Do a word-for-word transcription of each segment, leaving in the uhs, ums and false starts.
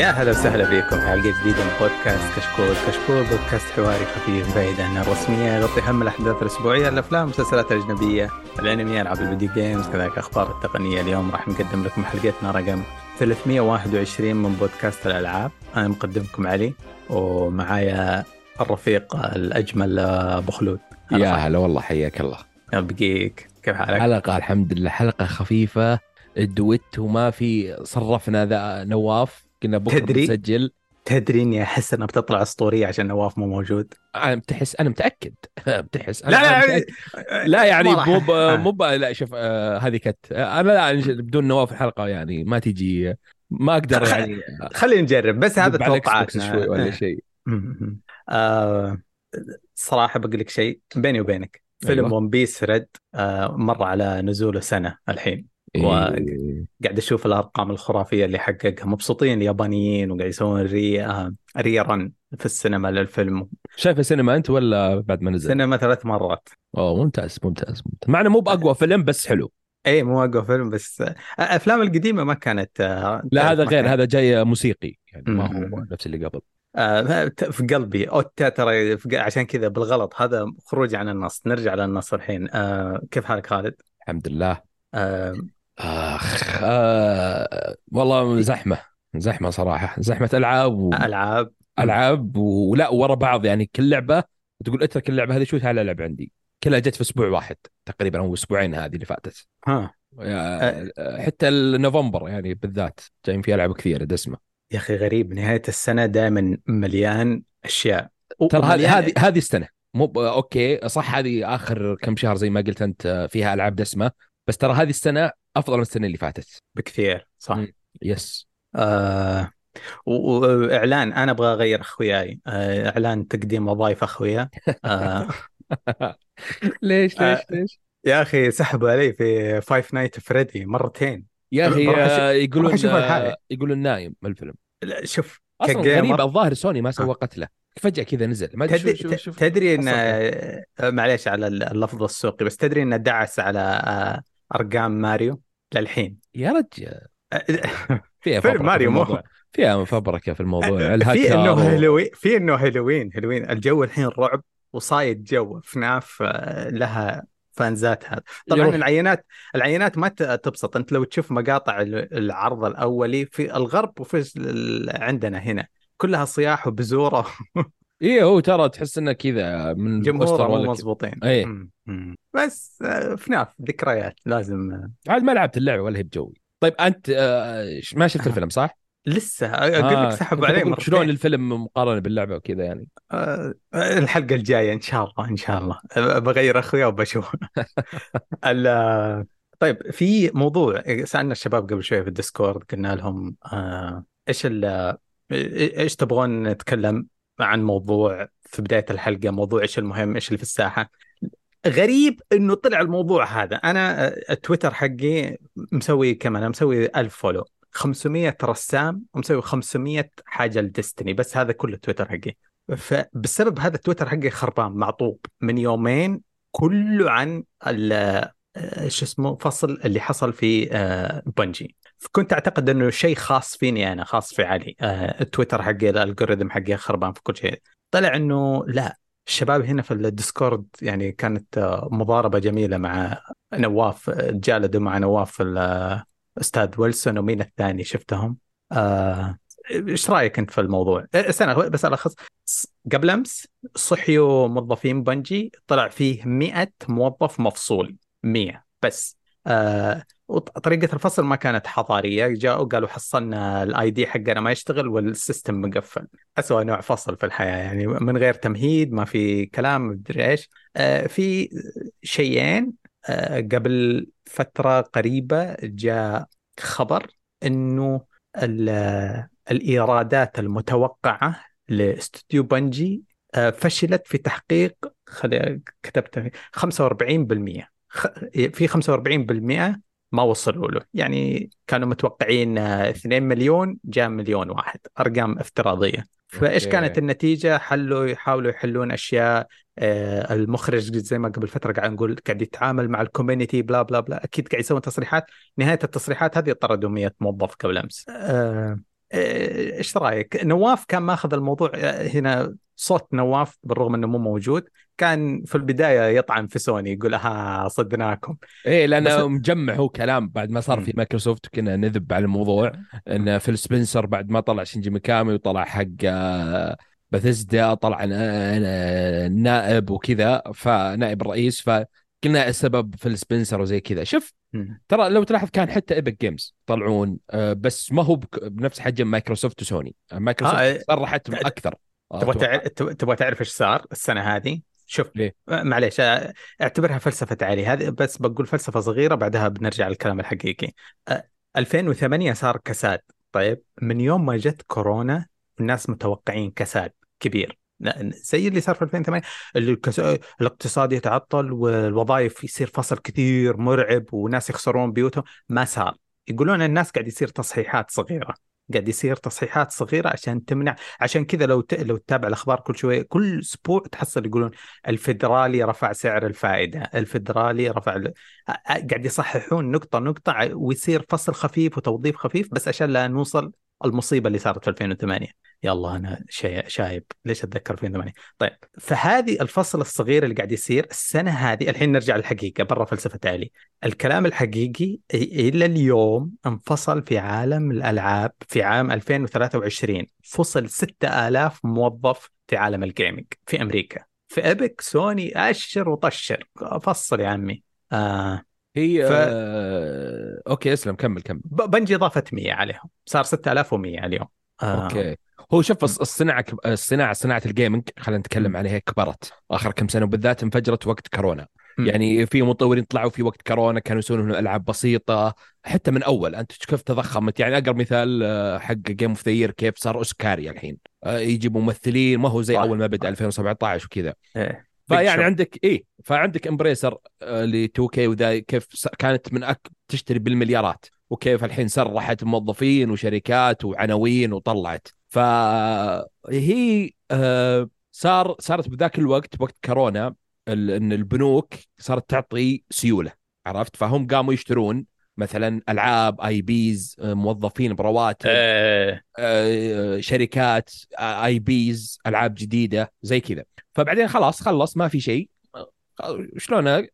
يا هلا وسهلا بكم حلقة جديدة من بودكاست كشكول. كشكول بودكاست حواري خفيف بعيد عن الرسمية، يغطي هم الأحداث الأسبوعية، الأفلام والمسلسلات الأجنبية، الأنمي، ألعاب الفيديو جيمز، كذلك أخبار التقنية. اليوم راح نقدم لكم حلقتنا رقم ثلاثمية وواحد وعشرين من بودكاست الألعاب. أنا مقدمكم علي ومعايا الرفيق الأجمل أبو خلود. يا هلا والله، حياك الله. أبقيك، كيف حالك؟ حلقة الحمد لله، حلقة خفيفة، الدويت وما في صرفنا ذا نواف، كنا بكرة تدري نسجل. تدري اني احس انها بتطلع اسطوريه عشان نواف مو موجود. انا بتحس، انا متاكد بتحس أنا لا أنا متأكد. لا يعني مو مو لا شوف آه هذه كت انا لا بدون نواف الحلقه يعني ما تجي، ما اقدر يعني. خلينا نجرب بس هذا توقعاتنا شوي ولا شيء. آه صراحه بقول لك شيء بيني وبينك، فيلم أيوة. ون بيس ريد آه مر على نزوله سنه الحين، وقاعد أشوف الأرقام الخرافية اللي حققها. مبسوطين اليابانيين وقاعد يسوون ري ري رن في السينما للفيلم. شايف السينما أنت ولا بعد ما نزل؟ سينما ثلاث مرات. أوه ممتاز ممتاز ممتاز. معنا مو بأقوى فيلم بس حلو. إيه مو أقوى فيلم بس أفلام القديمة ما كانت. لا هذا غير، هذا جاي موسيقي يعني ما هو نفس اللي قبل. في قلبي أوتا ترى، عشان كذا بالغلط هذا خروج عن النص. نرجع للنص الحين. كيف حالك خالد؟ الحمد لله. آخ آه والله زحمة زحمة صراحة، زحمة ألعاب و... ألعاب ألعاب ولا ورا بعض يعني. كل لعبة تقول اترك اللعبة هذه شو تعال لعب عندي، كلها جت في أسبوع واحد تقريبا أو أسبوعين هذه اللي فاتت. ها آه. حتى النوفمبر يعني بالذات جايين فيها ألعاب كثيرة دسمة يا أخي. غريب نهاية السنة دائما مليان أشياء ترى. هذه هذه السنة مو أوكي صح، هذه آخر كم شهر زي ما قلت أنت فيها ألعاب دسمة، بس ترى هذه السنة أفضل من السنة اللي فاتت بكثير صح؟ م- يس آه وإعلان أنا أبغى أغير أخوياي. آه إعلان تقديم وظائف أخويا. آه ليش ليش آه ليش؟ يا أخي سحبوا علي في فايف نايت فريدي مرتين يا أخي. يقولون يقولون نايم من الفيلم. لا شوف أصلاً غريب، الظاهر سوني ما سوقت له فجأة كذا نزل. ما تدري شو شو تدري إن معليش على اللفظ السوقي، بس تدري إن دعس على آه أرقام ماريو للحين يا رجل. فيها فبركة ماريو مو فيها فبركة في الموضوع. في إنه هالوين، في إنه هالوين هالوين الجو الحين رعب وصايد جو فناف لها فانزاتها طبعا. يروح. العينات العينات ما تبسط. أنت لو تشوف مقاطع العرض الأولي في الغرب وفي عندنا هنا كلها صياح وبزورة. إيه هو ترى تحس إنه كذا من جمهور مو مضبوطين. إيه م- م- بس فناف ذكريات لازم. عاد ما لعبت اللعبة ولا هي بجوي. طيب أنت ما شفت الفيلم صح؟ لسه أقول لك سحب عليه. شلون الفيلم مقارنة باللعبة وكذا يعني؟ أه الحلقة الجاية إن شاء الله إن شاء الله بغير أخويا وبشوف. طيب في موضوع سألنا الشباب قبل شوية في الديسكورد، قلنا لهم أه إيش ال إيش تبغون نتكلم عن موضوع في بداية الحلقة، موضوع إيش المهم إيش اللي في الساحة. غريب إنه طلع الموضوع هذا. أنا التويتر حقي مسوي كمان مسوي ألف فولو، خمسمية رسام، ومسوي خمسمية حاجة لديستني، بس هذا كله التويتر حقي. فبسبب هذا التويتر حقي خربان معطوب من يومين كله عن شو اسمه فصل اللي حصل في بنجي. كنت أعتقد أنه شيء خاص فيني أنا، خاص في علي. أه، تويتر حقي الألغوريثم حقي خربان في كل شيء. طلع أنه لا، الشباب هنا في الديسكورد يعني كانت مضاربة جميلة مع نواف، جالدوا مع نواف الأستاذ ويلسون ومين الثاني شفتهم. أه، إيش رأيك أنت في الموضوع؟ استنى بس ألخص. قبل أمس صحيوا موظفين بنجي طلع فيه مئة موظف مفصول، مئة بس. أه طريقة الفصل ما كانت حضارية، جاءوا قالوا حصلنا الاي دي حقنا ما يشتغل والسيستم مقفل. أسوأ نوع فصل في الحياة يعني، من غير تمهيد ما في كلام مدري ايش. آه في شيئين. آه قبل فترة قريبة جاء خبر انه الايرادات المتوقعة لاستوديو بنجي آه فشلت في تحقيق، خلي كتبت خمسة وأربعين بالمئة في خمسة وأربعين بالمئة ما وصلوا له. يعني كانوا متوقعين اثنين مليون، جاء مليون واحد، أرقام افتراضية. فإيش كانت النتيجة؟ حلوا يحاولوا يحلون أشياء. آه المخرج زي ما قبل فترة قاعد نقول قاعد يتعامل مع الكوميونيتي بلا بلا بلا، أكيد قاعد يسوون تصريحات. نهاية التصريحات هذه طردوا مئة موظف قبل أمس. آه ايش رايك؟ نواف كان ماخذ الموضوع هنا، صوت نواف بالرغم انه مو موجود كان في البدايه يطعن في سوني، يقول ها صدناكم. ايه لانه مجمع هو كلام بعد ما صار في مايكروسوفت وكنا نذب على الموضوع ان فيل سبنسر بعد ما طلع شينجي ميكامي وطلع حق بثيسدا طلع نائب وكذا، فنائب الرئيس، فقلنا السبب فيل سبنسر وزي كذا. شوف ترى لو تلاحظ كان حتى إيبك جيمز طلعون بس ما هو بنفس حجم مايكروسوفت وسوني. مايكروسوفت صرحت اكثر. تبغى تبغى تعرف ايش صار السنه هذه؟ شوف ليه؟ معليش اعتبرها فلسفه علي هذه، بس بقول فلسفه صغيره بعدها بنرجع للكلام الحقيقي. ألفين وثمانية صار كساد، طيب من يوم ما جت كورونا الناس متوقعين كساد كبير زي اللي صار في ألفين وثمانية، اللي الاقتصاد يتعطل والوظائف يصير فصل كثير مرعب وناس يخسرون بيوتهم. ما صار، يقولون الناس قاعد يصير تصحيحات صغيره، قاعد يصير تصحيحات صغيره عشان تمنع. عشان كذا لو ت... لو تتابع الاخبار كل شويه كل اسبوع تحصل يقولون الفدرالي رفع سعر الفائده، الفدرالي رفع ال... قاعد يصححون نقطه نقطه ويصير فصل خفيف وتوظيف خفيف بس عشان لا نوصل المصيبه اللي صارت في ألفين وثمانية. يلا أنا شايب ليش أتذكر فين ثمانية. طيب فهذه الفصل الصغير اللي قاعد يصير السنة هذه. الحين نرجع للحقيقة برا فلسفة آلي. الكلام الحقيقي إلى اليوم انفصل في عالم الألعاب. في عام ألفين وثلاثة وعشرين فصل ستة آلاف موظف في عالم الجيمينج في أمريكا. في إيبك سوني أشر وطشر، فصل يا عمي. آه هي ف... آه... أوكي أسلم كمل كمل. بنجي إضافة مية عليهم، صار ستة آلاف ومية اليوم. آه. أوكي هو شوف الصناعة الصناعة صناعة الجيمنج خلينا نتكلم عليها كبرت آخر كم سنة، وبالذات انفجرت وقت كورونا. م. يعني في مطورين طلعوا في وقت كورونا كانوا يسوون ألعاب بسيطة حتى من أول. أنت كيف تضخمت، يعني أقرب مثال حق جيم اوف ذا يير كيف صار أوسكاريا الحين يجيب ممثلين ما هو زي أول ما بدأ ألفين وسبعة عشر وكذا. إيه. فيعني عندك إيه فعندك امبريسر ل تو كيه وذا كيف كانت من أك تشتري بالمليارات، وكيف الحين سرحت موظفين وشركات وعناوين وطلعت. فهي صار صارت بذاك الوقت وقت كورونا ان البنوك صارت تعطي سيوله، عرفت؟ فهم قاموا يشترون مثلا العاب اي بيز، موظفين برواتب، أه. شركات اي بيز، العاب جديده زي كذا. فبعدين خلاص خلص ما في شيء، شلون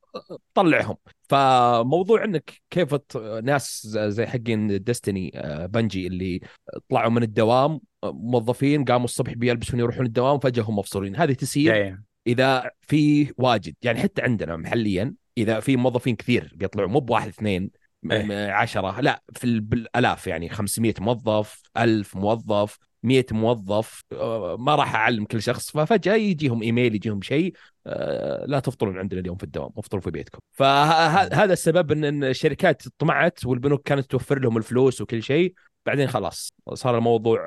طلعهم؟ فموضوع انك كيف ناس زي حقين ديستني بنجي اللي طلعوا من الدوام موظفين، قاموا الصبح بيلبسون يروحون الدوام فجأة هم مفصولين. هذه تسير اذا في واجد، يعني حتى عندنا محليا اذا في موظفين كثير بيطلعوا، مو بواحد اثنين عشرة، لا في بالالاف، يعني خمسمية موظف، ألف موظف، مئة موظف. ما راح أعلم كل شخص، ففجأة يجيهم إيميل يجيهم شيء لا تفطرون عندنا اليوم في الدوام، افطروا في بيتكم. فهذا السبب أن الشركات طمعت والبنوك كانت توفر لهم الفلوس وكل شيء. بعدين خلاص صار الموضوع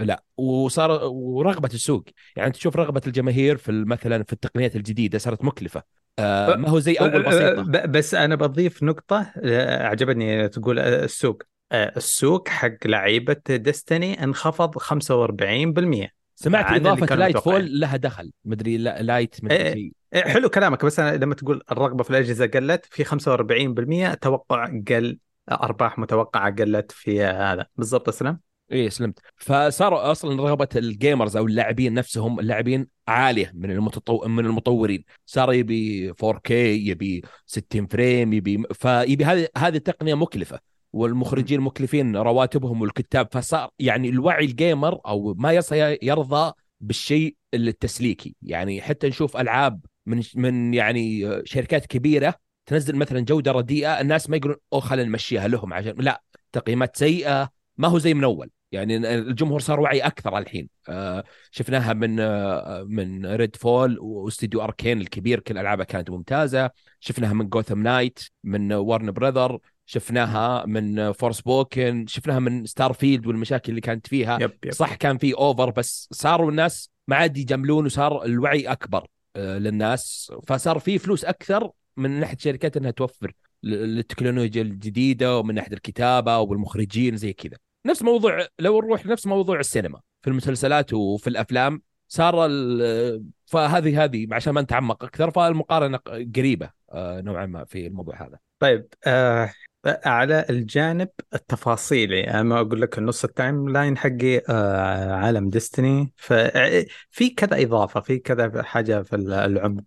لا، وصار ورغبة السوق، يعني تشوف رغبة الجماهير في مثلا في التقنيات الجديدة صارت مكلفة، ما هو زي أول بسيطة. بس أنا بضيف نقطة عجبتني تقول السوق، السوق حق لعيبة ديستني انخفض خمسة وأربعين بالمئة. سمعت إضافة لايت فول لها دخل مدري لايت مدري. إيه حلو كلامك، بس أنا لما تقول الرغبة في الأجهزة قلت في خمسة وأربعين بالمئة، توقع قل، أرباح متوقعة قلت في هذا بالضبط. أسلم إيه سلمت. فصاروا أصلا رغبة الجيمرز أو اللاعبين نفسهم، اللاعبين عالية من المتطو من المطورين، صار يبي فور كيه، يبي ستين فريم، يبي فيبي هذه هذه التقنية مكلفة، والمخرجين مكلفين رواتبهم والكتاب. فصار يعني الوعي الجيمر أو ما يصير يرضى بالشيء التسليكي. يعني حتى نشوف ألعاب من من يعني شركات كبيرة تنزل مثلا جودة رديئة، الناس ما يقولون أو خلينا نمشيها لهم عشان لا تقييمات سيئة، ما هو زي من أول. يعني الجمهور صار وعي أكثر الحين. آه شفناها من آه من ريد فول واستديو أركين الكبير، كل ألعابها كانت ممتازة. شفناها من غوثام نايت، من وارن براذر، شفناها من فورسبوكن، شفناها من ستارفيلد والمشاكل اللي كانت فيها. يب يب. صح كان في أوفر، بس صاروا الناس ما عاد يجملون، وصار الوعي أكبر آه للناس. فصار في فلوس أكثر من ناحية شركات أنها توفر للتكنولوجيا الجديدة، ومن ناحية الكتابة والمخرجين زي كذا. نفس موضوع لو نروح نفس موضوع السينما في المسلسلات وفي الأفلام صار ال... فهذه هذه عشان ما نتعمق أكثر، فالمقارنة قريبة نوعا ما في الموضوع هذا. طيب آه على الجانب التفاصيلي. انا اقول لك نص التايم لاين حقي آه، عالم ديستني، ففي كذا اضافه، في كذا حاجه في العمق.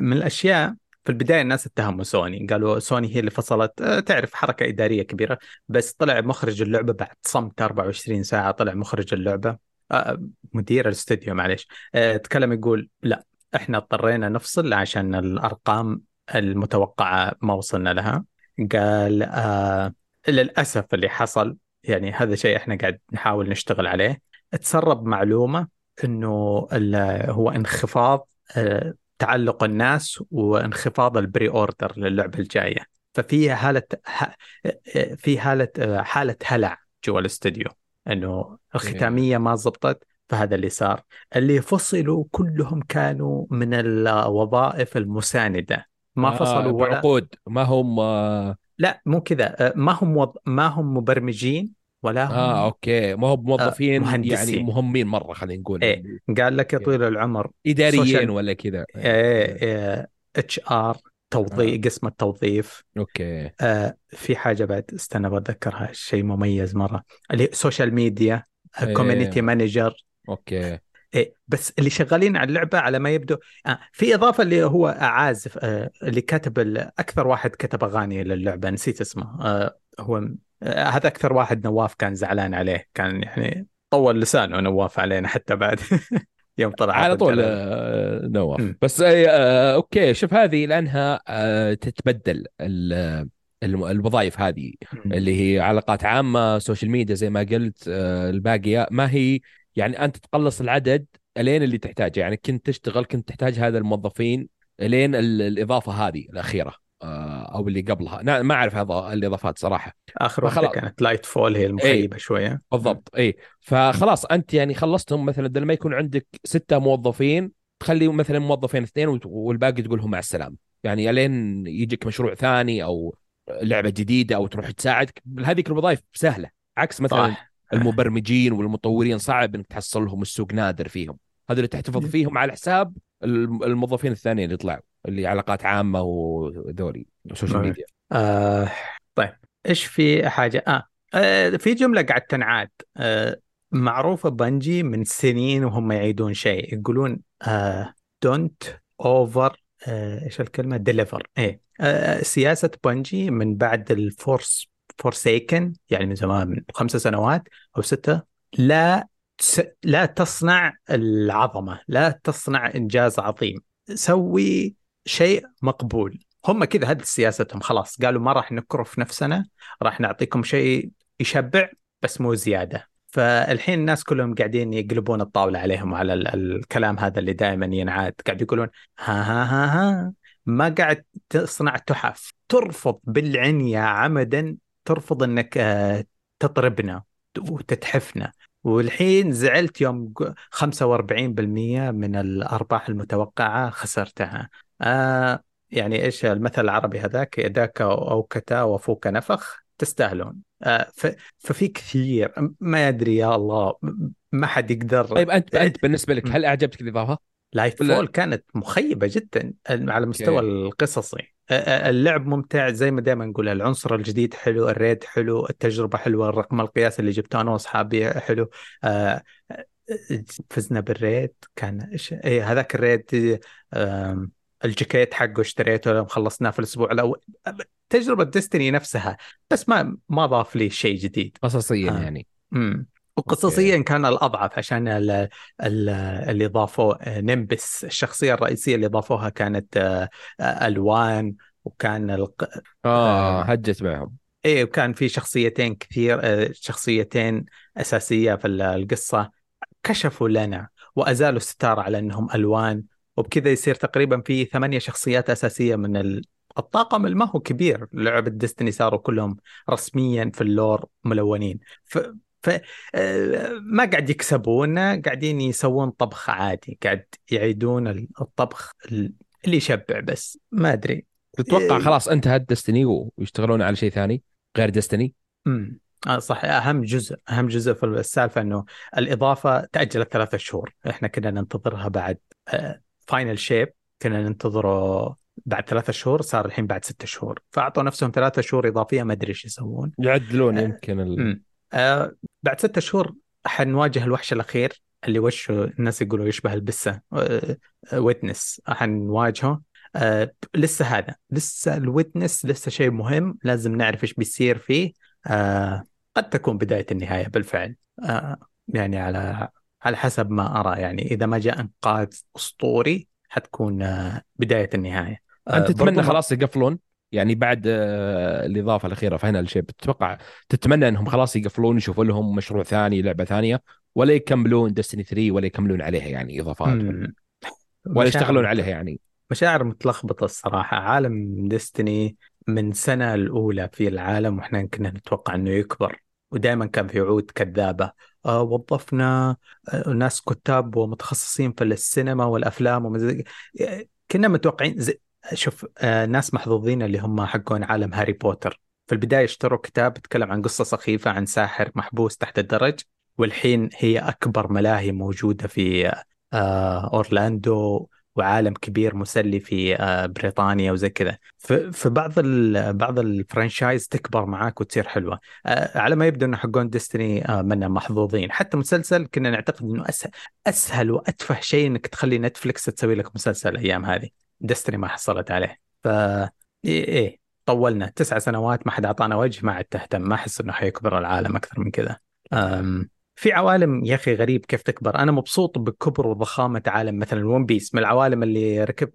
من الاشياء في البدايه الناس اتهموا سوني، قالوا سوني هي اللي فصلت آه، تعرف حركه اداريه كبيره. بس طلع مخرج اللعبه بعد صمت أربعة وعشرين ساعه، طلع مخرج اللعبه آه، مدير الاستوديو معليش آه، تكلم يقول لا احنا اضطرينا نفصل عشان الارقام المتوقعه ما وصلنا لها. قال آه للأسف اللي حصل، يعني هذا شيء احنا قاعد نحاول نشتغل عليه. تسرب معلومة انه هو انخفاض آه تعلق الناس وانخفاض البري اوردر للعبة الجاية، ففي حالة في حالة حالة هلع جوا الاستوديو انه الختامية ما زبطت. فهذا اللي صار. اللي فصلوا كلهم كانوا من الوظائف المساندة، ما فصلوا ولا عقود، ما هم لا مو كذا، ما هم وض... ما هم مبرمجين ولا هم اه اوكي ما هم موظفين مهندسين. يعني مهمين مره خلينا نقول إيه. قال لك يا طويل العمر اداريين سوشيال... ولا كذا اتش ار توظيف، قسم التوظيف. اوكي آه في حاجه بعد استنى بتذكرها، شيء مميز مره اللي سوشيال ميديا كوميونتي مانجر. اوكي إيه بس اللي شغالين على اللعبة على ما يبدو آه في إضافة اللي هو عازف آه اللي كتب أكثر واحد كتب أغاني للعبة، نسيت اسمه آه هو آه هذا أكثر واحد نواف كان زعلان عليه، كان يعني طول لسانه نواف علينا حتى بعد يوم طلع على طول آه نواف م. بس آه آه أوكي شوف هذه لأنها آه تتبدل الوظائف هذه م. اللي هي علاقات عامة، سوشيال ميديا زي ما قلت آه الباقية ما هي يعني أنت تقلص العدد لين اللي تحتاجه. يعني كنت تشتغل كنت تحتاج هذا الموظفين لين الإضافة هذه الأخيرة أو اللي قبلها، ما أعرف هذا الإضافات صراحة. آخر واحدة كانت لايت فول هي المخيبة ايه شوية بالضبط. أي فخلاص أنت يعني خلصتهم، مثلا دل ما يكون عندك ستة موظفين تخلي مثلا موظفين اثنين والباقي تقولهم مع السلامة، يعني لين يجيك مشروع ثاني أو لعبة جديدة أو تروح تساعدك. هذه الوظائف سهلة عكس مثلا طاح. المبرمجين والمطورين صعب انك تحصلهم، السوق نادر فيهم، هذول اللي تحتفظ فيهم على حساب الموظفين الثانيين اللي طلعوا اللي علاقات عامة ودوري وسوشيال ميديا. آه طيب ايش في حاجة آه. آه في جملة قاعد تنعاد آه معروفة بانجي من سنين وهم يعيدون شيء، يقولون آه don't over آه ايش الكلمة deliver ايه آه سياسة بانجي من بعد الفورس Forsaken يعني من زمان من خمسة سنوات أو ستة، لا تس... لا تصنع العظمة، لا تصنع إنجاز عظيم، سوي شيء مقبول. هم كذا هذه سياستهم، خلاص قالوا ما راح نكرف نفسنا، راح نعطيكم شيء يشبع بس مو زيادة. فالحين الناس كلهم قاعدين يقلبون الطاولة عليهم على ال... الكلام هذا اللي دائما ينعاد، قاعد يقولون ها ها ها ها ما قاعد تصنع تحف، ترفض بالعنية عمدا، ترفض انك تطربنا وتتحفنا. والحين زعلت يوم خمسة وأربعين بالمئة من الارباح المتوقعه خسرتها. آه يعني ايش المثل العربي هذاك، يداك اوكتا وفوك نفخ، تستاهلون. آه ففي كثير ما يدري يا الله ما حد يقدر. طيب انت انت بالنسبه لك هل اعجبتك الاضافه؟ لايت فول كانت مخيبه جدا على مستوى okay. القصصي. اللعب ممتع زي ما دائما نقول، العنصر الجديد حلو، الريد حلو، التجربة حلوة، الرقم القياس اللي جبته أنا وأصحابي حلو. آه فزنا بالريد كان إيش إيه هذاك الريد آه الجاكيت حقه اشتريته لما خلصناه في الأسبوع الأول. تجربة ديستني نفسها بس ما ما ضاف لي شيء جديد قصصيا آه. يعني امم وقصصيا okay. كان الأضعف عشان ال ال اللي ضافوه نمبس الشخصية الرئيسية اللي ضافوها كانت ألوان وكان الق... آه هجت معهم إيه، وكان في شخصيتين كثير شخصيتين أساسية في القصة كشفوا لنا وأزالوا الستار على أنهم ألوان، وبكذا يصير تقريبا في ثمانية شخصيات أساسية من الطاقم اللي ما هو كبير لعبة ديستني، صاروا كلهم رسميا في اللور ملونين. ف... فما قاعد يكسبونا، قاعدين يسوون طبخ عادي، قاعد يعيدون الطبخ اللي يشبع بس ما أدري. تتوقع خلاص انتهت ديستني ويشتغلون على شيء ثاني غير ديستني؟ امم آه صح. أهم جزء أهم جزء في السالفة إنه الإضافة تأجلت ثلاثة شهور، إحنا كنا ننتظرها بعد فاينل شيب كنا ننتظره بعد ثلاثة شهور صار الحين بعد ستة شهور، فأعطوا نفسهم ثلاثة شهور إضافية، ما أدري إيش يسوون، يعدلون آه يمكن ال... آه بعد ستة شهور حنواجه الوحش الأخير اللي وشه الناس يقولوا يشبه البسة ويتنس، حنواجهه آه لسه، هذا لسه الويتنس لسه شيء مهم، لازم نعرف إيش بيصير فيه. آه قد تكون بداية النهاية بالفعل، آه يعني على على حسب ما أرى، يعني إذا ما جاء إنقاذ أسطوري حتكون آه بداية النهاية. أنت آه تتمنى خلاص يقفلون يعني بعد آه الإضافة الأخيرة فهنا الشيء، بتتوقع تتمنى أنهم خلاص يقفلون يشوفوا لهم مشروع ثاني، لعبة ثانية، ولا يكملون دستني ثري ولا يكملون عليها يعني إضافات ولا, ولا يشتغلون عليها يعني. مشاعر متلخبطة الصراحة. عالم دستني من سنة الأولى في العالم وإحنا كنا نتوقع أنه يكبر، ودائما كان في عود كذابة، آه وظفنا آه ناس كتاب ومتخصصين في السينما والأفلام ومزيج. كنا متوقعين زي... شوف آه ناس محظوظين اللي هم حقون عالم هاري بوتر، في البداية اشتروا كتاب يتكلم عن قصة سخيفة عن ساحر محبوس تحت الدرج، والحين هي أكبر ملاهي موجودة في آه أورلاندو وعالم كبير مسلي في آه بريطانيا وزي كذا. في بعض بعض الفرنشايز تكبر معاك وتصير حلوة. آه على ما يبدو إنه حقون ديستني آه منا محظوظين. حتى مسلسل كنا نعتقد إنه أسهل, أسهل وأتفه شيء إنك تخلي نتفلكس تسوي لك مسلسل، أيام هذه ديستني ما حصلت عليه. فا إيه, إيه طولنا تسع سنوات ما حد أعطانا وجه، ما عاد تهتم، ما حس إنه حيكبر العالم أكثر من كذا. في عوالم يا أخي غريب كيف تكبر. أنا مبسوط بكبر وضخامة عالم مثلا ون بيس، من العوالم اللي ركب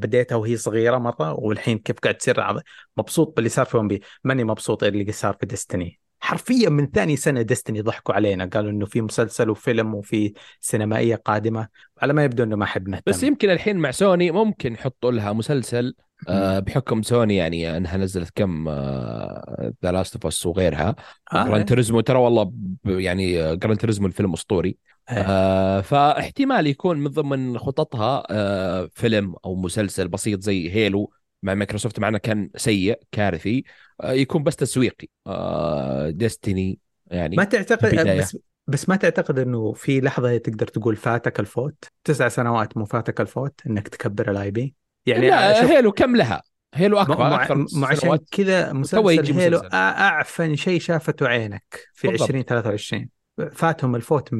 بديتها وهي صغيرة مرة والحين كيف قاعد تصير عظيم. مبسوط باللي صار في ون بيس، ماني مبسوط اللي صار في ديستني. حرفيا من ثاني سنة ديستني ضحكوا علينا، قالوا إنه في مسلسل وفيلم وفي سينمائية قادمة، على ما يبدو إنه ما حد مهتم. بس يمكن الحين مع سوني ممكن يحطوا لها مسلسل آه بحكم سوني يعني أنها نزلت كم آه The Last of Us وغيرها، جراند تيريزمو ترى والله يعني جراند تيريزمو الفيلم أسطوري، آه فاحتمال يكون من ضمن خططها آه فيلم أو مسلسل بسيط زي هيلو مع مايكروسوفت، معنا كان سيء كارثي، آه يكون بس تسويقي. آه ديستني يعني ما تعتقد بس, بس ما تعتقد أنه في لحظة تقدر تقول فاتك الفوت؟ تسع سنوات مو فاتك الفوت أنك تكبر الاي بي يعني. لا هيلو كم لها، هيلو أكبر مع أكثر عشان كذا مسلسل هيلو أعفن شيء شافته عينك في عشرين ثلاثة وعشرين، فاتهم الفوت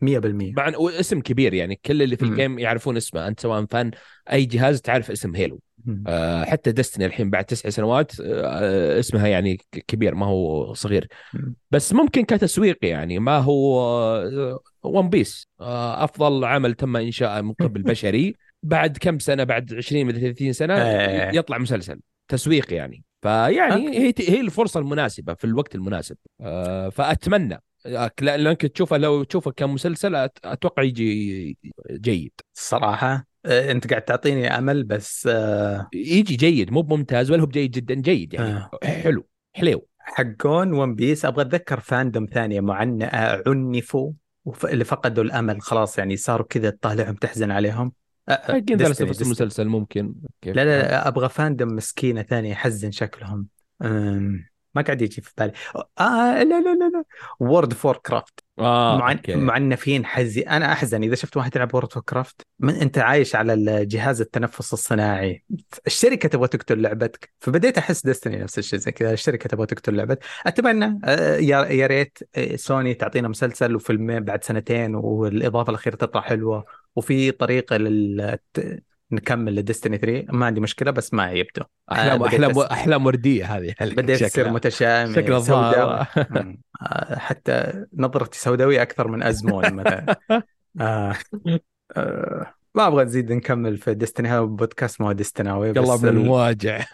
مية بالمية مع اسم كبير يعني كل اللي في الجيم يعرفون اسمه، أنت سواء فان أي جهاز تعرف اسم هيلو. آه حتى دستني الحين بعد تسع سنوات آه اسمها يعني كبير ما هو صغير. بس ممكن كتسويقي يعني، ما هو آه ون بيس آه أفضل عمل تم إنشاءه من قبل بشري، بعد كم سنة بعد عشرين من ثلاثين سنة آه. يطلع مسلسل تسويق يعني. فيعني هي هي الفرصة المناسبة في الوقت المناسب. آه فأتمنى لأنك تشوفه، لو تشوفه كمسلسل أتوقع يجي جيد صراحة. آه أنت قاعد تعطيني أمل بس آه يجي جيد، مو ممتاز ولا هو جيد جدا، جيد يعني آه. حلو حلو حقون ون بيس. أبغى أتذكر فاندوم ثانية معنقة عنفوا اللي فقدوا الأمل خلاص يعني، صاروا كذا تطالعهم تحزن عليهم. أكيد ده لسه مسلسل ممكن. لا لا, لا أبغى فاندم مسكينة ثانية حزن شكلهم، ما قاعد يجي في بالي. آه لا لا لا لا وورد فور كرافت آه مع معنفين حزي. أنا أحزن إذا شفت واحد يلعب وورد فور كرافت، من أنت عايش على الجهاز التنفس الصناعي، الشركة تبغى تقتل لعبتك. فبديت أحس دستني نفس الشيء زي كذا، الشركة تبغى تقتل لعبتك. أتمنى يا يا ريت سوني تعطينا مسلسل وفيلم بعد سنتين والإضافة الأخيرة تطلع حلوة، وفي طريقة لل نكمل لديستني ثري، ما عندي مشكلة. بس ما يبدو أحلام أحلام أحلام وردية هذه، بدأت تصير متشائم سوداوي، حتى نظرتي سوداوية أكثر من أزمون مثلا. آه. آه. ما أبغى نزيد نكمل في ديستني، هذا بودكاست مو ديستناوي يلا من المواجع.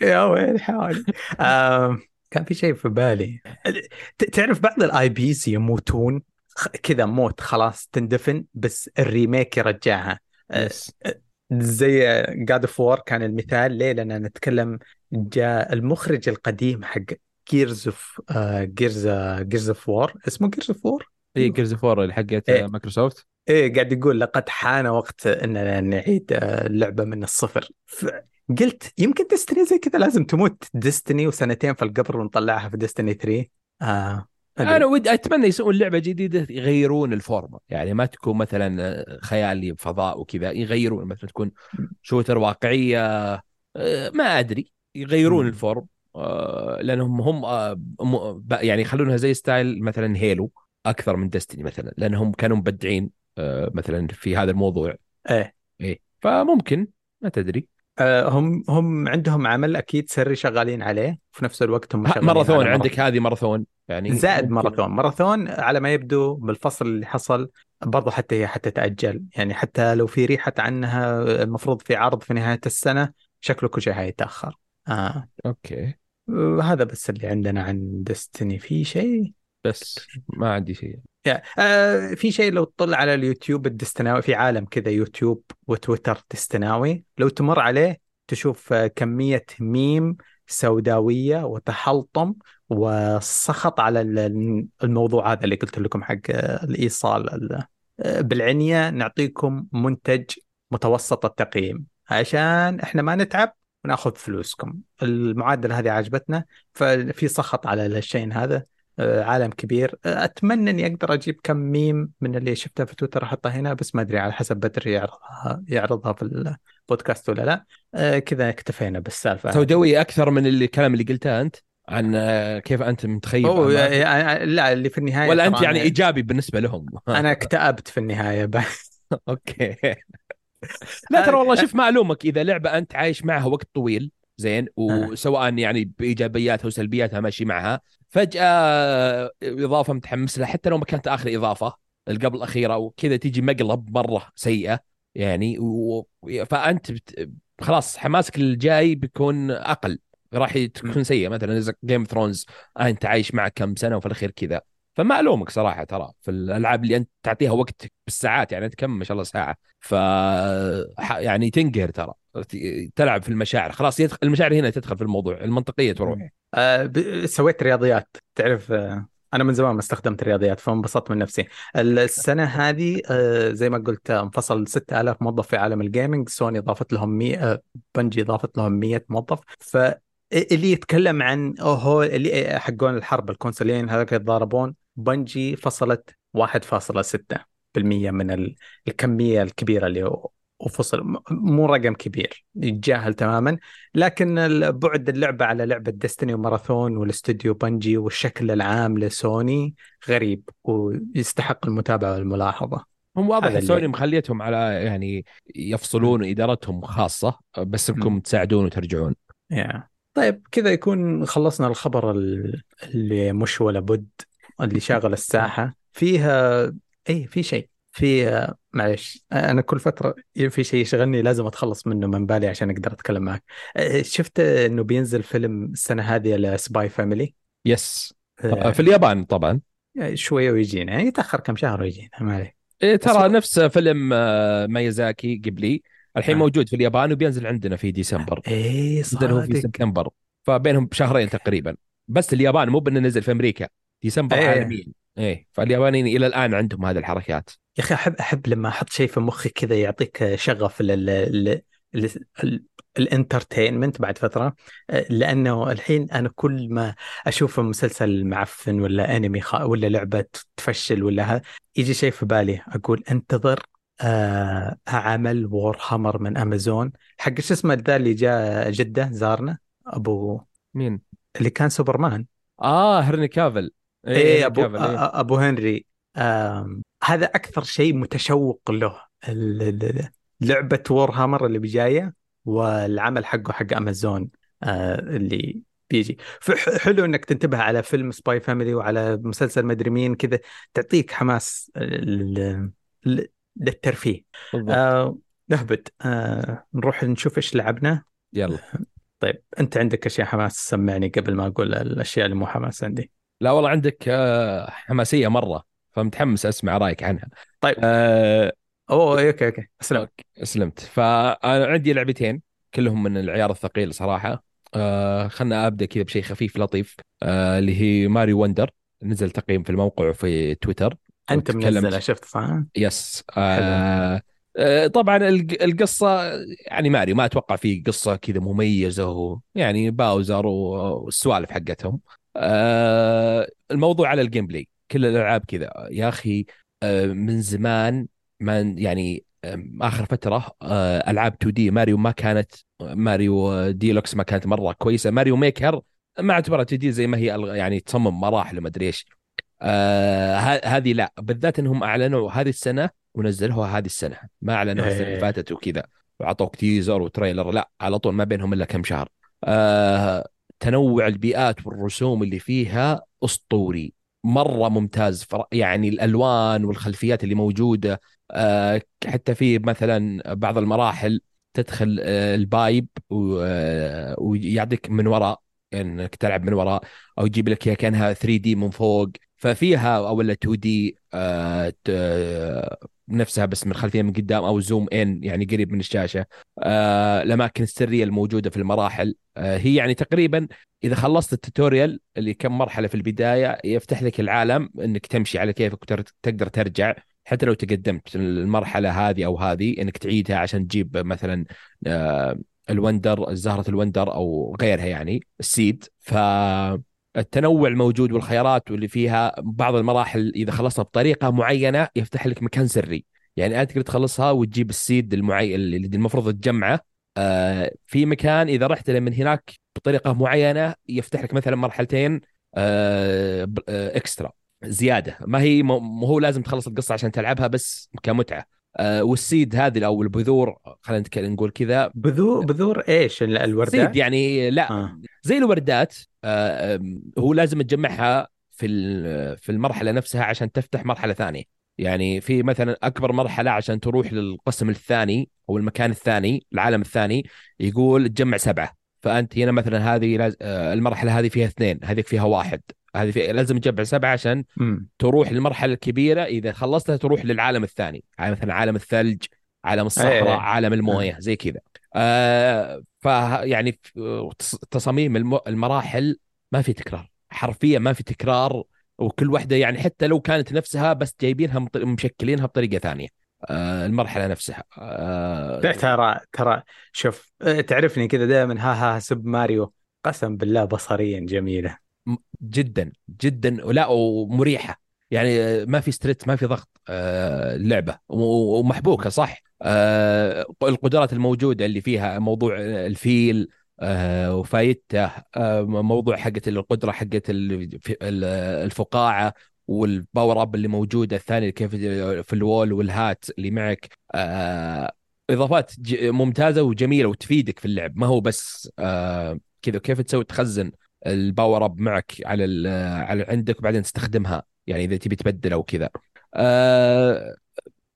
يا ويل حالي. آه. كان في شيء في بالي، تعرف بعض الآي بيز يموتون كذا موت خلاص تندفن، بس الريميك يرجعها. Yes. زي God of War كان المثال. ليه؟ لأننا نتكلم جاء المخرج القديم حق Gears of Gears Gears of War، اسمه Gears of War، إيه Gears of War اللي حقت مايكروسوفت، إيه قاعد يقول لقد حان وقت أننا نعيد اللعبة من الصفر. فقلت يمكن ديستني زي كذا لازم تموت ديستني وسنتين في القبر ونطلعها في ديستني ثري. آه انا ودي اتمنى يسوون لعبه جديده يغيرون الفورمه، يعني ما تكون مثلا خيالي بفضاء وكذا، يغيرون مثلا تكون شوتر واقعيه، ما ادري يغيرون الفورم لانهم هم يعني يخلونها زي ستايل مثلا هيلو اكثر من دستني مثلا، لانهم كانوا مبدعين مثلا في هذا الموضوع. ايه ايه فممكن، ما تدري، هم هم عندهم عمل اكيد سري شغالين عليه، في نفس الوقت هم شغالين ماراثون. عندك هذه ماراثون يعني زائد ماراثون ماراثون على ما يبدو بالفصل اللي حصل برضه، حتى هي حتى تأجل، يعني حتى لو في ريحة عنها المفروض في عرض في نهاية السنة، شكله كل شيء هيتأخر. آه أوكي، هذا بس اللي عندنا عن دستني. في شيء بس ما عندي شيء يعني. آه في شيء لو تطلع على اليوتيوب الدستناوي، في عالم كذا يوتيوب وتويتر دستناوي، لو تمر عليه تشوف كمية ميم سوداوية وتحلطم وسخط على الموضوع هذا اللي قلت لكم حق الإيصال بالعنية. نعطيكم منتج متوسط التقييم عشان إحنا ما نتعب ونأخذ فلوسكم، المعادلة هذه عجبتنا. ففي سخط على الشيء هذا، عالم كبير. أتمنى أني أقدر أجيب كم ميم من اللي شفتها في تويتر أحطها هنا، بس ما أدري على حسب بدري يعرضها, يعرضها في البودكاست ولا لا. أه كذا اكتفينا بالسالفة. سوداوي أكثر من اللي الكلام اللي قلتها أنت عن كيف أنت متخيل. لا اللي في النهاية ولا أنت يعني إيجابي بالنسبة لهم. أنا اكتئبت في النهاية بس. أوكي. لا ترى والله شوف معلومك، إذا لعبة أنت عايش معها وقت طويل زين، وسواء يعني بإيجابياتها وسلبياتها ماشي معها، فجأة إضافة متحمس لها حتى لو ما كانت آخر إضافة القبل الأخيرة وكذا، تيجي مقلب مرة سيئة يعني، فأنت بت... خلاص حماسك الجاي بيكون أقل، راح تكون سيئة مثلا زي جيم ثرونز، أنت عايش معه كم سنة وفي الأخير كذا. فما ألومك صراحة، ترى في الألعاب اللي أنت تعطيها وقت بالساعات، يعني أنت كم ما شاء الله ساعة، ف يعني تنقهر ترى، تلعب في المشاعر خلاص، يدخل المشاعر هنا، تدخل في الموضوع، المنطقية تروح. أه سويت رياضيات تعرف، أنا من زمان ما استخدمت الرياضيات فانبسطت من نفسي السنة هذه. أه زي ما قلت انفصل ستة آلاف موظف في عالم الجيمينج، سوني ضافت لهم مية، بنجي ضافت لهم مية موظف. ف اللي يتكلم عن هو اللي حقون الحرب الكونسولين هذاك يتضاربون، بنجي فصلت واحد فاصلة ستة بالمية من الكمية الكبيرة اللي وفصل، مو رقم كبير يتجاهل تماما، لكن البعد اللعبة على لعبة ديستني وماراثون والاستوديو بنجي والشكل العام لسوني غريب ويستحق المتابعة والملاحظة. هم واضح سوني مخليتهم على يعني يفصلون إدارتهم خاصة، بس انكم تساعدون وترجعون. yeah. طيب كذا يكون خلصنا الخبر اللي مش ولا بد اللي شاغل الساحة فيها. أي في شيء في، معلش أنا كل فترة في شيء يشغلني لازم أتخلص منه من بالي عشان أقدر أتكلم معك. شفت إنه بينزل فيلم السنة هذه لسباي فاميلي؟ يس في اليابان طبعا، شوية ويجينا يعني، يتأخر كم شهر ويجينا معلي. ترى نفس فيلم مايازاكي قبلي الحين آه. موجود في اليابان وبينزل عندنا في ديسمبر. ايه صدق، في سبتمبر، فبينهم بشهرين تقريبا، بس اليابان مو بأنه نزل في امريكا ديسمبر إيه. عالميا. ايه فاليابانيين الى الان عندهم هذه الحركات. يا اخي احب احب لما احط شيء في مخي كذا يعطيك شغف لل الانترتينمنت بعد فترة، لأنه الحين أنا كل ما أشوف مسلسل معفن ولا انمي خ... ولا لعبة تفشل ولا ها... يجي شيء في بالي اقول انتظر آه، عمل وورهامر من أمازون حق ايش اسمه ذا اللي جاء جدة زارنا، أبو مين اللي كان سوبرمان؟ آه هنري كافل. إيه, إيه أبو كافل. إيه. أبو هنري. آه، هذا أكثر شيء متشوق له، لعبة وورهامر اللي بجاية والعمل حقه حق أمازون آه، اللي بيجي. فحلو إنك تنتبه على فيلم سباي فاميلي وعلى مسلسل مدري مين كذا، تعطيك حماس ال للترفيه. آه، نهبط آه، نروح نشوف إيش لعبنا. يلا طيب أنت عندك أشياء حماس سمعني قبل ما أقول الأشياء اللي مو حماس عندي. لا والله عندك آه، حماسية مرة، فمتحمس أسمع رأيك عنها. طيب آه، أوه أوكي أوكي أسلمت أسلمت. فأنا عندي لعبتين كلهم من العيار الثقيل صراحة. آه، خلنا أبدأ كذا بشيء خفيف لطيف، آه، اللي هي ماري وندر. نزل تقييم في الموقع وفي تويتر، أنت منزلها شفت صح؟ يس آه طبعا القصة يعني ماري ما أتوقع فيه قصة كذا مميزة، يعني باوزر والسوالف حقتهم آه الموضوع على الجيم بلاي. كل الألعاب كذا يا أخي، آه من زمان ما يعني آخر فترة آه ألعاب تو دي ماريو ما كانت، ماريو ديلوكس ما كانت مرة كويسة، ماريو ميكر ما اعتبرت تو دي زي ما هي، يعني تصمم مراحل وما أدري إيش. آه هذه لا، بالذات إنهم أعلنوا هذه السنة ونزلوها هذه السنة، ما أعلنوها السنة اللي فاتت وكذا، وعطوك تيزر وتريلر، لا على طول ما بينهم إلا كم شهر. آه تنوع البيئات والرسوم اللي فيها أسطوري مرة ممتاز، يعني الألوان والخلفيات اللي موجودة. آه حتى في مثلا بعض المراحل تدخل آه البايب ويعطيك من وراء انك يعني تلعب من وراء، او يجيب لك هي كانها ثري دي من فوق، ففيها اولا تو دي آه نفسها بس من خلفيه من قدام، او زوم ان يعني قريب من الشاشه. آه الاماكن السريه الموجوده في المراحل، آه هي يعني تقريبا اذا خلصت التوتوريال اللي كم مرحله في البدايه يفتح لك العالم انك تمشي على كيفك، تقدر ترجع حتى لو تقدمت المرحله هذه او هذه انك تعيدها عشان تجيب مثلا آه الوندر، زهرة الوندر أو غيرها، يعني السيد. فالتنوع موجود والخيارات واللي فيها. بعض المراحل إذا خلصها بطريقة معينة يفتح لك مكان سري، يعني أنت تقدر تخلصها وتجيب السيد المعين اللي المفروض تجمعه آه في مكان، إذا رحت من هناك بطريقة معينة يفتح لك مثلا مرحلتين آه إكسترا زيادة، ما هي ما هو لازم تخلص القصة عشان تلعبها بس كمتعة. والسيد هذه أو البذور، خلينا نقول كذا، بذور بذور إيش الوردات؟ سيد يعني لا آه. زي الوردات آه هو لازم تجمعها في في المرحلة نفسها عشان تفتح مرحلة ثانية، يعني في مثلا أكبر مرحلة عشان تروح للقسم الثاني أو المكان الثاني، العالم الثاني، يقول تجمع سبعة، فأنت هنا مثلا هذه لاز... آه المرحلة هذه فيها اثنين، هذه فيها واحد، هذه في... لازم تجمع سبعة عشان م. تروح للمرحلة الكبيرة. إذا خلصتها تروح للعالم الثاني، يعني مثلا عالم الثلج، عالم الصحراء، أي أي. عالم الموية زي كذا. آه فيعني تصاميم الم... المراحل ما في تكرار، حرفيا ما في تكرار، وكل واحدة يعني حتى لو كانت نفسها بس جايبينها مط... مشكلينها بطريقة ثانية. آه المرحلة نفسها آه... ترى ترى شوف، تعرفني كذا دائما ها ها سب ماريو، قسم بالله بصريا جميلة جدا جدا، ولا ومريحه، يعني ما في ستريت، ما في ضغط آه اللعبه، ومحبوكه صح. آه القدرات الموجوده اللي فيها، موضوع الفيل آه وفايدته، آه موضوع حقه القدره حقه الفقاعه والباور اب اللي موجوده، الثاني كيف في الوول والهات اللي معك، آه اضافات ممتازه وجميله وتفيدك في اللعب، ما هو بس آه كذا كيف تسوي تخزن الباور اب معك على على عندك وبعدين تستخدمها، يعني اذا تبي تبدل او كذا. أه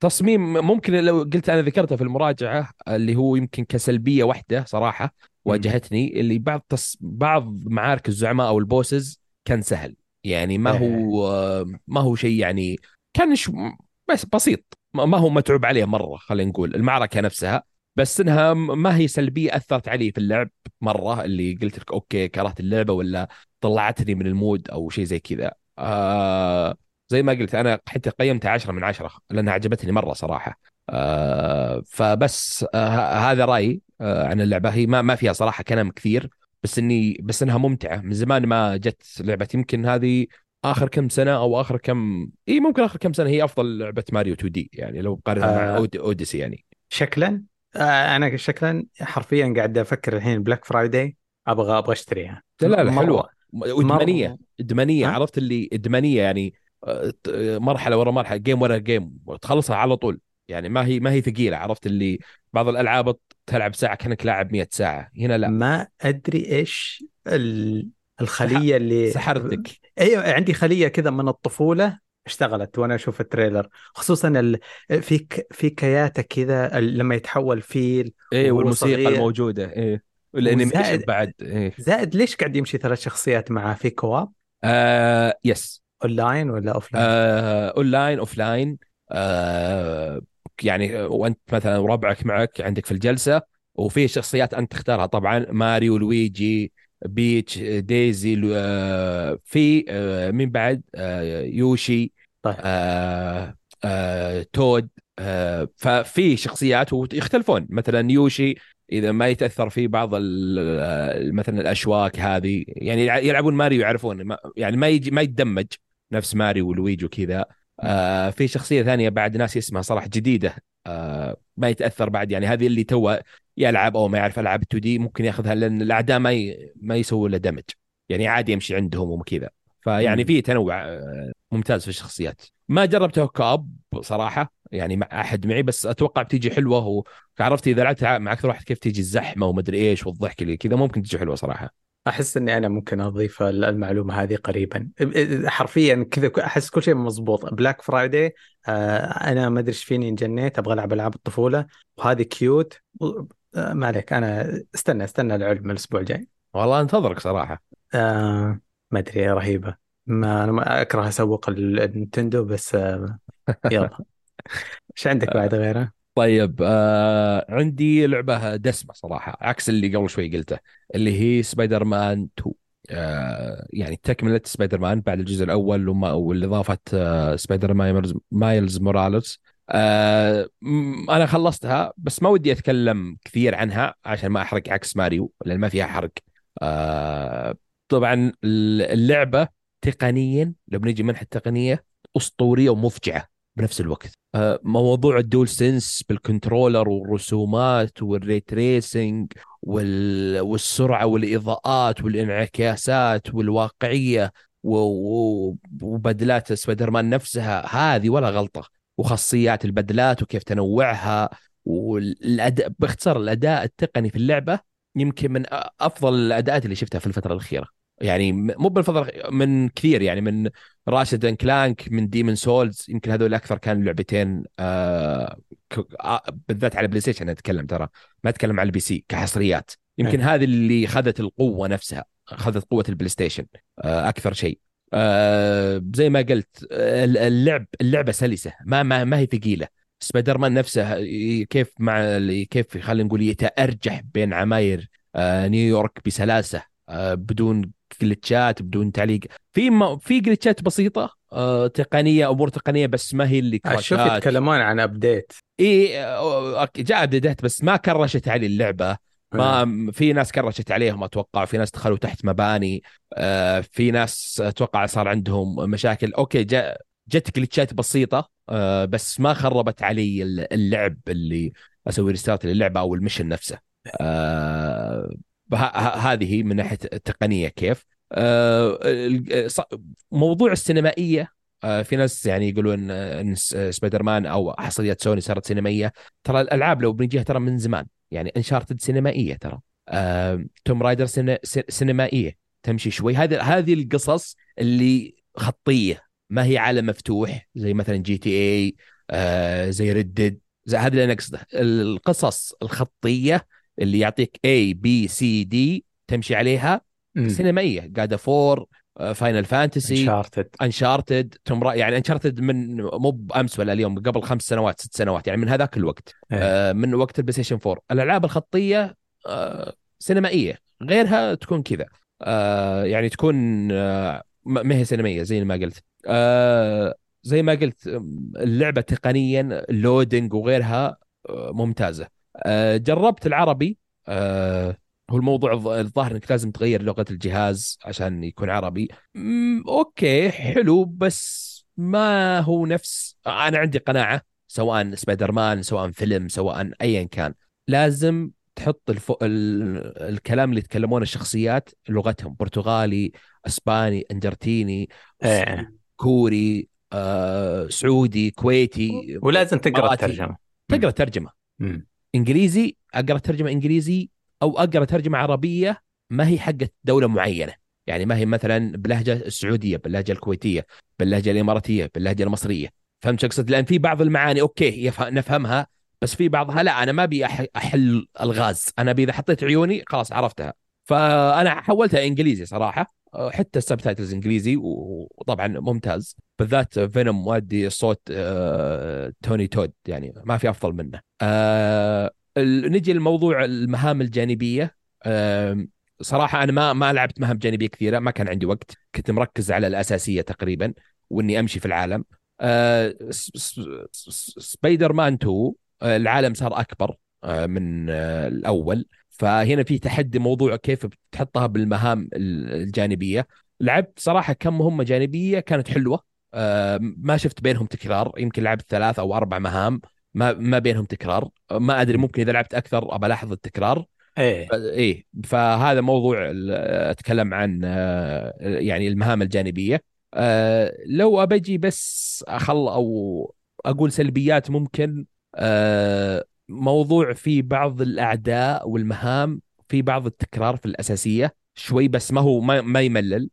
تصميم ممكن لو قلت انا ذكرتها في المراجعه، اللي هو يمكن كسلبيه واحده صراحه واجهتني، اللي بعض تص... بعض معارك الزعماء او البوسز كان سهل، يعني ما هو ما هو شيء يعني كان شو... بس بسيط، ما هو متعب عليه مره، خلينا نقول المعركه نفسها، بس انها ما هي سلبيه اثرت علي في اللعب مره، اللي قلت لك اوكي كرهت اللعبه ولا طلعتني من المود او شيء زي كذا. آه زي ما قلت انا حتى قيمتها عشرة من عشرة لانها عجبتني مره صراحه. آه فبس آه هذا رايي آه عن اللعبه. هي ما ما فيها صراحه كلام كثير، بس اني بس انها ممتعه، من زمان ما جت لعبه، يمكن هذه اخر كم سنه او اخر كم اي ممكن اخر كم سنه هي افضل لعبه ماريو تو دي، يعني لو قارنها آه. مع أود... اوديسي يعني شكلا. أنا شكلاً حرفياً قاعد أفكر الحين بلاك فرايداي أبغى أبغى أشتريها. لا لا حلوة، إدمانية إدمانية، عرفت اللي إدمانية، يعني مرحلة ورا مرحلة، جيم ورا جيم، وتخلصها على طول، يعني ما هي ما هي ثقيلة، عرفت اللي بعض الألعاب تلعب ساعة كأنك لاعب مئة ساعة، هنا لا ما أدري إيش الخلية اللي سحرتك. أيوة عندي خلية كذا من الطفولة اشتغلت وانا اشوف التريلر، خصوصا ال... فيك في كياته كذا لما يتحول فيل اي والموسيقى الموجوده اي والانيميشن زائد... بعد إيه. زائد ليش قاعد يمشي ثلاث شخصيات معاه في كواب؟ آه يس اونلاين ولا اوفلاين؟ آه اونلاين اوفلاين. آه يعني وانت مثلا ربعك معك عندك في الجلسه، وفي شخصيات انت تختارها طبعا، ماريو، لويجي، بيتش، دايزي، في من بعد يوشي، طيب. آه، آه، تود، آه، ففي شخصيات ويختلفون، مثلا يوشي إذا ما يتأثر فيه بعض مثلا الأشواك هذه، يعني يلعبون ماريو يعرفون ما يعني ما يجي ما يتدمج نفس ماريو ولويجي وكذا. آه في شخصية ثانية بعد ناس اسمها صراحة جديدة، آه ما يتأثر بعد، يعني هذه اللي تو يلعب أو ما يعرف ألعاب تو دي ممكن يأخذها، لأن الأعداء ما ي... ما يسووا له دمج، يعني عادي يمشي عندهم وكذا. فيعني في تنوع ممتاز في الشخصيات. ما جربته كاب صراحة يعني مع أحد معي، بس أتوقع بتيجي حلوة، وعرفت إذا لعبت مع أكثر واحد كيف تيجي الزحمة ومدري إيش والضحك اللي كذا ممكن تيجي حلوة صراحة. أحس أني أنا ممكن أضيف المعلومة هذه قريبا حرفيا كذا، أحس كل شيء مزبوط. بلاك فرايداي أنا ما أدري فيني انجنيت، أبغى ألعب ألعاب الطفولة وهذه كيوت. ما عليك، أنا استنى استنى العلم الأسبوع الجاي. والله انتظرك صراحة. آه ما أدري رهيبة، ما أنا ما أكره أسوق النينتندو بس. آه يلا ايش عندك بعد غيره؟ طيب آه عندي لعبة دسمة صراحة عكس اللي قبل شوي قلته، اللي هي سبايدر مان تو، آه يعني تكملة سبايدر مان بعد الجزء الأول واللي ضافت آه سبايدر مان مايلز موراليس. آه أنا خلصتها بس ما ودي أتكلم كثير عنها عشان ما أحرق عكس ماريو لأن ما فيها حرق. آه طبعا اللعبة تقنيا لو بنيجي منح التقنية أسطورية ومفجعة بنفس الوقت. موضوع الدول سنس بالكنترولر والرسومات والريتريسنج والسرعة والإضاءات والإنعكاسات والواقعية وبدلات سبايدر مان نفسها هذه ولا غلطة، وخاصيات البدلات وكيف تنوعها والأداء. باختصار الأداء التقني في اللعبة يمكن من أفضل الأداءات اللي شفتها في الفترة الأخيرة، يعني مو بالفضل من كثير، يعني من راشد ان كلانك، من ديمن سولز، يمكن هذول اكثر كانوا لعبتين آه بالذات على بلاي ستيشن. انا اتكلم ترى ما اتكلم على البي سي كحصريات، يمكن أه. هذه اللي خذت القوه نفسها، خذت قوه البلاي ستيشن آه اكثر شيء. آه زي ما قلت اللعب اللعبه سلسه، ما ما, ما هي ثقيله. سبايدر مان نفسه كيف مع كيف خلينا نقول يتأرجح بين عماير آه نيويورك بسلاسه، آه بدون جلتشات، بدون تعليق. في ما في جلتشات بسيطه آه تقنيه، امور تقنيه بس ما هي اللي كراشات. شوف يتكلمون عن ابديت، اي جاء ابديت بس ما كرشت علي اللعبه. ما في ناس كرشت عليهم اتوقع، في ناس دخلوا تحت مباني، آه في ناس اتوقع صار عندهم مشاكل. اوكي جاء جت جلتشات بسيطه آه بس ما خربت علي اللعب اللي اسوي ريستارت للعبه او المشن نفسه. آه هذه من ناحية التقنية. كيف موضوع السينمائية، في ناس يعني يقولون إن سبايدر مان أو حصريات سوني صارت سينمائية. ترى الألعاب لو بنجيها ترى من زمان، يعني انشارتد سينمائية، ترى توم رايدر سينمائية تمشي شوي. هذه هذه القصص اللي خطية، ما هي عالم مفتوح زي مثلا جي تي اي، زي ردد، زي هذا اللي أنا أقصده. القصص الخطية اللي يعطيك A B C D تمشي عليها م. سينمائية. God of War، Final Fantasy، Uncharted، Uncharted، توم را... يعني Uncharted من مو بأمس ولا اليوم، قبل خمس سنوات ست سنوات، يعني من هذاك الوقت ايه. آه من وقت البلايستيشن فور. الألعاب الخطية آه سينمائية، غيرها تكون كذا آه يعني تكون آه ما هي سينمائية زي ما قلت. آه زي ما قلت اللعبة تقنيا لودينج وغيرها آه ممتازة. جربت العربي، هو الموضوع الظاهر انك لازم تغير لغة الجهاز عشان يكون عربي. اوكي حلو بس ما هو نفس، انا عندي قناعة سواء سبايدر مان سواء فيلم سواء ايا كان لازم تحط الفو... ال... الكلام اللي يتكلمونه الشخصيات لغتهم، برتغالي، اسباني، انجرتيني، كوري، آه، سعودي، كويتي، ولازم تقرأ ترجمة تقرأ ترجمة امم انجليزي، اقرا ترجمه انجليزي او اقرا ترجمه عربيه ما هي حقه دوله معينه، يعني ما هي مثلا باللهجه السعوديه، باللهجه الكويتيه، باللهجه الاماراتيه، باللهجه المصريه. فهمت اقصد؟ لان في بعض المعاني اوكي نفهمها بس في بعضها لا، انا ما ابي احل الغاز، انا ابي اذا حطيت عيوني خلاص عرفتها. فانا حولتها انجليزي صراحه، حتى السبتايتلز انجليزي وطبعا ممتاز، بالذات فينوم وادي صوت آه توني تود، يعني ما في افضل منه. آه نجي لموضوع المهام الجانبيه. آه صراحه انا ما ما لعبت مهام جانبيه كثيره، ما كان عندي وقت، كنت مركز على الاساسيه تقريبا واني امشي في العالم. آه سبايدر مان تو العالم صار اكبر، من الأول. فهنا في تحدي موضوع كيف بتحطها بالمهام الجانبية. لعبت صراحة كم مهمة جانبية كانت حلوة، ما شفت بينهم تكرار، يمكن لعبت ثلاث أو أربع مهام ما ما بينهم تكرار، ما أدري ممكن إذا لعبت أكثر أبى ألاحظ التكرار. إيه. إيه فهذا موضوع أتكلم عن يعني المهام الجانبية. لو أبجي بس أخل أو أقول سلبيات، ممكن موضوع في بعض الأعداء والمهام في بعض التكرار في الأساسية شوي، بس ما هو ما, ما يملل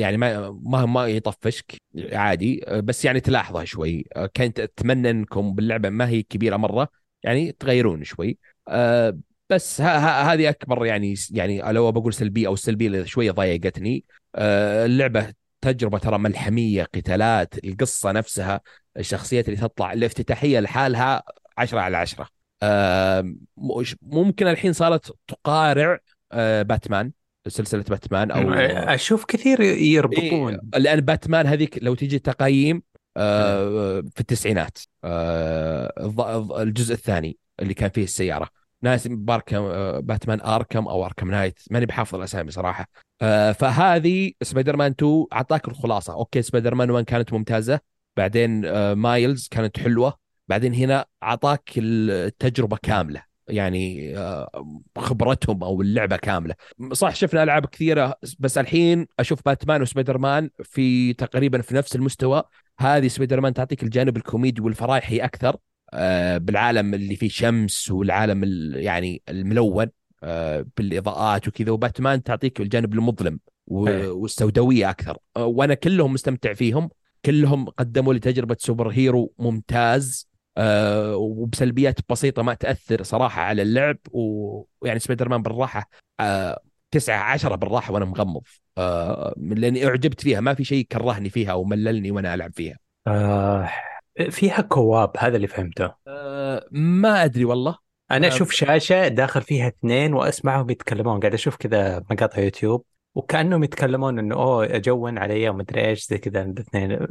يعني، ما ما ما يطفشك عادي، بس يعني تلاحظها شوي. كنت أتمنى أنكم باللعبة ما هي كبيرة مرة يعني تغيرون شوي، بس هذه أكبر يعني يعني لو بقول سلبي أو السلبية اللي شوية ضايقتني. اللعبة تجربة ترى ملحمية، قتالات، القصة نفسها، الشخصيات اللي تطلع، الافتتاحية لحالها عشرة على عشرة. ممكن الحين صارت تقارع باتمان، سلسلة باتمان، أو أشوف كثير يربطون، لأن باتمان هذيك لو تيجي تقييم في التسعينات الجزء الثاني اللي كان فيه السيارة، ناس باركم باتمان آركم أو آركم نايت، ماني بحافظ الأسامي صراحة. فهذه سبايدر مان تو أعطاك الخلاصة، أوكي سبايدر مان وان كانت ممتازة، بعدين مايلز كانت حلوة، بعدين هنا أعطاك التجربة كاملة يعني خبرتهم أو اللعبة كاملة. صح شفنا ألعاب كثيرة، بس الحين أشوف باتمان وسبايدر مان في تقريبا في نفس المستوى. هذه سبايدر مان تعطيك الجانب الكوميدي والفرايحي أكثر بالعالم اللي فيه شمس والعالم يعني الملون بالإضاءات وكذا، وباتمان تعطيك الجانب المظلم والسوداوية أكثر، وأنا كلهم مستمتع فيهم، كلهم قدموا لي تجربة سوبر هيرو ممتاز وبسلبيات بسيطة ما تأثر صراحة على اللعب. ويعني سبايدر مان بالراحة تسعة عشرة بالراحة وأنا مغمض، لأني أعجبت فيها، ما في شيء كرهني فيها أو مللني وأنا ألعب فيها. آه فيها كواب، هذا اللي فهمته. آه ما أدري والله، أنا أشوف شاشة داخل فيها اثنين وأسمعهم يتكلمون، قاعد أشوف كذا مقاطع يوتيوب وكأنهم يتكلمون إنه أوه جون عليا ومدري إيش زي كذا الاثنين.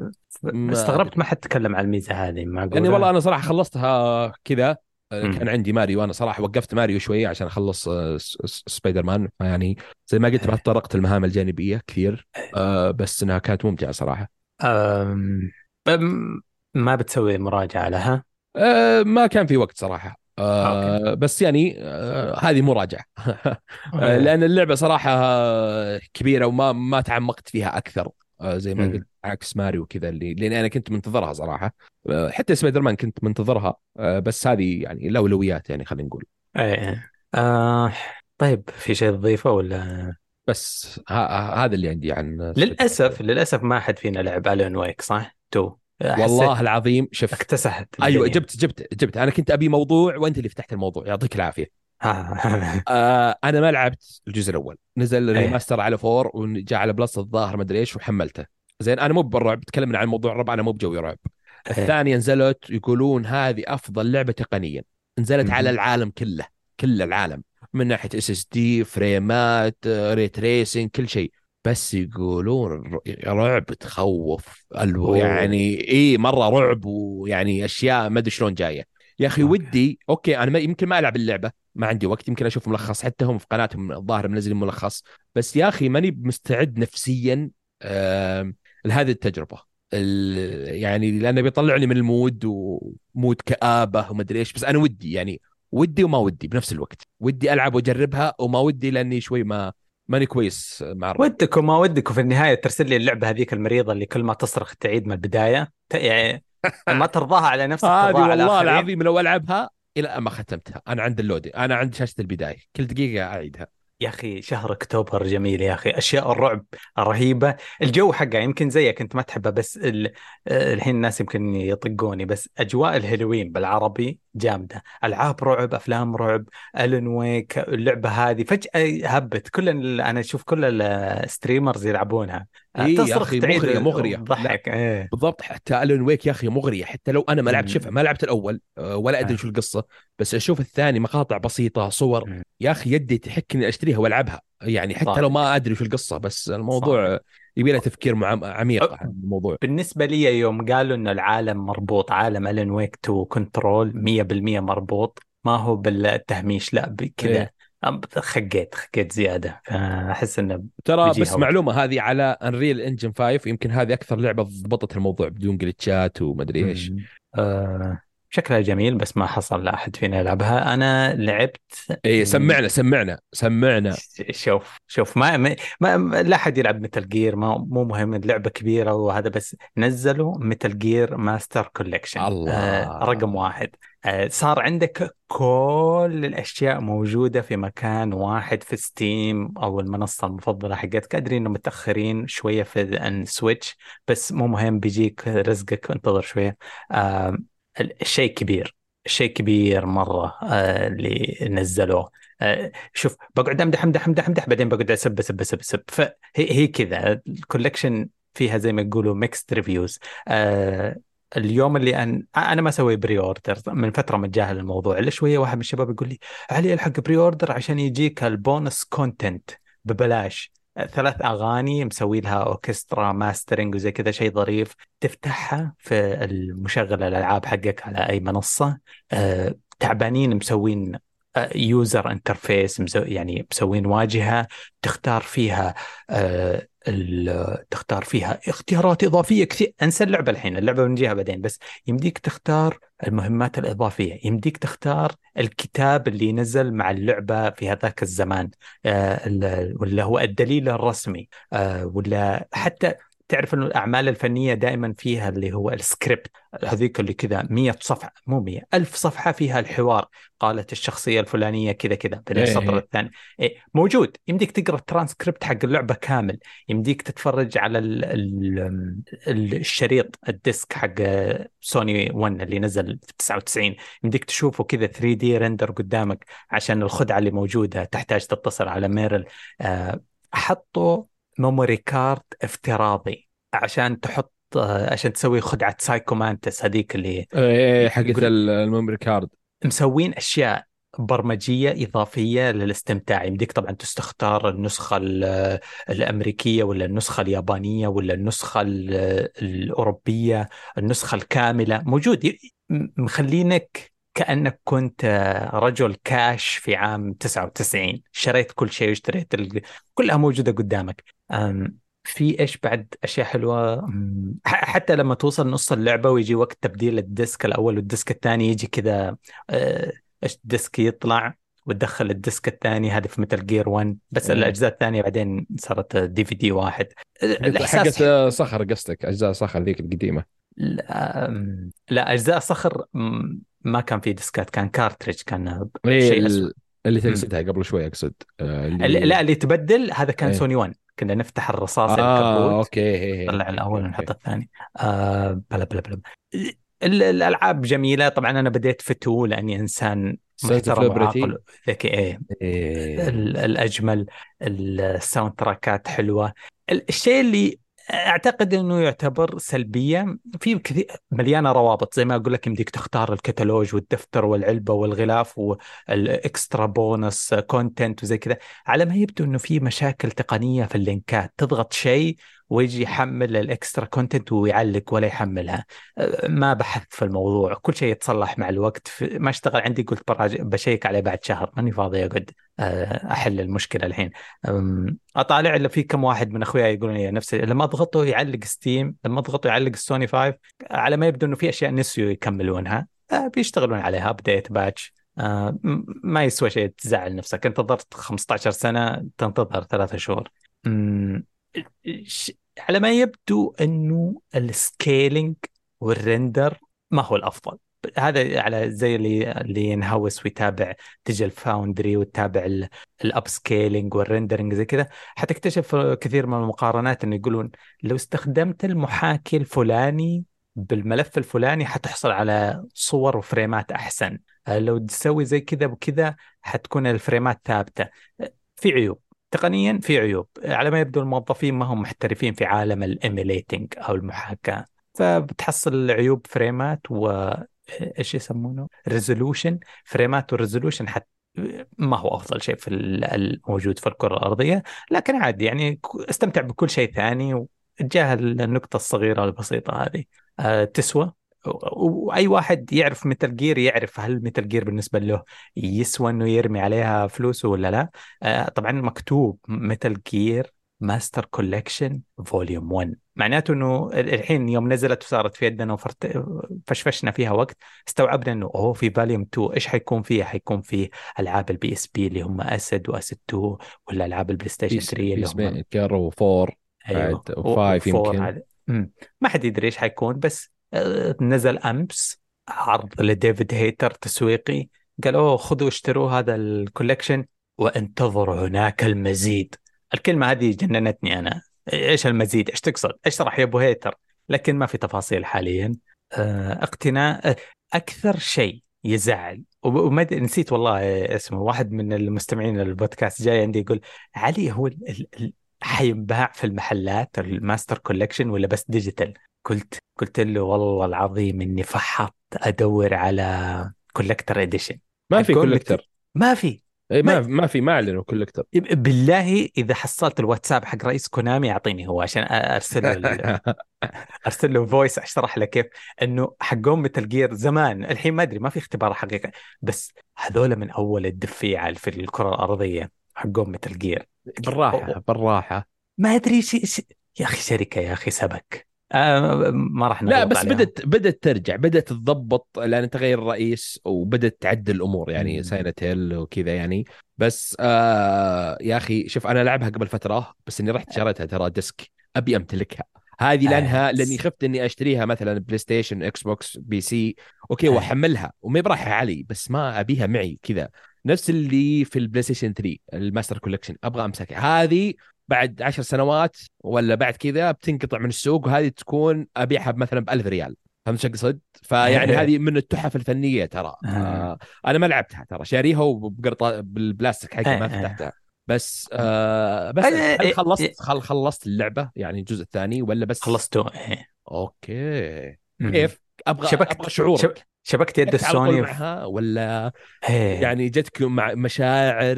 استغربت ما حد تكلم عن الميزة هذه، ما أقول يعني والله. أنا صراحة خلصتها كذا، كان عندي ماريو، أنا صراحة وقفت ماريو شوية عشان أخلص سبايدر مان، يعني زي ما قلت ما تطرقت المهام الجانبية كثير، بس إنها كانت ممتعة صراحة. ما بتسوي مراجعة لها؟ ما كان في وقت صراحة. آه بس يعني آه هذه مراجعة آه لأن اللعبة صراحة كبيرة وما ما تعمقت فيها أكثر، آه زي ما قلت عكس ماريو كذا اللي لأن أنا كنت منتظرها صراحة، آه حتى سبايدر مان كنت منتظرها، آه بس هذه يعني الأولويات يعني خلينا نقول. آه. آه. طيب في شيء تضيفه ولا بس هذا اللي عندي عن للأسف دي. للأسف ما حد فينا لعب ألون ويك صح تو، والله العظيم شف اكتسحت. ايوه جبت جبت جبت انا كنت ابي موضوع وانت اللي فتحت الموضوع، يعطيك العافيه. آه انا ما لعبت الجزء الاول، نزل ريماستر على فور وجاء على بلس الظاهر ما ادري ايش وحملته. زين انا مو بالرعب، تكلمنا عن موضوع الرعب انا مو بجوي رعب. الثانيه نزلت يقولون هذه افضل لعبه تقنيا نزلت على العالم كله، كل العالم من ناحيه اس اس دي، فريمات، ريت ريسين، كل شيء، بس يقولون رعب تخوف الو يعني ايه مره رعب، ويعني اشياء ما ادري شلون جايه يا اخي. ودي اوكي انا يمكن ما العب اللعبه، ما عندي وقت، يمكن اشوف ملخص، حتى هم في قناتهم الظاهر منزلين ملخص، بس يا اخي ماني مستعد نفسيا آه لهذه التجربه، يعني لانه بيطلعني من المود ومود كآبه وما ادري ايش. بس انا ودي يعني ودي وما ودي بنفس الوقت، ودي العب واجربها وما ودي لاني شوي ما ماني كويس مع ودك وما ودك، وفي النهاية ترسل لي اللعبة هذيك المريضة اللي كل ما تصرخ تعيد من البداية، يعني ما ترضاها على نفسك ترضاها على آخرين. والله العظيم لو ألعبها إلى ما ختمتها، أنا عند اللودي، أنا عند شاشة البداية كل دقيقة أعيدها. يا أخي شهر أكتوبر جميل يا أخي، أشياء الرعب الرهيبة، الجو حقها يمكن زيك أنت ما تحبها، بس ال... الحين الناس يمكن يطقوني، بس أجواء الهالوين بالعربي جامدة، ألعاب رعب، أفلام رعب، ألون ويك، اللعبة هذه فجأة هبت كل ال... أنا أشوف كل الستريمرز يلعبونها. إيه تصرخ مغرية مغرية ضحك. إيه. بالضبط، حتى ألون ويك يا أخي مغرية، حتى لو أنا ما لعبت شفها، ما لعبت الأول ولا أدري شو القصة، بس أشوف الثاني مقاطع بسيطة صور، يا أخي يدي تحكني أشتريها وألعبها يعني حتى صح. لو ما أدري في القصة، بس الموضوع يبي له تفكير عميق عن الموضوع. بالنسبة لي يوم قالوا إنه العالم مربوط، عالم ألان ويك تو كنترول مية بالمية مربوط، ما هو بالتهميش لا بكذا. خقيت خقيت زيادة، فأحس إنه ترى بس هو. معلومة هذه على Unreal Engine خمسة، يمكن هذه أكثر لعبة ضبطت الموضوع بدون جلتشات ومدري إيش. أه شكلها جميل بس ما حصل لأحد فينا يلعبها. أنا لعبت إيه، سمعنا سمعنا سمعنا شوف شوف ما ما, ما لا أحد يلعب ميتال جير، ما مو مهم اللعبة كبيرة وهذا، بس نزلوا ميتال جير ماستر كولكشن آه رقم واحد. آه صار عندك كل الأشياء موجودة في مكان واحد في ستيم أو المنصة المفضلة حقتك. أدري إنه متأخرين شوية في السويتش بس مو مهم، بيجيك رزقك انتظر شوية. آه الشيء كبير، شيء كبير مرة آه اللي نزلوه. آه شوف بقعد أمدح أمدح أمدح أمدح بعدين بقعد أسب سب سب سب. فهي هي كذا الكولكشن فيها زي ما يقولوا ميكست ريفيوز. آه اليوم اللي أن... أنا ما سوي بري أوردر من فترة، متجاهل الموضوع إلا شوية. واحد من الشباب يقول لي علي الحق بري أوردر عشان يجيك البونس كونتنت ببلاش، ثلاث أغاني مسوي لها أوركسترا ماسترينج وزي كذا، شيء ظريف. تفتحها في المشغل الألعاب حقك على أي منصة، أه تعبانين مسوين يوزر انترفيس، يعني مسوين واجهة تختار فيها أه تختار فيها اختيارات إضافية كثير. أنسى اللعبة الحين، اللعبة بنجيها بعدين، بس يمديك تختار المهمات الإضافية، يمديك تختار الكتاب اللي نزل مع اللعبة في هذاك الزمان، آه ولا هو الدليل الرسمي، آه ولا حتى تعرف أن الأعمال الفنية دائما فيها اللي هو السكريبت، هذيك اللي كذا مية صفحة، مو مية ألف صفحة فيها الحوار، قالت الشخصية الفلانية كذا كذا بالسطر الثاني. إيه موجود، يمديك تقرأ الترانسكريبت حق اللعبة كامل، يمديك تتفرج على ال ال الشريط الديسك حق سوني ون اللي نزل في تسعة وتسعين، يمديك تشوفه كذا ثري دي رندر قدامك عشان الخدعة اللي موجودة تحتاج تتصل على ميرل. أه حطوا ميموري كارد افتراضي عشان تحط عشان تسوي خدعة سايكو مانتس، هذيك اللي اي حقت الميموري كارد. مسوين اشياء برمجية إضافية للاستمتاع، يمديك طبعا تستختار النسخة الأمريكية ولا النسخة اليابانية ولا النسخة الأوروبية، النسخة الكاملة موجود، مخلينك كأنك كنت رجل كاش في عام تسعة وتسعين، شريت كل شيء واشتريت ال... كلها موجودة قدامك. في إيش بعد أشياء حلوة، حتى لما توصل نص اللعبة ويجي وقت تبديل الديسك الأول والديسك الثاني، يجي كذا الديسك يطلع وتدخل الديسك الثاني. هذا في ميتال جير واحد بس، الأجزاء الثانية بعدين صارت دي في دي واحد. حقت صخر قصتك، أجزاء صخر ذيك القديمة؟ لا لا، أجزاء صخر ما كان في ديسكات، كان كارتريج، كان شيء أسود اللي تقصدها قبل شوي. أقصد آه اللي... لا اللي تبدل هذا كان ايه. سوني وان كنا نفتح الرصاص الكبوت نطلع الأول ونحط الثاني. آه بلا بلا بلا الألعاب جميلة. طبعا أنا بديت في تو لأني إنسان محترم وعاقل ذكي. ايه, إيه. الأجمل الساوند تراكات حلوة. الشيء اللي أعتقد أنه يعتبر سلبية في كثير، مليانة روابط زي ما أقول لك، يمديك تختار الكتالوج والدفتر والعلبة والغلاف والإكسترا بونس كونتنت وزي كذا، على ما يبدو أنه في مشاكل تقنية في اللينكات، تضغط شيء ويجي يحمل الإكسترا كونتنت ويعلق ولا يحملها. ما بحثت في الموضوع، كل شيء يتصلح مع الوقت. ما اشتغل عندي، قلت بشيك عليه بعد شهر، ماني فاضي أقعد أحل المشكلة الحين. أطالع إلا في كم واحد من أخويا يقولون لي نفس لما أضغطه يعلق ستيم، لما أضغطه يعلق سوني خمسة. على ما يبدو إنه في أشياء نسيوا يكملونها، بيشتغلون عليها بداية باتش. ما يسوى شيء تزعل نفسك، انتظرت خمسة عشر سنة تنتظر ثلاثة شهور. على ما يبدو أنه السكيلينج والرندر ما هو الأفضل. هذا على زي اللي اللي ينهوس ويتابع تجي الفاوندري وتتابع الاب سكيلينج والرندرنج زي كذا، حتكتشف كثير من المقارنات أنه يقولون لو استخدمت المحاكي الفلاني بالملف الفلاني حتحصل على صور وفريمات أحسن، لو تسوي زي كذا وكذا حتكون الفريمات ثابتة. في عيوب تقنيا، في عيوب. على ما يبدو الموظفين ما هم محترفين في عالم الإيميليتينج أو المحاكاة، فبتحصل عيوب فريمات و إيش يسمونه ريزولوشن، فريمات والريزولوشن حتى ما هو أفضل شيء في الموجود في الكرة الأرضية، لكن عادي يعني استمتع بكل شيء ثاني وتجاهل النقطة الصغيرة البسيطة هذه. أه تسوى، وأي واحد يعرف ميتال جير يعرف هل ميتال جير بالنسبة له يسوى أنه يرمي عليها فلوسه ولا لا. أه طبعا مكتوب ميتال جير ماستر كولكشن فوليوم واحد، معناته أنه الحين يوم نزلت وصارت في يدنا وفشفشنا فيها وقت استوعبنا أنه أوه في فوليوم اثنين إيش حيكون فيه؟ حيكون فيه ألعاب البي اس بي اللي هم أسد وأسد اثنين، ولا ألعاب البلايستيشن ثلاثة اللي هم كارو وفور أيوه. وفايف يمكن مم. ما حد يدري إيش حيكون. بس نزل أمس عرض لديفيد هيتر تسويقي، قالوا خذوا اشتروا هذا الكولكشن وانتظروا هناك المزيد. الكلمة هذه جننتني أنا، إيش المزيد؟ إيش تقصد؟ إيش راح يا أبو هيتر؟ لكن ما في تفاصيل حاليا. اقتناء أكثر شيء يزعل، وما نسيت والله اسمه، واحد من المستمعين للبودكاست جاي عندي يقول علي هو ال... ال... حينباع في المحلات الماستر كولكشن ولا بس ديجيتال؟ قلت قلت له والله العظيم إني فحط أدور على كولكتر إديشن، ما في كولكتر، ما في ما ما في ما, في ما أعلنوا كولكتر. بالله إذا حصلت الواتساب حق رئيس كونامي أعطيني هو عشان أرسله أرسل له فويس أشرح له كيف إنه حقهم ميتال جير زمان. الحين ما أدري ما في اختبار حقيقة، بس هذول من أول الدفيعة في الكرة الأرضية حقهم ميتال جير. بالراحة بالراحة ما أدري شيء شي... يا أخي شركة يا أخي سبك آه ما راح لا بس عليهم. بدت بدت ترجع، بدت تضبط لأن تغير الرئيس وبدت تعدل الأمور يعني ساينتيل وكذا يعني. بس آه يا أخي شوف أنا لعبها قبل فترة بس إني رحت شريتها ترى ديسك، أبي أمتلكها هذه لأنها آه. لأني خفت إني أشتريها مثلا بلاي ستيشن إكس بوكس بي سي أوكي آه. وأحملها وما براحة علي بس ما أبيها معي كذا، نفس اللي في البلاي ستيشن ثلاثة الماستر كولكشن أبغى أمسكها. هذه بعد عشر سنوات ولا بعد كذا بتنقطع من السوق، وهذه تكون أبيعها مثلا بألف ريال، فهمت شو أقصد؟ فيعني هذه من التحف الفنية ترى آه. آه. أنا ما لعبتها ترى، شاريها وبقرطة بالبلاستيك حقي آه. ما فتحتها بس آه. بس هل خلصت هل خلصت اللعبة يعني الجزء الثاني ولا بس خلصته؟ أوكي كيف أبغى أبغى شعورك شبكت يد السوني معها ولا هي. يعني جتك مع مشاعر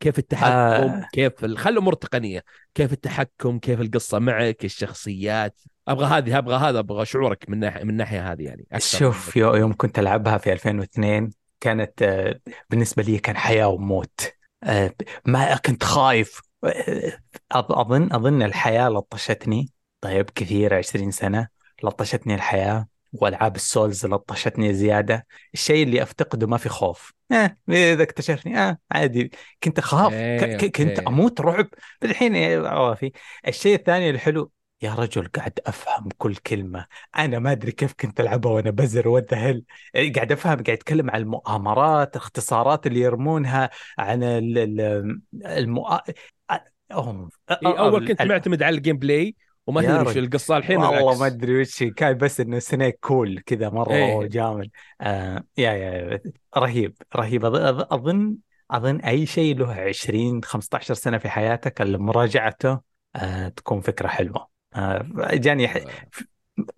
كيف التحكم آه. كيف خلوا امور تقنيه، كيف التحكم، كيف القصه معك، الشخصيات، ابغى هذه ابغى هذا ابغى شعورك من ناحيه من ناحيه هذه يعني أكثر. شوف يوم كنت العبها في ألفين واثنين كانت بالنسبه لي كان حياه وموت، ما كنت خايف. اظن اظن الحياه لطشتني طيب كثير، عشرين سنه لطشتني الحياه، والعاب السولز لطشتني زياده. الشيء اللي افتقده ما في خوف اه اذا اكتشفني اه عادي، كنت اخاف ك- كنت اموت رعب. الحين عوافي. الشيء الثاني الحلو يا رجل قاعد افهم كل كلمه، انا ما ادري كيف كنت العبها وانا بزر وذهل، قاعد افهم قاعد اتكلم عن المؤامرات، اختصارات اللي يرمونها عن المؤ... أو... اول كنت معتمد على الجيم بلاي وما تدري وش القصة الحين والله ما أدري وش كان، بس إنه سنيك كول كذا مرة ايه. جامد آه يا يا رهيب رهيب. أظن أظن أي شيء له عشرين خمسة عشر سنة في حياتك المراجعته آه تكون فكرة حلوة. آه جاني ح...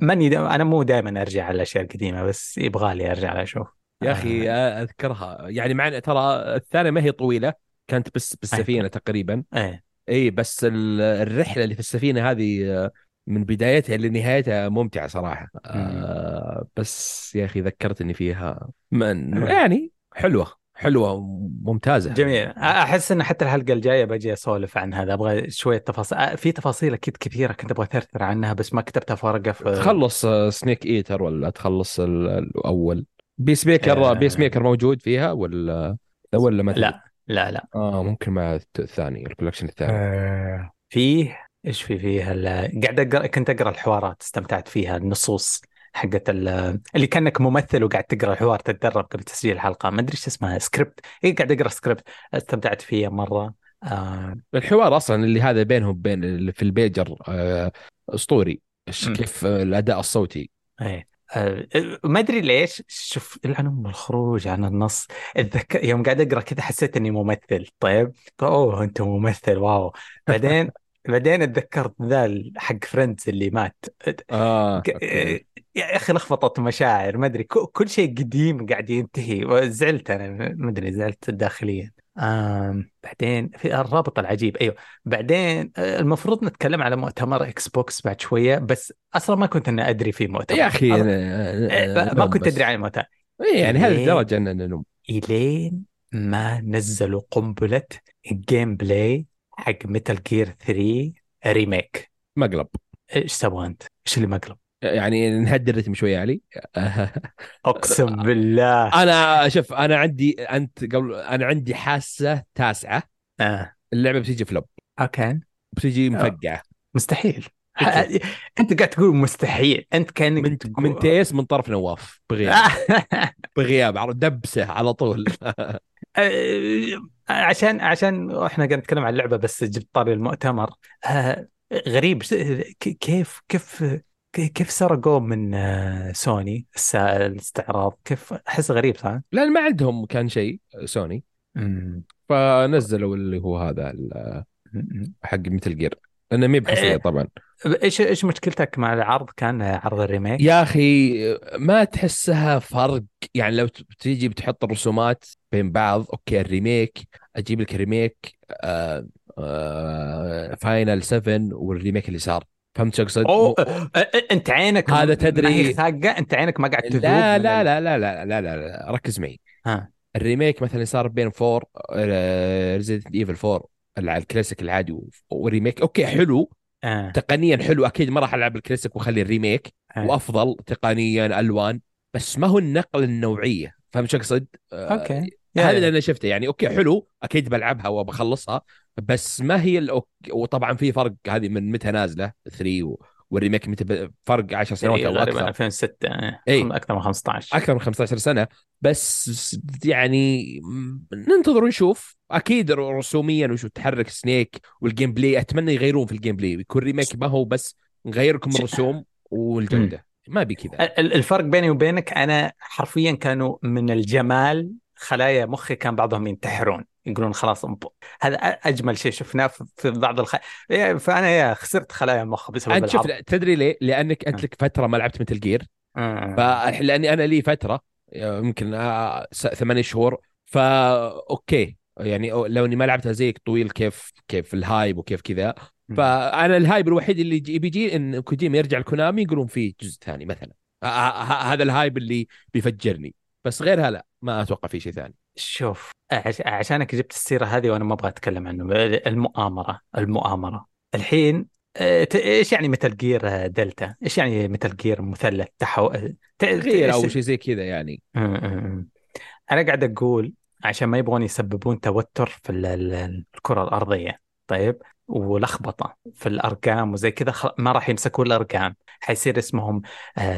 ماني أنا مو دائما أرجع على الأشياء القديمة بس يبغالي أرجع أشوف يا أخي آه. أذكرها يعني مع ترى الثانية ما هي طويلة كانت بس بالسفينة ايه. تقريبا ايه. اي بس الرحله اللي في السفينه هذه من بدايتها لنهايتها ممتعه صراحه آه. بس يا اخي ذكرتني فيها من يعني حلوه حلوه ممتازه جميل. احس ان حتى الحلقه الجايه باجي اسولف عن هذا، ابغى شويه تفاصيل في تفاصيل اكيد كثيره كنت ابغى ثرثر عنها بس ما كتبتها فارقه في... تخلص سنيك ايتر ولا تخلص الاول بيس ميكر؟ بيس ميكر موجود فيها ولا ولا ما لا لا لا آه ممكن مع الثاني الكولكشن الثاني آه. فيه إيش في فيها ال... قاعد أقرأ كنت أقرأ الحوارات استمتعت فيها النصوص حقة ال... اللي كأنك ممثل وقاعد تقرأ الحوار تتدرب قبل تسجيل الحلقة ما أدري إيش اسمها سكريبت إيه قاعد أقرأ سكريبت استمتعت فيها مرة آه. الحوار أصلا اللي هذا بينهم بين اللي في البيجر آه أسطوري كيف الأداء الصوتي إيه أه ما أدري ليش شوف العنم الخروج عن النص الذك... يوم قاعد أقرأ كذا حسيت أني ممثل طيب أوه أنت ممثل واو بعدين بعدين اتذكرت ذا حق فريندز اللي مات. اه ك... أوكي. يا اخي لخبطت مشاعر، ما ادري كل شيء قديم قاعد ينتهي، وزعلت انا ما ادري، زعلت داخليا. آم. بعدين في الرابط العجيب. ايوه بعدين المفروض نتكلم على مؤتمر اكس بوكس بعد شويه، بس اصلا ما كنت انا ادري في مؤتمر يا اخي. أنا... أنا... ما كنت ادري عن المؤتمر يعني هذه الدرجه اننا ننوم الين ما نزلوا قنبله الجيم بلاي حق ميتال جير ثري ريميك. مقلب. ايش سوى انت؟ ايش اللي مقلب؟ يعني نهدي الرتم شويه علي. اقسم بالله انا شوف، انا عندي انت قبل، انا عندي حاسه تاسعه آه. اللعبه بتيجي فلوب. اوكي بتيجي مفقعه. مستحيل. انت قاعد تقول مستحيل، انت كانك من من تيس من طرف نواف بغياب. بغياب دبسه على طول. عشان عشان احنا قاعد نتكلم عن اللعبه، بس جبت طاري المؤتمر. آه غريب كيف كيف كيف سرقوا من سوني الاستعراض، كيف احس غريب صح؟ لان ما عندهم كان شيء سوني مم. فنزلوا اللي هو هذا حق مثل جير انا ما بحصريه طبعا. ايش ايش مشكلتك مع العرض؟ كان عرض الريميك يا اخي ما تحسها فرق يعني؟ لو تيجي بتحط الرسومات بين بعض اوكي، الريميك اجيب لك ريميك آآ آآ فاينل سفن والريميك اللي صار، فهمت شو اقصد؟ أو... انت عينك هذا تدري حقه، انت عينك ما قاعد تذوب. لا لا لا لا لا لا لا ركز معي. ها الريميك مثلا صار بين فور ريزيدنت ايفل فور الكلاسيك العادي وريميك اوكي حلو آه. تقنيا حلو اكيد، ما راح العب الكلاسيك وخلي الريميك آه. وافضل تقنيا الوان، بس ما هو النقل النوعيه، فهمت شو اقصد؟ اوكي هذا اللي انا شفته يعني اوكي حلو اكيد بلعبها وبخلصها، بس ما هي الأوك... وطبعا في فرق هذه من متى نازله ثري و... والريميك متى فرق عشر سنوات او اكثر، ألفين وستة ايه. اكثر من خمسة عشر اكثر من خمسة عشر سنه، بس يعني ننتظر ونشوف. اكيد رسوميا وشو تحرك سنيك والجيم بلاي اتمنى يغيرون في الجيم بلاي، يكون ريميك ما هو بس نغيركم الرسوم والجوده، ما بي كذا. الفرق بيني وبينك انا حرفيا كانوا من الجمال خلايا مخي كان بعضهم ينتحرون يقولون خلاص انبو. هذا أجمل شيء شفناه في بعض الخ... فأنا يا خسرت خلايا مخ بسبب العرض. شوف تدري ليه؟ لأنك أنت لك فترة ما لعبت مثل جير أه. ف... لأني أنا لي فترة يمكن ثمانية شهور، فأوكي يعني لو أني ما لعبتها زيك طويل كيف كيف الهايب وكيف كذا، فأنا الهايب الوحيد اللي بيجي إن كوجيما يرجع لكونامي يقولون فيه جزء ثاني مثلا، هذا الهايب اللي بيفجرني، بس غيرها لا ما أتوقع في شيء ثاني. شوف عشانك جبت السيرة هذه وأنا ما أبغى أتكلم عنه. المؤامرة المؤامرة الحين إيش يعني ميتال جير دلتا؟ إيش يعني ميتال جير مثلث تحو تغيير أو شيء زي كذا يعني؟ أنا قاعد أقول عشان ما يبغون يسببون توتر في الكرة الأرضية طيب، ولخبطة في الأرقام وزي كذا، ما راح يمسكوا الأرقام، حيصير اسمهم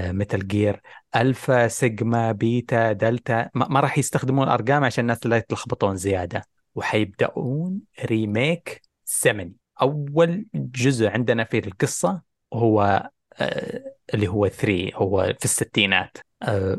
ميتال جير ألفا سيجما بيتا دلتا، ما راح يستخدمون الأرقام عشان الناس لا يتلخبطون زيادة، وحيبدأون ريميك ثمانية. أول جزء عندنا في القصة هو اللي هو ثري، هو في الستينات،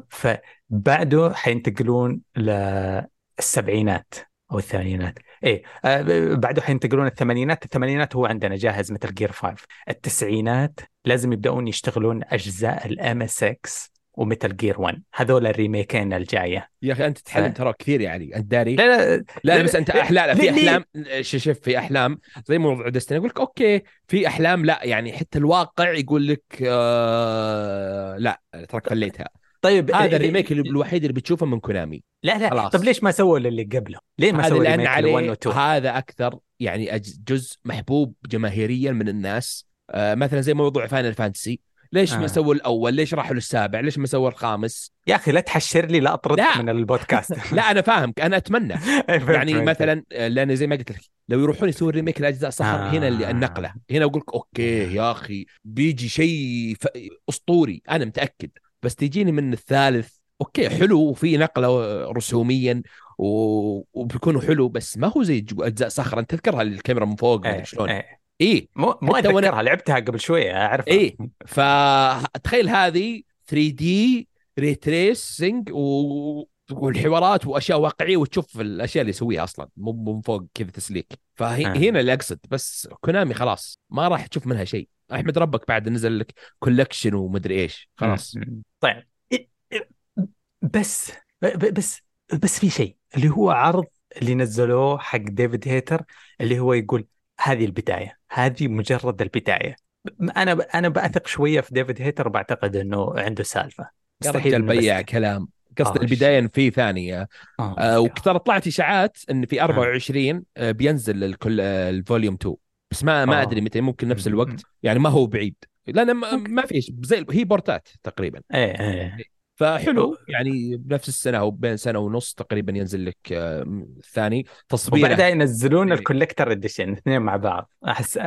فبعده حينتقلون للسبعينات أو الثمانينات. إيه آه بعده حينتقلون الثمانينات. الثمانينات هو عندنا جاهز مثل جير فايف. التسعينات لازم يبدأون يشتغلون أجزاء الام اس اكس ومثل جير ون، هذول الريميكين الجاية. يا أخي أنت تحلم ف... ترى كثير يعني أنت داري. لا لا, لا, لا بس أنت أحلام في أحلام شوف في أحلام زي موضوع دستني أقول لك أوكي، في أحلام لا يعني حتى الواقع يقول لك آه لا ترك خليتها. طيب هذا الريميك الوحيد اللي بتشوفه من كونامي. لا لا خلاص. طب ليش ما سووا اللي قبله؟ ليه ما سووا ريميك واحد و اثنين؟ هذا اكثر يعني جزء محبوب جماهيريا من الناس، آه مثلا زي موضوع فاينل فانتسي، ليش آه. ما سووا الاول؟ ليش راحوا للسابع؟ ليش ما سووا الخامس؟ يا اخي لا تحشر لي، لا اطردك من البودكاست. لا انا فاهمك، انا اتمنى يعني مثلا لان زي ما قلت لك لو يروحون يسوون ريميك الاجزاء صح آه. هنا اللي النقله هنا اقول لك اوكي يا اخي بيجي شيء ف... اسطوري انا متاكد، بس تجيني من الثالث اوكي حلو وفي نقله رسوميا و... وبيكون حلو، بس ما هو زي اجزاء صخره انت تذكرها الكاميرا من فوق ايه شلون ايه, إيه؟ مو مو اتذكرها وانا... لعبتها قبل شويه اعرفها ايه. فتخيل هذه ثري دي ريتريسنج و والحوارات واشياء واقعيه وتشوف الاشياء اللي يسويها اصلا مو من فوق كذا تسليك. فهنا آه. اللي اقصد بس كونامي خلاص ما راح تشوف منها شيء، احمد ربك بعد نزل لك كولكشن ومدري ايش خلاص. طيب بس بس بس في شيء اللي هو عرض اللي نزلوه حق ديفيد هيتر اللي هو يقول هذه البدايه، هذه مجرد البدايه. انا انا بأثق شويه في ديفيد هيتر، بعتقد انه عنده سالفه. مستحيل بيع كلام قصد آه البداية في ثانية آه آه وكثر طلعت إشاعات إن في أربعة وعشرين آه بينزل الكل آه الفوليوم تو، بس ما ما آه. أدري متى، ممكن نفس الوقت يعني، ما هو بعيد لأن ما, ما فيش زي هي بورتات تقريبا ايه ايه فحلو يعني بنفس السنة أو بين سنة ونص تقريبا ينزل لك آه ثاني تصبيره، وبعدها ينزلون الكولكتر إديشن اثنين مع بعض. أحس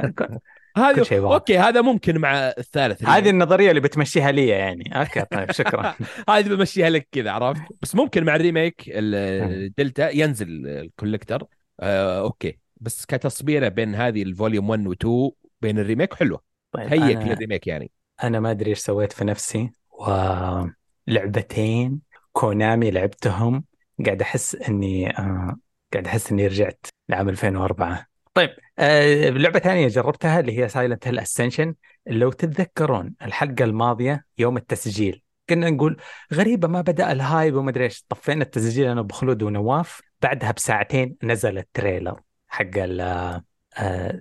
هذا اوكي، هذا ممكن مع الثالث. هذه النظريه اللي بتمشيها لي يعني. اوكي طيب شكرا. هذه بمشيها لك كذا عرفت، بس ممكن مع الريميك الدلتا ينزل الكولكتر آه، اوكي بس كتصبيره بين هذه الفوليوم واحد و اثنين بين الريميك حلوه. طيب هيك للريميك يعني. انا ما ادري ايش سويت في نفسي، ولعبتين كونامي لعبتهم قاعد احس اني آه، قاعد احس اني رجعت لعام ألفين وأربعة. طيب آه، لعبة ثانية جربتها اللي هي Silent Hill Ascension. لو تتذكرون الحلقة الماضية يوم التسجيل كنا نقول غريبة ما بدأ الهايب وما أدري إيش، طفينا التسجيل أنا بخلود ونواف، بعدها بساعتين نزل التريلر حق آه،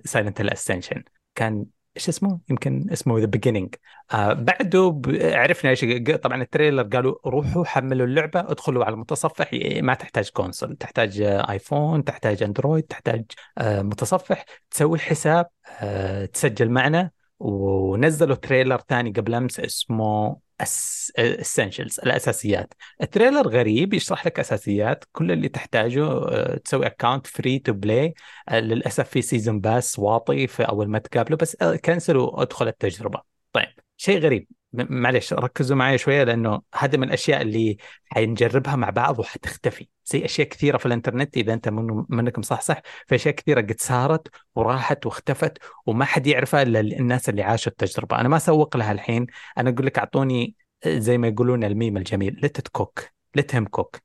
Silent Hill Ascension. كان إيش اسمه؟ يمكن اسمه The Beginning. آه، بعده عرفنا إيش طبعا التريلر، قالوا روحوا حملوا اللعبة، ادخلوا على المتصفح، ما تحتاج كونسول، تحتاج آيفون، تحتاج أندرويد، تحتاج آه، متصفح، تسوي الحساب آه، تسجل معنا. ونزلوا تريلر ثاني قبل أمس اسمه أس... Essentials، الأساسيات. التريلر غريب، يشرح لك أساسيات كل اللي تحتاجه، تسوي أكاونت فري تو بلاي. للأسف في سيزن باس واطي في أول ما تقابله، بس كنسلوا أدخل التجربة. طيب شيء غريب، معلش ركزوا معي شوية لأنه هذا من الأشياء اللي حنجربها مع بعض وحتختفي، زي أشياء كثيرة في الإنترنت إذا أنت من منكم صح صح في أشياء كثيرة قد صارت وراحت واختفت وما حد يعرفها إلا الناس اللي عاشوا التجربة. أنا ما سوق لها الحين، أنا أقول لك أعطوني زي ما يقولون الميم الجميل let it cook let him cook.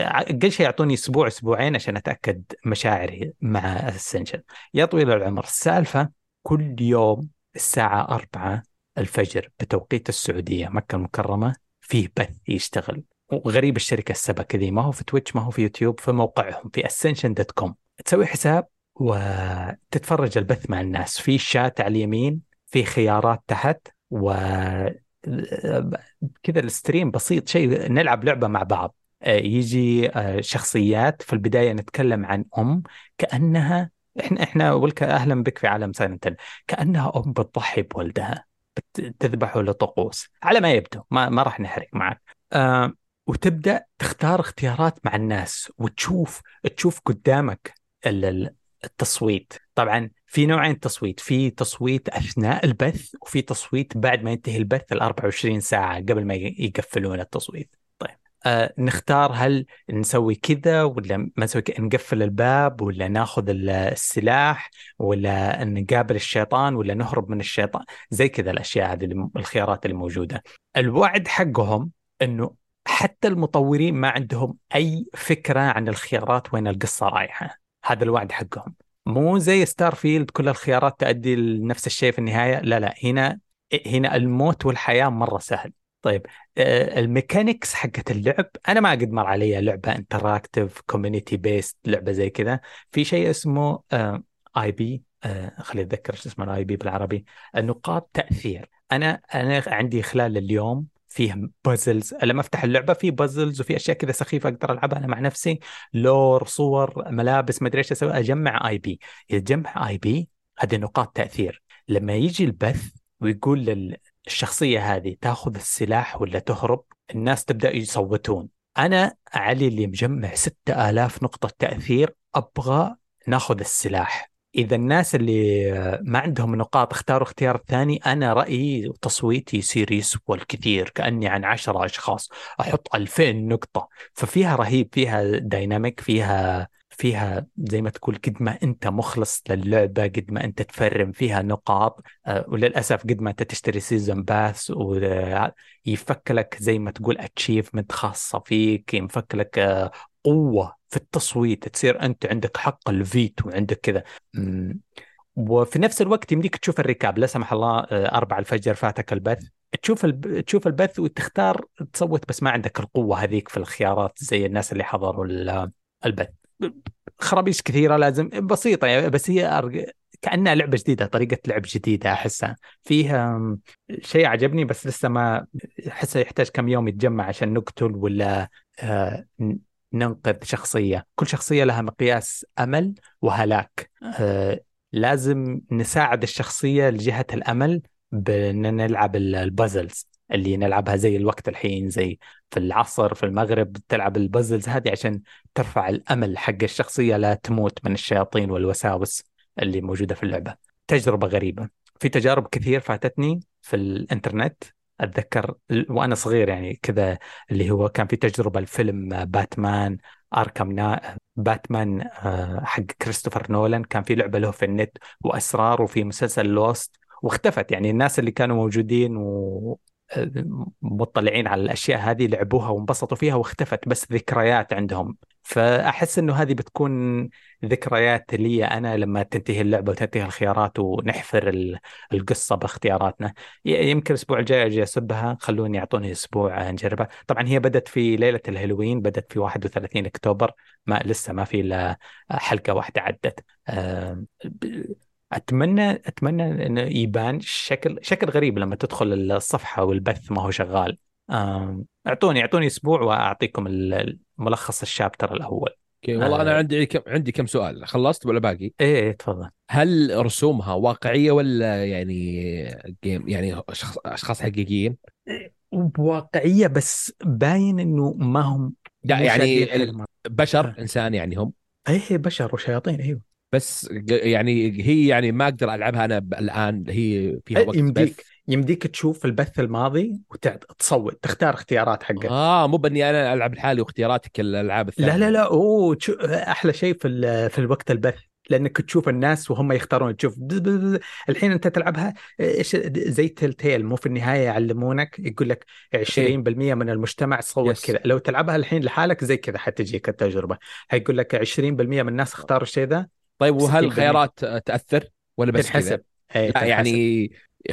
أقل شيء يعطوني أسبوع أسبوعين عشان أتأكد مشاعري مع السنشن. يا طويل العمر السالفة كل يوم الساعة أربعة الفجر بتوقيت السعودية مكة المكرمة فيه بث يشتغل، وغريب الشركة السبكة ذي ما هو في تويتش ما هو في يوتيوب، في موقعهم في ascension دوت كوم تسوي حساب وتتفرج البث مع الناس. في شات على اليمين، في خيارات تحت، وكذا الستريم بسيط شيء، نلعب لعبة مع بعض. يجي شخصيات في البداية نتكلم عن أم كأنها إحنا إحنا ولك أهلا بك في عالم سايلنت، كأنها أم بتضحي بولدها، تذبحه لطقوس على ما يبدو، ما ما راح نحرق معك أه، وتبدأ تختار اختيارات مع الناس وتشوف تشوف قدامك التصويت. طبعا في نوعين تصويت، في تصويت أثناء البث وفي تصويت بعد ما ينتهي البث ال أربعة وعشرين ساعة قبل ما يقفلون التصويت. طيب أه، نختار هل نسوي كذا ولا ما نسوي كذا، نقفل الباب ولا ناخذ السلاح ولا نقابل الشيطان ولا نهرب من الشيطان، زي كذا الأشياء هذه الخيارات اللي موجودة. الوعد حقهم أنه حتى المطورين ما عندهم أي فكرة عن الخيارات وين القصة رايحة، هذا الوعد حقهم. مو زي ستارفيلد كل الخيارات تؤدي لنفس الشيء في النهاية، لا لا، هنا هنا الموت والحياة مرة سهل. طيب الميكانيكس حقت اللعب أنا ما أقدر مر عليها لعبة انتراكتيف كوميونيتي بيست لعبة زي كذا. في شيء اسمه آي بي، خلي أتذكر شو اسمه آي بي بالعربي، النقاط تأثير. أنا أنا عندي خلال اليوم فيه بازلز، لما أفتح اللعبة فيه بازلز وفي أشياء كذا سخيفة أقدر ألعبها أنا مع نفسي، لور، صور، ملابس، ما أدري إيش أسوي، أجمع آي بي. يجمع آي بي هذه نقاط تأثير. لما يجي البث ويقول لل الشخصية هذه تأخذ السلاح ولا تهرب، الناس تبدأ يصوتون. أنا علي اللي مجمع ستة آلاف نقطة تأثير، أبغى نأخذ السلاح. إذا الناس اللي ما عندهم نقاط اختاروا اختيار ثاني، أنا رأيي وتصويتي سيريس والكثير، كأني عن عشرة أشخاص أحط ألفين نقطة. ففيها رهيب، فيها دايناميك، فيها فيها زي ما تقول قد ما أنت مخلص للعبة، قد ما أنت تفرم فيها نقاط، وللأسف قد ما أنت تشتري سيزون باس ويفك لك زي ما تقول أتشيفمنت خاصة فيك، ينفك لك قوة في التصويت، تصير أنت عندك حق الفيتو عندك كذا. وفي نفس الوقت يمديك تشوف الركاب، لا سمح الله أربعة الفجر فاتك البث، تشوف الب... تشوف البث وتختار تصوت، بس ما عندك القوة هذيك في الخيارات زي الناس اللي حضروا البث. خرابيش كثيرة لازم بسيطة يعني، بس هي أرج... كأنها لعبة جديدة، طريقة لعب جديدة أحسها فيها شيء عجبني، بس لسه ما أحسها، يحتاج كم يوم يتجمع عشان نقتل ولا آه... ننقذ شخصية. كل شخصية لها مقياس أمل وهلاك، آه... لازم نساعد الشخصية لجهة الأمل بأن نلعب البازلز اللي نلعبها زي الوقت الحين، زي في العصر في المغرب تلعب البازلز هذه عشان ترفع الأمل حق الشخصية لا تموت من الشياطين والوساوس اللي موجودة في اللعبة. تجربة غريبة، في تجارب كثير فاتتني في الإنترنت. أتذكر وأنا صغير يعني كذا، اللي هو كان في تجربة الفيلم باتمان أركام نا... باتمان حق كريستوفر نولان، كان في لعبة له في النت وأسرار، وفي مسلسل لوست واختفت يعني. الناس اللي كانوا موجودين ومطلعين على الأشياء هذه لعبوها وانبسطوا فيها واختفت، بس ذكريات عندهم. فأحس أنه هذه بتكون ذكريات لي أنا لما تنتهي اللعبة وتنتهي الخيارات ونحفر القصة باختياراتنا. يمكن الأسبوع الجاي أجي أسبها، خلوني يعطوني أسبوع نجربها. طبعا هي بدت في ليلة الهالوين، بدت في واحد وثلاثين أكتوبر، ما لسه ما في إلا حلقة واحدة عدت. أه أتمنى أتمنى أنه يبان شكل شكل غريب لما تدخل الصفحة والبث ما هو شغال. أعطوني أعطوني أسبوع وأعطيكم ملخص الشابتر الأول. أوكي والله آه. أنا عندي كم عندي كم سؤال. خلصت ولا باقي؟ إيه تفضل. هل رسومها واقعية ولا يعني جيم يعني أشخاص حقيقيين؟ واقعية بس باين إنه ما هم يعني بشر آه. إنسان يعني هم. إيه بشر وشياطين. إيوه بس يعني هي يعني ما أقدر ألعبها أنا الآن، هي فيها وقت يمديك بث. يمديك تشوف البث الماضي وتصوت تختار اختيارات حقك. آه مو بني أنا ألعب لحالي واختياراتك الألعاب الثانية. لا لا لا أوه أحلى شيء في في الوقت البث، لأنك تشوف الناس وهم يختارون. تشوف الحين أنت تلعبها إيش زي تيل، مو في النهاية يعلمونك يقول لك عشرين بالمئة من المجتمع صوت yes. كذا. لو تلعبها الحين لحالك زي كذا حتجيك التجربة، هيقول لك عشرين بالمئة من الناس اختاروا الشيء ذا. طيب وهل الخيارات تأثر ولا بس كذا؟ يعني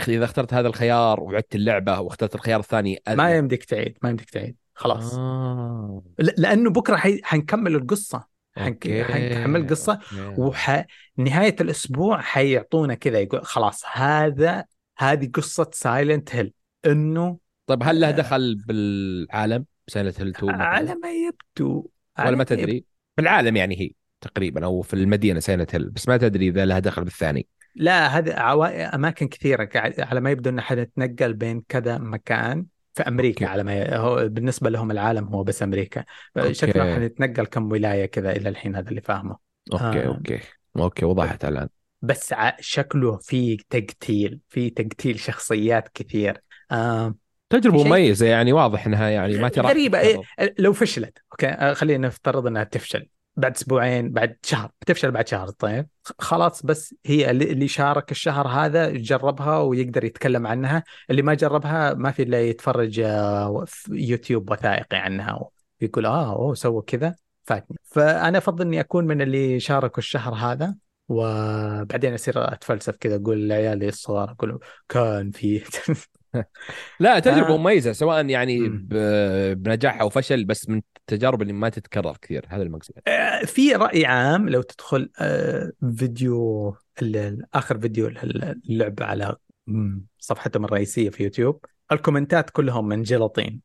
إذا اخترت هذا الخيار وعدت اللعبة واخترت الخيار الثاني أذن. ما يمديك تعيد ما يمديك تعيد خلاص آه. لأنه بكرة حي... هنكمل القصة هنك... هنكمل القصة ونهاية وح... الأسبوع حيعطونا كذا يقول خلاص هذا هذه قصة سايلنت هيل. إنه طيب هل له دخل بالعالم سايلنت هيل تو؟ على ما يبدو ولا ما تدري بالعالم يعني هي تقريبا أو في المدينة سايلنت هيل، بس ما تدري إذا لها دخل بالثاني. لا هذا عوا... أماكن كثيرة على ما يبدو أن حد يتنقل بين كذا مكان في أمريكا أوكي. على ما ي... هو بالنسبة لهم العالم هو بس أمريكا أوكي. شكله حنتنقل كم ولاية كذا إلى الحين، هذا اللي فاهمه. أوكي آه. أوكي أوكي وضحت الآن. بس ع... شكله في تقتيل في تقتيل شخصيات كثير آه. تجربة مميزة شيء... يعني واضح أنها يعني ما ترى غريبة إيه. لو فشلت أوكي خلينا نفترض أنها تفشل بعد أسبوعين بعد شهر، بتفشل بعد شهر طيب خلاص. بس هي اللي شارك الشهر هذا جربها ويقدر يتكلم عنها، اللي ما جربها ما في إلا يتفرج يوتيوب وثائقي عنها ويقول آه أوه سووا كذا فاتني. فأنا أفضل أني أكون من اللي شاركوا الشهر هذا، وبعدين أصير أتفلسف كذا أقول لعيالي الصغار أقول كان في لا تجربة آه. مميزة سواء يعني بنجاح أو فشل، بس من التجارب اللي ما تتكرر كثير، هذا المقصود. آه في رأي عام لو تدخل آه فيديو آخر فيديو اللعبة على صفحتهم الرئيسية في يوتيوب، الكومنتات كلهم من جلطين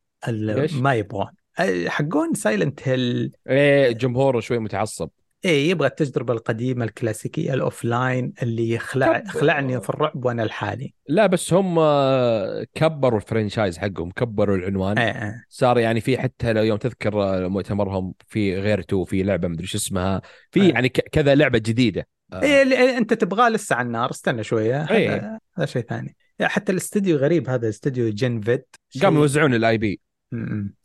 ما يبغون آه حقون سايلنت هيل آه جمهوره شوي متعصب إيه، يبغى التجربة القديمة الكلاسيكية الأوفلاين اللي خلع خلعني في الرعب وأنا الحالي. لا بس هم كبروا الفرنشايز حقهم، كبروا العنوان آه. صار يعني في حتى لو يوم تذكر مؤتمرهم في غيرته في لعبة مدري شو اسمها في آه. يعني كذا لعبة جديدة آه. إيه أنت تبغى لسه على النار استنى شوية هذا آه. شيء ثاني. حتى الاستديو غريب هذا الاستديو جنفيد قاموا يوزعون الاي بي.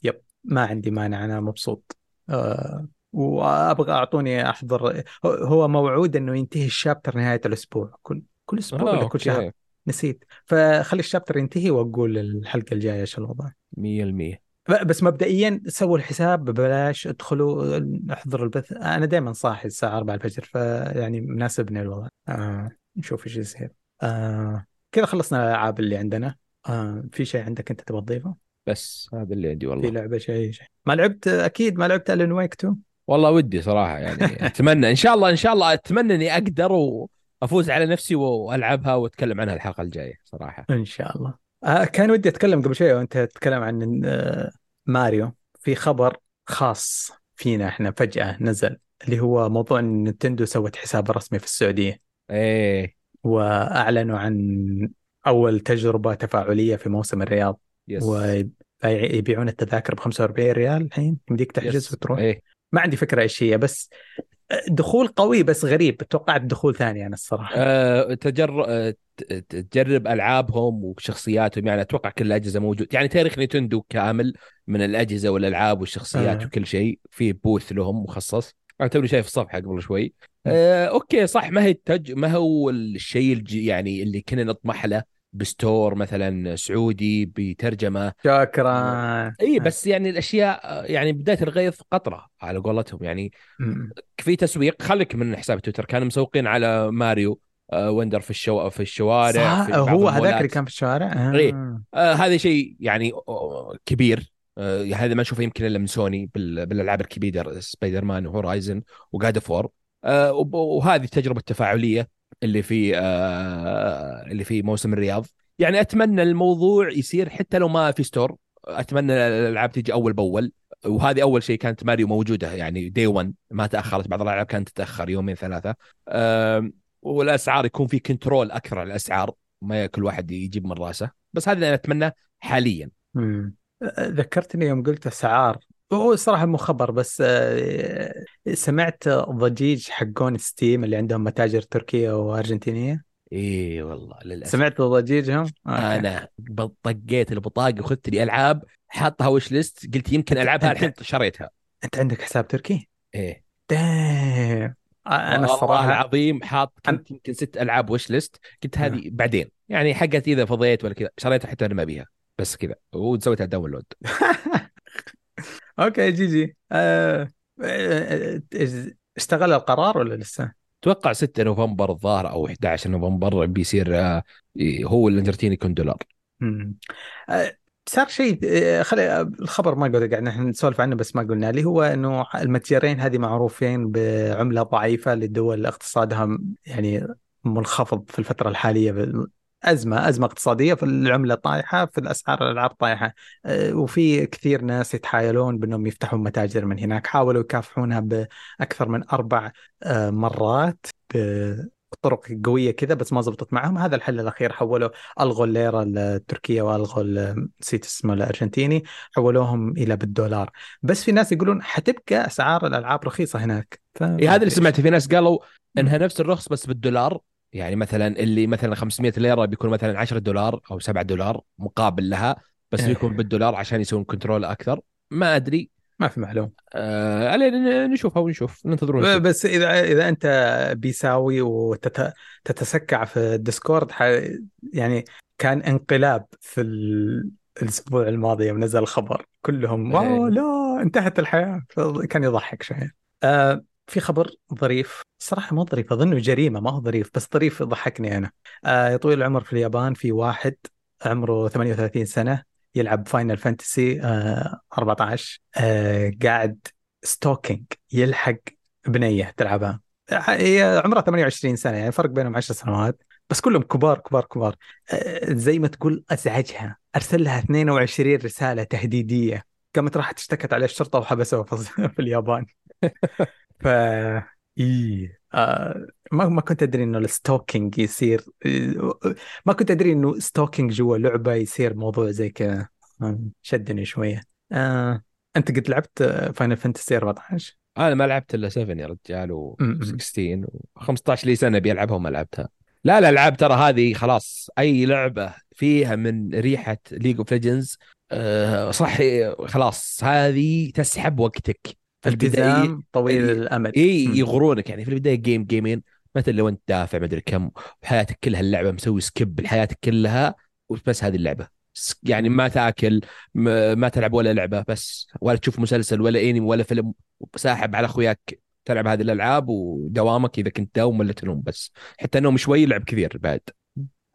يب ما عندي مانع أنا مبسوط آه. وابغى اعطوني احضر. هو موعود انه ينتهي الشابتر نهايه الاسبوع، كل كل اسبوع ولا كل شهر نسيت، فخلي الشابتر ينتهي واقول الحلقه الجايه ايش الوضع مية بالمية. بس مبدئيا سووا الحساب ببلاش، ادخلوا احضروا البث، انا دائما صاحي الساعه أربعة الفجر فيعني مناسبني الوضع. آه. نشوف ايش يصير. آه. كذا خلصنا الالعاب اللي عندنا. آه. في شيء عندك انت تبغى تضيفه؟ بس هذا اللي عندي والله. في لعبه شيء شي. ما لعبت اكيد، ما لعبت ألين ويك تو والله ودي صراحه يعني اتمنى ان شاء الله ان شاء الله اتمنى اني اقدر وافوز على نفسي والعبها واتكلم عنها الحلقه الجايه صراحه ان شاء الله. آه كان ودي اتكلم قبل شوي وانت تتكلم عن آه ماريو. في خبر خاص فينا احنا فجاه نزل، اللي هو موضوع ان نينتندو سوت حساب رسمي في السعوديه ايه، واعلنوا عن اول تجربه تفاعليه في موسم الرياض. يس. ويبيعون التذاكر ب خمسة وأربعين ريال الحين، يمديك تحجز وتروح. ايه. ما عندي فكرة إيش هي، بس دخول قوي بس غريب، توقعت دخول ثاني أنا الصراحة. أه تجر... تجرب ألعابهم وشخصياتهم، يعني أتوقع كل الأجهزة موجود، يعني تاريخ نينتندو كامل من الأجهزة والألعاب والشخصيات. أه. وكل شيء في بوث لهم مخصص. أنا تولي شايف الصفحة قبل شوي. أه أوكي صح، ما هي التج... ما هو الشيء يعني اللي كنا نطمح له بستور مثلا سعودي بترجمه. شكرا. اي بس يعني الاشياء يعني بدايه الغيظ قطره على قولتهم، يعني في تسويق. خليك من حساب تويتر، كانوا مسوقين على ماريو وندر في الشو في الشوارع، في هو هذاك اللي كان في الشوارع. آه. آه هذا شيء يعني كبير. آه هذا ما نشوفه يمكن الا من سوني بالالعاب الكبيره، سبايدر مان وهورايزن وجاد اوف وور. آه وهذه التجربه التفاعليه اللي في آه اللي في موسم الرياض، يعني أتمنى الموضوع يصير حتى لو ما في ستور، أتمنى الألعاب تيجي أول بأول. وهذه أول شيء كانت ماريو موجودة يعني دي ون، ما تأخرت. بعض الألعاب كانت تتأخر يومين ثلاثة. آه والأسعار يكون في كنترول أكثر على الأسعار، ما كل واحد يجيب من راسه، بس هذا اللي أنا أتمنى حاليا. مم. ذكرتني يوم قلت أسعار، هو صراحة مو خبر بس سمعت ضجيج حقون ستيم اللي عندهم متاجر تركية وأرجنتينية. إيه والله للأسف سمعت ضجيجهم. أنا طقيت البطاقة وخذت لي ألعاب حطها وش ليست، قلت يمكن ألعبها الحين، شريتها. أنت عندك حساب تركي؟ إيه. دايم. أنا الصراحة العظيم حاط يمكن ست ألعاب وش ليست، قلت هذه بعدين يعني حقت إذا فضيت ولا كذا، شريتها حتى أنا ما بيها بس كذا وسويتها داونلود. اوكي جي جي. أه... اشتغل القرار ولا لسه؟ اتوقع ستة نوفمبر الظاهر او أحد عشر نوفمبر بيصير. أه... هو الانترتيني كون دولار. امم أه... صار شيء خلي الخبر ما قلنا، قاعد نحن نسولف عنه بس ما قلنا لي، هو انه المتجرين هذه معروفين بعمله ضعيفه للدول اقتصادها يعني منخفض في الفتره الحاليه، بال... أزمة أزمة اقتصادية، في العملة طايحة، في الأسعار الألعاب طايحة. أه وفي كثير ناس يتحايلون بأنهم يفتحوا متاجر من هناك، حاولوا يكافحونها بأكثر من أربع أه مرات بطرق قوية كذا بس ما زبطت معهم. هذا الحل الأخير حولوا، ألغوا الليرة التركية وألغوا نسيت اسمه الأرجنتيني، حولوهم إلى بالدولار. بس في ناس يقولون حتبقى أسعار الألعاب رخيصة هناك. إيه هذا اللي سمعت، في ناس قالوا إنها نفس الرخص بس بالدولار، يعني مثلا اللي مثلا خمسمية ليرة بيكون مثلا عشرة دولار أو سبعة دولار مقابل لها، بس بيكون بالدولار عشان يسوون كنترول أكثر. ما أدري، ما في معلوم. آه نشوفها ونشوف، ننتظرون. بس إذا إذا أنت بيساوي وتتسكع في الديسكورد، يعني كان انقلاب في الأسبوع الماضي يوم نزل الخبر، كلهم واو لا انتهت الحياة، كان يضحك شوية. آه في خبر ظريف صراحة، مو ظريف أظنه جريمة، ما هو ظريف بس ظريف ضحكني أنا. آه يطول العمر في اليابان، في واحد عمره ثمانية وثلاثين سنة يلعب فاينل فانتسي آه أربعة عشر، آه قاعد ستوكينج يلحق بنية تلعبها، هي عمرها ثمانية وعشرين سنة يعني فرق بينهم عشر سنوات، بس كلهم كبار كبار كبار. آه زي ما تقول أزعجها، أرسل لها اثنين وعشرين رسالة تهديدية، قامت راحت اشتكت على الشرطة وحبسوها في اليابان. ف إيه آه... ما ما كنت أدري إنه الستوكينج يصير، ما كنت أدري إنه ستوكينج جوا لعبة يصير موضوع زي كذا، شدني شوية. آه... أنت قد لعبت فاينل فانتسي أربعة عشر؟ أنا ما لعبت إلا سبعة يا رجال، و ستة عشر وخمسة عشر لي سنة بيلعبها وما لعبتها. لا لا العاب ترى هذه خلاص، أي لعبة فيها من ريحة ليج اوف ليجندز صح خلاص، هذه تسحب وقتك التزام طويل يعني الامد. اي يغرونك يعني في البدايه جيم جيمين مثلا لو انت دافع مدري كم وحياتك كلها اللعبه مسوي سكيب لحياتك كلها وبس هذه اللعبه يعني ما تاكل ما تلعب ولا لعبه بس ولا تشوف مسلسل ولا انمي ولا فيلم وساحب على اخوياك تلعب هذه الالعاب ودوامك اذا كنت داوم ولا تنوم بس حتى النوم شوي لعب كثير بعد.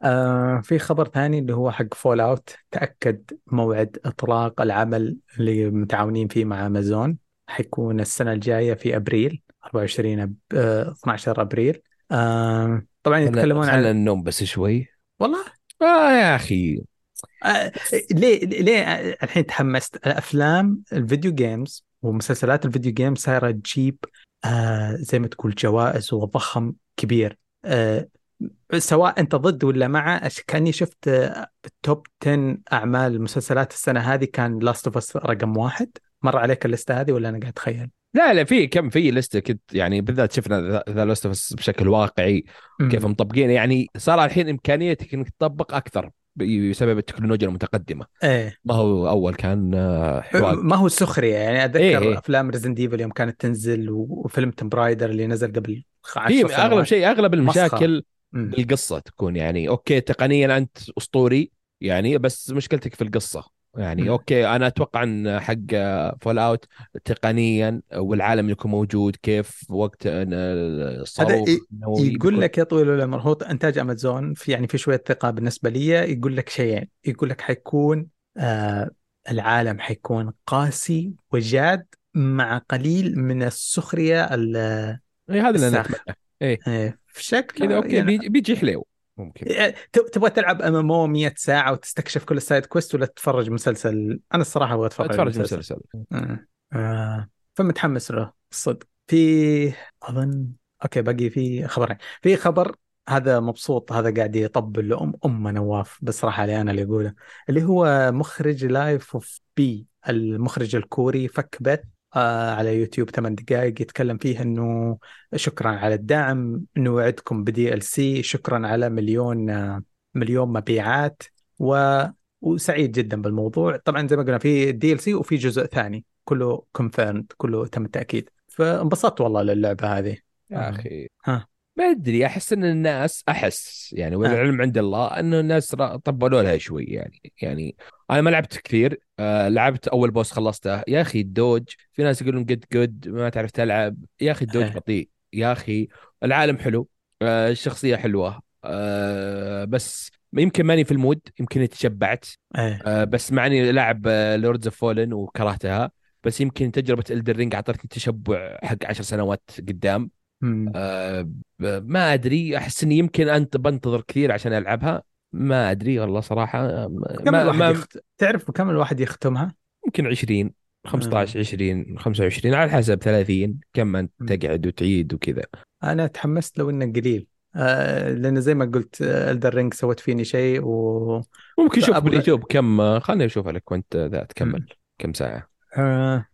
آه في خبر ثاني اللي هو حق فول اوت، تاكد موعد اطلاق العمل اللي متعاونين فيه مع امازون حيكون السنه الجايه في ابريل أربعة وعشرين أب... آه اثنا عشر أبريل. آه طبعا يتكلمون عن النوم بس شوي والله آه يا اخي آه ليه ليه الحين تحمست. الافلام الفيديو جيمز ومسلسلات الفيديو جيمز صايره تجيب آه زي ما تقول جوائز وضخم كبير، آه سواء انت ضد ولا مع. كاني شفت آه التوب عشرة اعمال مسلسلات السنه هذه كان لاست اوف اس رقم واحد. مر عليك اللسته هذه ولا انا قاعد اتخيل؟ لا لا في كم في لسته كنت يعني بالذات شفنا ذا لاست اوف اس بشكل واقعي كيف مطبقين يعني صار الحين امكانيتك انك تطبق اكثر بسبب التكنولوجيا المتقدمه. ايه ما هو اول كان حوار ما هو سخريه يعني اتذكر إيه. افلام ريزن ديفل اليوم كانت تنزل وفيلم تيم برايدر اللي نزل قبل عشر سنوات. اغلب شيء اغلب المشاكل بالقصه تكون يعني اوكي تقنيا انت اسطوري يعني بس مشكلتك في القصه يعني م. اوكي انا اتوقع ان حق فول اوت تقنيا والعالم اللي كان موجود كيف وقت الصاروخ يقول لك يا طويل العمر هو انتاج امازون في يعني في شويه ثقه بالنسبه لي. يقول لك شيئين، يقول لك حيكون آه العالم حيكون قاسي وجاد مع قليل من السخريه هذا اللي انا ايه, إيه. في شكل كذا اوكي يعني بيجي حلو ممكن. تبغى تلعب أمامه مية ساعة وتستكشف كل السايد كويست ولا تتفرج مسلسل؟ أنا الصراحة أبغى أتفرج, أتفرج مسلسل, مسلسل. آه. آه. فمتحمس له الصدق. في أظن أوكي باقي في خبرين. في خبر هذا مبسوط، هذا قاعد يطبل لأم أم نواف بصراحة علي أنا اللي أقوله، اللي هو مخرج لايف أوف بي المخرج الكوري فك بيت على يوتيوب ثمان دقائق يتكلم فيها أنه شكرا على الدعم، نوعدكم بدي ال سي، شكرا على مليون مليون مبيعات و... وسعيد جدا بالموضوع. طبعا زي ما قلنا في دي ال سي وفي جزء ثاني كله كونفيرمد كله تم التأكيد. فانبسطت والله للعبة هذه يا أخي. ها ما أدري أحس أن الناس أحس يعني والعلم عند الله أنه الناس طبلوا لها شوي يعني يعني أنا ما لعبت كثير. آه لعبت أول بوس خلصته يا أخي الدوج، في ناس يقولون قد قد ما تعرف تلعب يا أخي الدوج بطيء يا أخي. العالم حلو، آه الشخصية حلوة، آه بس يمكن ماني في المود، يمكن تشبعت. آه بس معني لعب لوردز اوف فولن وكرهتها، بس يمكن تجربة إلدرينج عطتني تشبع حق عشر سنوات قدام. أه ما أدري أحس إني يمكن أنت بنتظر كثير عشان ألعبها ما أدري والله صراحة. ما ما يخت... تعرف كم الواحد يختمها؟ ممكن عشرين خمسة عشر عشرين خمسة وعشرين على حسب ثلاثين كم أنت تقعد وتعيد وكذا. أنا تحمست لو إنه قليل آه لأن زي ما قلت ألدر رينج سوت فيني شيء و... ممكن شوف باليوتيوب كم، خلني أشوف لك وأنت ذا تكمل مم. كم ساعة. آه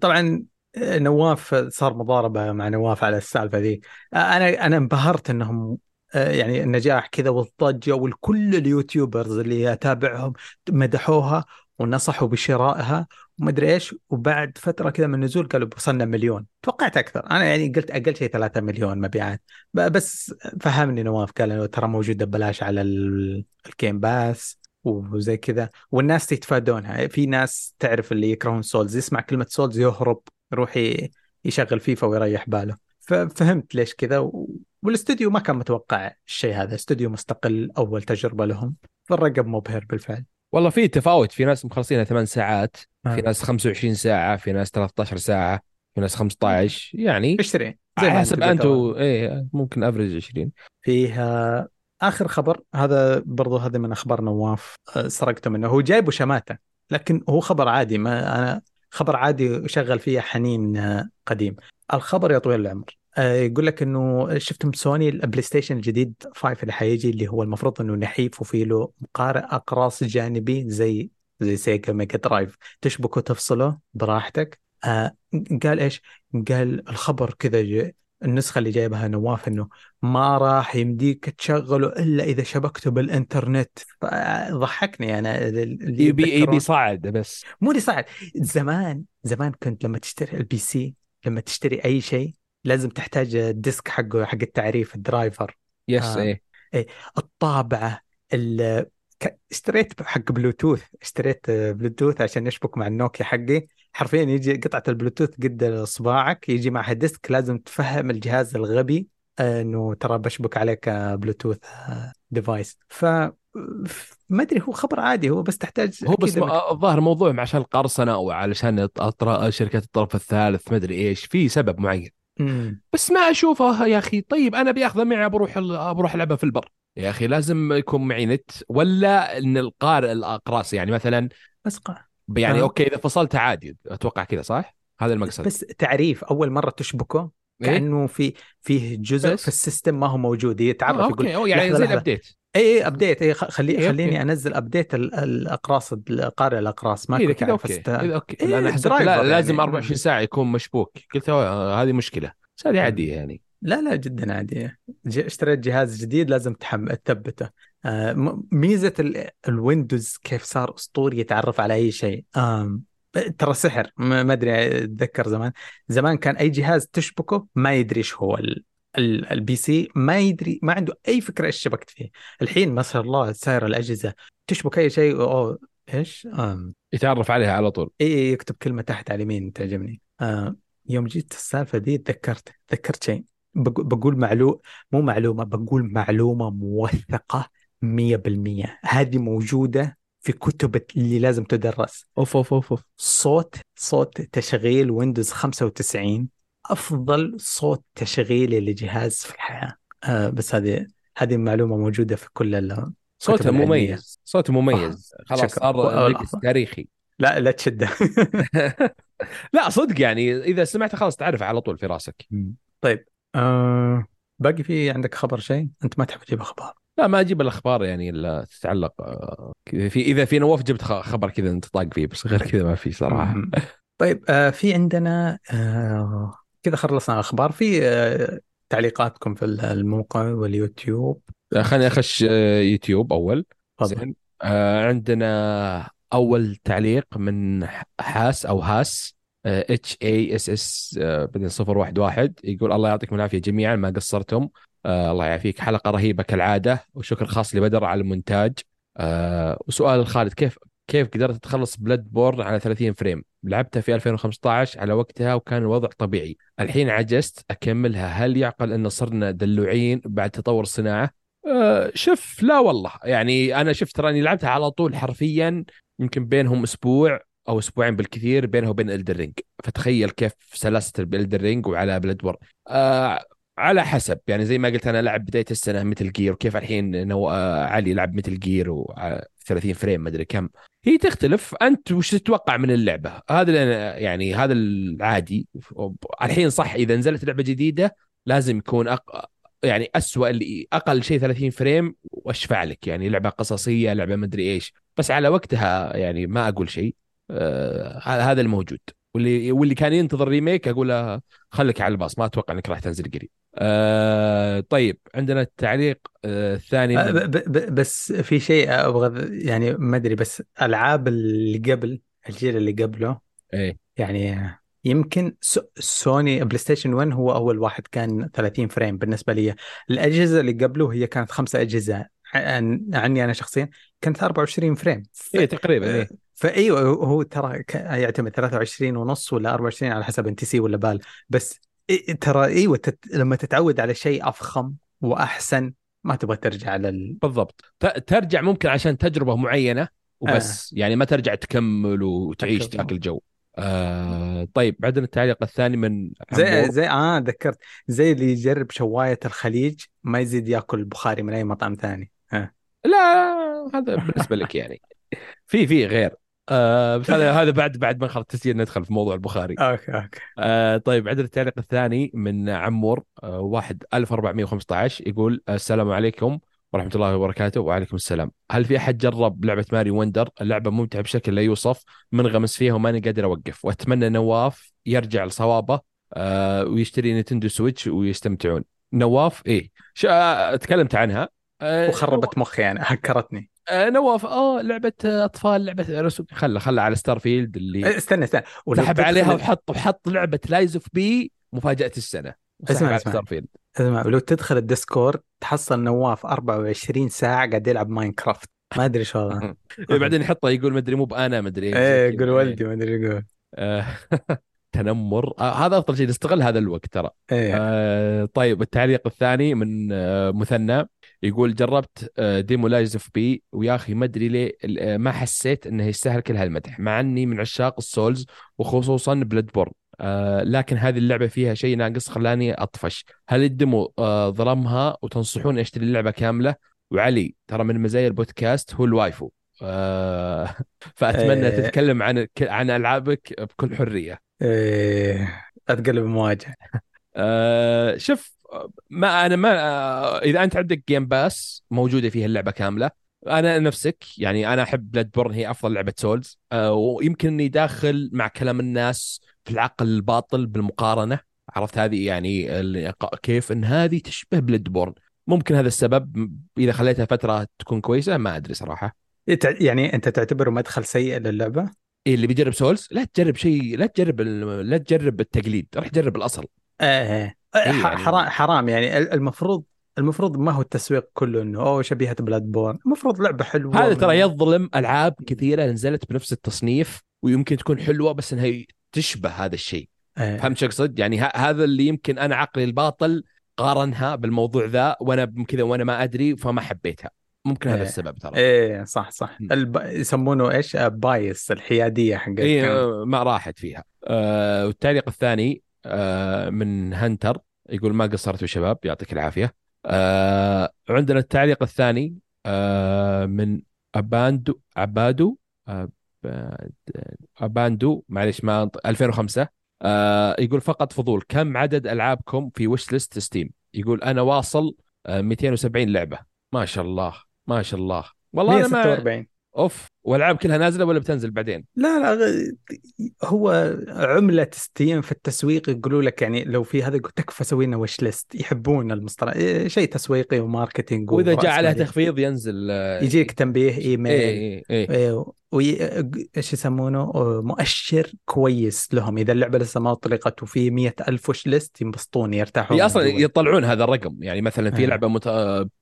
طبعا نواف صار مضاربة مع نواف على السالفة ذي. أنا أنا انبهرت إنهم يعني النجاح كذا والضجة والكل اليوتيوبرز اللي أتابعهم مدحوها ونصحوا بشرائها وما أدري إيش، وبعد فترة كذا من نزول قالوا وصلنا مليون. توقعت أكثر أنا يعني قلت أقل شيء ثلاثة مليون مبيعات بس. فهمني نواف قال إنه ترى موجودة ببلاش على الجيم باس وزي كذا والناس تتفادونها. في ناس تعرف اللي يكرهون سولز يسمع كلمة سولز يهرب روحي يشغل فيفا ويريح باله. ففهمت ليش كذا و... والاستوديو ما كان متوقع الشيء هذا، استوديو مستقل أول تجربة لهم. الرقم مبهر بالفعل والله. في تفاوت، في ناس مخلصينها ثمان ساعات آه. في ناس خمسة وعشرين ساعة، في ناس ثلاثة عشر ساعة، في ناس خمسة عشر يعني عشرين زي حسب أنتو إيه ممكن أفرج عشرين فيها. آخر خبر هذا برضه هذا من أخبار نواف سرقته منه، هو جايبه شماتة لكن هو خبر عادي ما أنا خبر عادي وشغل فيه حنين قديم. الخبر يا طويل العمر يقول لك انه شفتم سوني البلاي ستيشن الجديد خمسة اللي حيجي اللي هو المفروض انه نحيف وفيه له قارئ اقراص جانبي زي زي سيجا ميجا درايف تشبكه وتفصله براحتك. آه قال ايش قال الخبر كذا النسخة اللي جايبها نواف إنه ما راح يمديك تشغله إلا إذا شبكته بالإنترنت. ضحكني أنا اللي يبي يبي صعد، بس مو اللي صعد. زمان زمان كنت لما تشتري البي سي، لما تشتري أي شيء لازم تحتاج الديسك حقه، حق التعريف، الدرايفر. يس آه. إيه. إيه الطابعة ال اشتريت حق بلوتوث، اشتريت بلوتوث عشان يشبك مع النوكيا حقي، حرفيا يجي قطعة البلوتوث قد صباعك، يجي معها ديسك، لازم تفهم الجهاز الغبي انه ترى بشبك عليك بلوتوث ديفايس. ف ما ادري، هو خبر عادي، هو بس تحتاج، هو بس الظاهر موضوع عشان القرصنة او علشان شركات الطرف الثالث ما ادري ايش، في سبب معين. مم. بس ما اشوفها يا اخي. طيب انا بياخذه معي بروح بروح العبها في البر يا أخي، لازم يكون معي نت، ولا إن القارئ الأقراص يعني مثلاً أسقع يعني. أه. أوكي إذا فصلت عادي أتوقع كذا صح؟ هذا المقصد، بس تعريف أول مرة تشبكه كأنه في فيه جزء بس في السيستم ما هو موجود، يتعرف. أه. يقول أوكي. يعني زي الأبديت. إيه أبديت. إيه خلي إيه خليني أنزل أبديت الأقراص، القارئ الأقراص ما كنت أعرف. إيه أوكي. إيه أنا حسب لا يعني. لازم أربعة وعشرين ساعة يكون مشبوك. قلت هذه مشكلة، هذه عادية يعني. لا لا جدا عادية. اشتريت جهاز جديد لازم تحمل تثبته. آه ميزة الويندوز كيف صار أسطوري، يتعرف على أي شيء. آه ترى سحر. ما أدري، أتذكر زمان زمان كان أي جهاز تشبكه ما يدريش هو البي سي، ما يدري، ما عنده أي فكرة إيش شبكت فيه. الحين ما شاء الله سايرة الأجهزة تشبك أي شيء أو إيش آه. يتعرف عليها على طول. إيه يكتب كلمة تحت على اليمين تعجبني. آه يوم جيت السالفة دي تذكرت تذكرت شيء. بقول معلومة، مو معلومة، بقول معلومة موثقة مية بالمية، هذه موجودة في كتب اللي لازم تدرس. أوف أوف أوف. صوت صوت تشغيل ويندوز خمسة وتسعين أفضل صوت تشغيل لجهاز في الحياة. آه بس هذه هذه معلومة موجودة في كل. صوته مميز، صوته مميز. آه. خلاص صار تاريخي. لا لا تشده. لا صدق يعني إذا سمعت خلاص تعرف على طول في راسك. طيب أه باقي في عندك خبر شيء؟ أنت ما تحب تجيب أخبار؟ لا ما أجيب الأخبار يعني اللي تتعلق في، إذا في نواف جبت خبر كذا أنت طاق فيه، بس غير كذا ما في صراحة. طيب أه في عندنا أه كذا خلصنا الأخبار. في أه تعليقاتكم في الموقع واليوتيوب. خليني أخش يوتيوب أول. أه عندنا أول تعليق من حاس أو هاس اتش اي اس اس بدين صفر واحد واحد، يقول الله يعطيكم العافيه جميعا ما قصرتم. آه الله يعافيك، حلقه رهيبه كالعاده، وشكر خاص لبدر على المونتاج. آه وسؤال الخالد، كيف كيف قدرت تخلص بلاد بورن على ثلاثين فريم؟ لعبتها في ألفين وخمسة عشر على وقتها وكان الوضع طبيعي، الحين عجزت اكملها. هل يعقل ان صرنا دلوعين بعد تطور الصناعه؟ آه شف لا والله يعني انا شفت، راني لعبتها على طول حرفيا، يمكن بينهم اسبوع أو أسبوعين بالكثير بينه وبين إلدرينج، فتخيل كيف سلاسة بالإلدرينج وعلى بلدور. آه على حسب يعني، زي ما قلت أنا لعب بداية السنة مثل جير، وكيف الحين نو... آه علي لعب مثل جير وثلاثين فريم مدري كم. هي تختلف، أنت وش تتوقع من اللعبة؟ هذا يعني هذا العادي الحين صح. إذا نزلت لعبة جديدة لازم يكون أق... يعني أسوأ اللي أقل شيء ثلاثين فريم، وأشفع لك يعني لعبة قصصية، لعبة مدري إيش، بس على وقتها يعني ما أقول شيء. آه هذا الموجود، واللي واللي كان ينتظر ريميك أقوله خليك على الباص، ما أتوقع أنك راح تنزل قريب. آه طيب عندنا التعليق آه الثاني. آه ب ب بس في شيء أبغى يعني ما أدري، بس ألعاب اللي قبل الجيل اللي قبله إيه؟ يعني يمكن سوني بلايستيشن واحد هو أول واحد كان ثلاثين فريم بالنسبة لي. الأجهزة اللي قبله هي كانت خمسة أجهزة عني أنا شخصيا كانت أربعة وعشرين فريم إيه تقريبا إيه. فأيوه هو ترى يعتمد ثلاثة وعشرين ونص ولا أربعة وعشرين على حسب انت سي ولا بال، بس ترى أيوه تت... لما تتعود على شيء أفخم وأحسن ما تبغى ترجع لل بالضبط. ترجع ممكن عشان تجربة معينة وبس. آه. يعني ما ترجع تكمل وتعيش أكيد. تأكل جو. آه طيب بعدين التعليق الثاني من زي زي آه ذكرت زي اللي يجرب شواية الخليج ما يزيد يأكل بخاري من أي مطعم ثاني. آه. لا هذا بالنسبة لك يعني في في غير. آه هذا بعد بعد ما نخلص التسجيل ندخل في موضوع البخاري. اوكي اوكي. آه طيب عندنا التعليق الثاني من عمور آه واحد ألف وأربعمائة وخمسة عشر، يقول السلام عليكم ورحمة الله وبركاته. وعليكم السلام. هل في أحد جرب لعبة ماري وندر؟ اللعبة ممتعة بشكل لا يوصف، منغمس فيها وماني قادر أوقف، وأتمنى نواف يرجع لصوابه آه ويشتري نينتندو سويتش ويستمتعون. نواف ايه شا... تكلمت عنها. آه نواف وخربت مخي يعني، هكرتني. آه نواف اه لعبه اطفال، لعبه رسوم. خلى خلى على ستار فيلد اللي استنى استنى ولو سحب عليها تدخل... وحط وحط لعبه لايز اوف بي مفاجاه السنه. اسمع على ستار فيلد اسمع، ولو تدخل الديسكورد تحصل نواف أربعة وعشرين ساعه قاعد يلعب ماينكرافت، ما ادري شو هذا. بعدين يحطه يقول مدري مو بانا مدري ايه، يقول والدي مدري يقول تنمر. آه هذا أفضل شيء، نستغل هذا الوقت ترى. إيه. آه طيب التعليق الثاني من آه مثنى، يقول جربت آه ديمو لايز اوف بي ويا أخي ما أدري ليه آه ما حسيت أنه يستاهل كل هالمدح، مع أني من عشاق السولز وخصوصا بلاد بورن، آه لكن هذه اللعبة فيها شيء ناقص خلاني أطفش. هل الديمو آه ظلمها وتنصحون أشتري اللعبة كاملة؟ وعلي ترى من مزايا البودكاست هو الوايفو، آه فأتمنى إيه. تتكلم عن عن ألعابك بكل حرية. ايه اتقلب مواجهه. أه شوف، ما انا ما أه اذا انت عندك جيم باس موجوده فيها اللعبه كامله. انا نفسك يعني انا احب بلاد بورن، هي افضل لعبه سولز، أه ويمكن اني داخل مع كلام الناس في العقل الباطل بالمقارنه، عرفت هذه يعني كيف ان هذه تشبه بلاد بورن. ممكن هذا السبب، اذا خليتها فتره تكون كويسه، ما ادري صراحه. يعني انت تعتبره مدخل سيء للعبه؟ اللي بيجرب سولز لا تجرب شيء، لا تجرب ال... لا تجرب التقليد، روح جرب الاصل. اه حرام يعني. حرام يعني، المفروض المفروض ما هو التسويق كله انه او شبيهه بلاد بورن، المفروض لعبه حلوه. هذا ترى يظلم العاب كثيره نزلت بنفس التصنيف ويمكن تكون حلوه بس انها تشبه هذا الشيء. آه. فهمت اقصد يعني، ه... هذا اللي يمكن انا عقلي الباطل قارنها بالموضوع ذا وانا كذا وانا ما ادري فما حبيتها، ممكن هذا إيه. السبب ترى. ايه صح صح الب... يسمونه ايش، بايس، الحياديه حقتها. إيه ما راحت فيها. آه والتعليق الثاني آه من هنتر، يقول ما قصرتوا شباب يعطيك العافيه. آه عندنا التعليق الثاني آه من اباندو عبادو اباندو معليش ما ألفين وخمسة، آه يقول فقط فضول كم عدد العابكم في ويش ليست ستيم؟ يقول انا واصل آه مئتين وسبعين لعبه. ما شاء الله ما شاء الله والله. مئة وستة وأربعين أنا ما... اوف، والعاب كلها نازله ولا بتنزل بعدين؟ لا لا، هو عمله ستيم في التسويق يقولوا لك يعني لو في هذا تكفى سوي لنا ويش ليست، يحبون المصطلح شيء تسويقي وماركتينج، واذا جاء عليها تخفيض ينزل يجيك تنبيه ايميل. اي اي اي وايش يسمونه، مؤشر كويس لهم اذا اللعبه لسه ما طلقت وفي مئة ألف ويش ليست ينبسطون يرتاحون. اصلا يطلعون هذا الرقم يعني، مثلا في لعبه مت...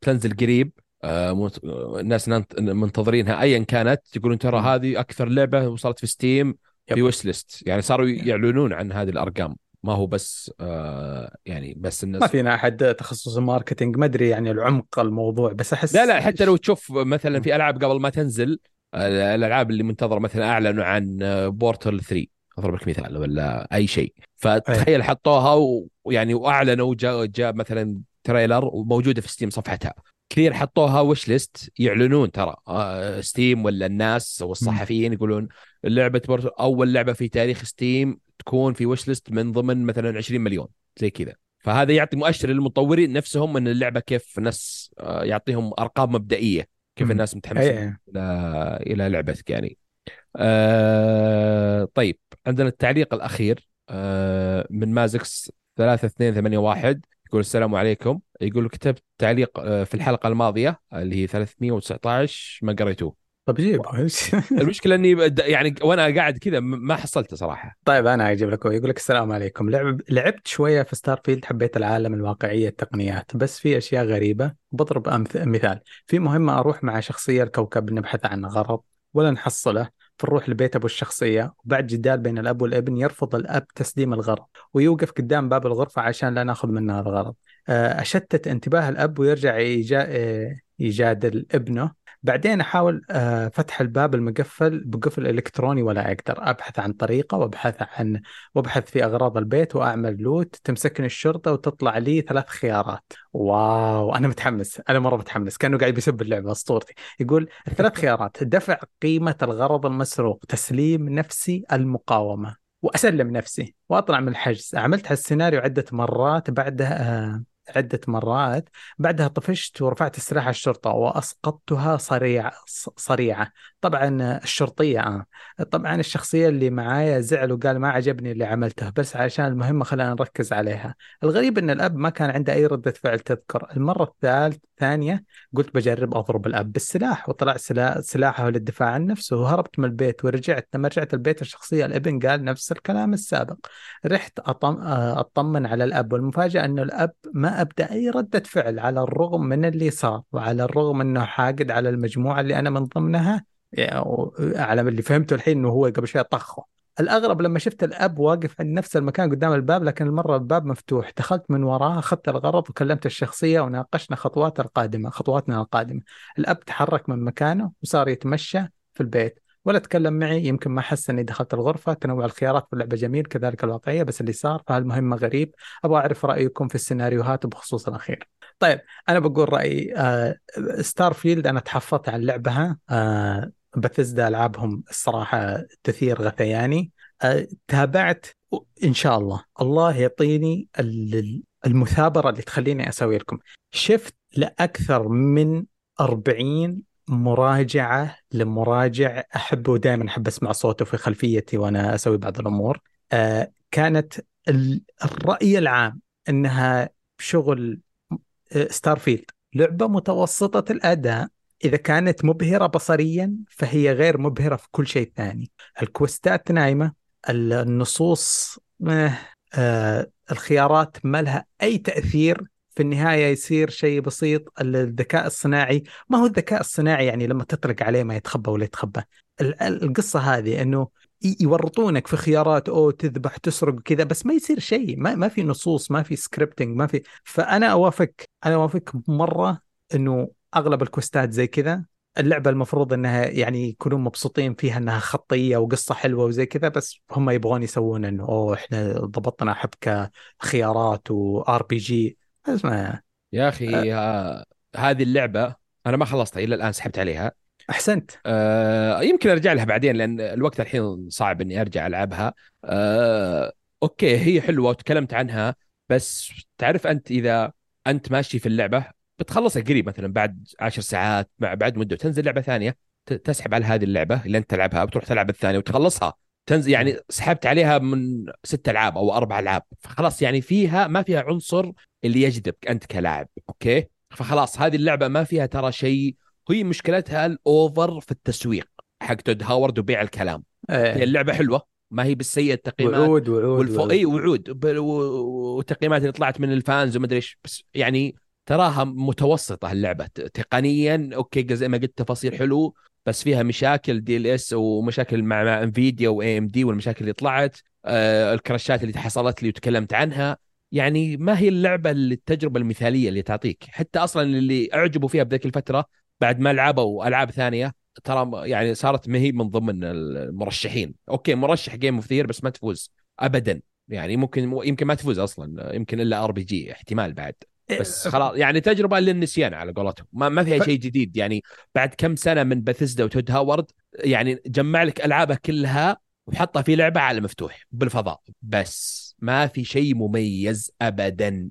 بتنزل قريب الناس منتظرينها ايا كانت، يقولون ترى هذه اكثر لعبه وصلت في ستيم في ويش ليست، يعني صاروا يعلنون عن هذه الارقام. ما هو بس آه يعني بس الناس ما فينا احد تخصص ماركتينج، ما ادري يعني العمق الموضوع، بس احس لا لا حتى لو تشوف مثلا في العاب قبل ما تنزل، الالعاب اللي منتظره مثلا اعلنوا عن بورتال ثري اضرب لك مثال ولا اي شيء، فتخيل حطوها ويعني واعلنوا جاب مثلا تريلر وموجوده في ستيم صفحتها، كثير حطوها وش ليست، يعلنون ترى ستيم ولا الناس والصحفيين يقولون اللعبة بورتو أول لعبة في تاريخ ستيم تكون في وش ليست من ضمن مثلا عشرين مليون زي كذا، فهذا يعطي مؤشر للمطورين نفسهم أن اللعبة كيف الناس، يعطيهم أرقام مبدئية كيف الناس متحمسة إلى إلى لعبتك يعني. آه طيب عندنا التعليق الأخير آه من مازكس ثلاثة اثنين ثمانية واحد، يقول السلام عليكم، يقول كتبت تعليق في الحلقة الماضية اللي هي ثلاثمئة وتسعة عشر ما قريته. طب جيب المشكلة أني يعني وأنا قاعد كذا ما حصلته صراحة. طيب أنا أجيب لك، يقول لك السلام عليكم، لعب لعبت شوية في ستار فيلد، حبيت العالم الواقعية التقنيات بس في أشياء غريبة. بضرب أمث... مثال في مهمة أروح مع شخصية الكوكب نبحث عن غرض ولا نحصله، فنروح لبيت أبو الشخصية وبعد جدال بين الأب والابن يرفض الأب تسليم الغرض ويوقف قدام باب الغرفة عشان لا ناخذ منها الغرض، أشتت انتباه الأب ويرجع يجادل ابنه، بعدين أحاول فتح الباب المقفل بقفل إلكتروني ولا أقدر، أبحث عن طريقة وأبحث عن وأبحث في أغراض البيت وأعمل لوت، تمسكني الشرطة وتطلع لي ثلاث خيارات. واو أنا متحمس، أنا مرة متحمس، كأنه قاعد بيسب اللعبة أسطورتي. يقول الثلاث خيارات، دفع قيمة الغرض المسروق، تسليم نفسي المقاومة، وأسلم نفسي وأطلع من الحجز. عملت هالسيناريو عدة مرات بعدها عدة مرات بعدها طفشت ورفعت السلاح على الشرطة وأسقطتها صريعة صريعة طبعا الشرطية آه. طبعا الشخصية اللي معايا زعل وقال ما عجبني اللي عملته، بس عشان المهمة خلينا نركز عليها. الغريب أن الأب ما كان عنده أي ردة فعل تذكر. المرة الثالثة الثانية قلت بجرب أضرب الأب بالسلاح، وطلع سلا... سلاحه للدفاع عن نفسه، وهربت من البيت. ورجعت لما رجعت البيت الشخصية الابن قال نفس الكلام السابق. رحت أطم... أطمن على الأب، والمفاجأة أنه الأب ما أبدأ أي ردة فعل على الرغم من اللي صار، وعلى الرغم أنه حاقد على المجموعة اللي أنا من ضمنها، على اللي فهمته الحين أنه هو قبل شوية طخه. الأغرب لما شفت الأب واقف عند نفس المكان قدام الباب، لكن المرة الباب مفتوح. دخلت من وراه، أخذت الغرض وكلمت الشخصية وناقشنا خطوات القادمة خطواتنا القادمة. الأب تحرك من مكانه وصار يتمشى في البيت ولا تكلم معي. يمكن ما حس أني دخلت الغرفة. تنوع الخيارات في اللعبة جميل، كذلك الواقعية، بس اللي صار في هالمهمة غريب. أبغى أعرف رأيكم في السيناريوهات بخصوص الأخير. طيب أنا بقول رأيي. آه ستارفيلد أنا تحفظت عن لعبها. آه بثزدا ألعابهم الصراحة تثير غثياني. أه تابعت إن شاء الله الله يعطيني المثابرة اللي تخليني أسوي لكم. شفت لأكثر من أربعين مراجعة لمراجع أحبه، دائما أحب أسمع صوته في خلفيتي وأنا أسوي بعض الأمور. أه كانت الرأي العام أنها شغل ستارفيلد لعبة متوسطة الأداء. إذا كانت مبهرة بصريا فهي غير مبهرة في كل شيء ثاني. الكوستات نايمة، النصوص آه آه الخيارات ما لها أي تأثير. في النهاية يصير شيء بسيط. الذكاء الصناعي، ما هو الذكاء الصناعي يعني لما تطلق عليه ما يتخبى ولا يتخبى. القصة هذه أنه يورطونك في خيارات، أو تذبح تسرق كذا، بس ما يصير شيء. ما, ما في نصوص، ما في سكريبتنج، ما في. فأنا أوافك أنا أوافك مرة أنه أغلب الكوستات زي كذا اللعبة المفروض أنها يعني يكونون مبسوطين فيها أنها خطية وقصة حلوة وزي كذا، بس هم يبغون يسوون أنه أوه إحنا ضبطنا حبكة خيارات وآر بي جي. اسمع يا أخي أه. هذه اللعبة أنا ما خلصتها إلا الآن، سحبت عليها. أحسنت. أه يمكن أرجع لها بعدين لأن الوقت الحين صعب أني أرجع ألعبها. أه أوكي هي حلوة وتكلمت عنها، بس تعرف أنت إذا أنت ماشي في اللعبة بتخلصها قريب، مثلا بعد عشر ساعات مع بعد مدة تنزل لعبة ثانية، تسحب على هذه اللعبة اللي أنت تلعبها بتروح تلعب الثانية وتخلصها تنزل. يعني سحبت عليها من ست ألعاب أو أربع ألعاب، فخلاص يعني فيها ما فيها عنصر اللي يجذبك أنت كلاعب. أوكي فخلاص هذه اللعبة ما فيها ترى شيء. هي مشكلتها الأوفر في التسويق حق تود هاورد وبيع الكلام. هي اللعبة حلوة ما هي بالسيئة التقييمات وعود والفوق أي وعود والتقييمات اللي طلعت من الفانز وما أدري إيش، بس يعني تراها متوسطة اللعبة تقنيا. أوكي زي ما قلت تفاصيل حلو، بس فيها مشاكل دي ال اس ومشاكل مع, مع انفيديا واي ام دي والمشاكل اللي طلعت. آه الكراشات اللي حصلت لي وتكلمت عنها. يعني ما هي اللعبة اللي التجربة المثالية اللي تعطيك. حتى أصلا اللي أعجبوا فيها بذيك الفترة بعد ما لعبوا ألعاب ثانية ترى يعني صارت ما هي من ضمن المرشحين. أوكي مرشح جيم اوف ثير بس ما تفوز أبدا. يعني ممكن يمكن ما تفوز أصلا، يمكن إلا ار بي جي احتمال بعد، بس خلاص يعني تجربة للنسيان على قولتهم. ما ما فيها شيء جديد. يعني بعد كم سنة من بثزدا وتود هاورد يعني جمع لك ألعابه كلها وحطها في لعبة على مفتوح بالفضاء، بس ما في شيء مميز أبدا.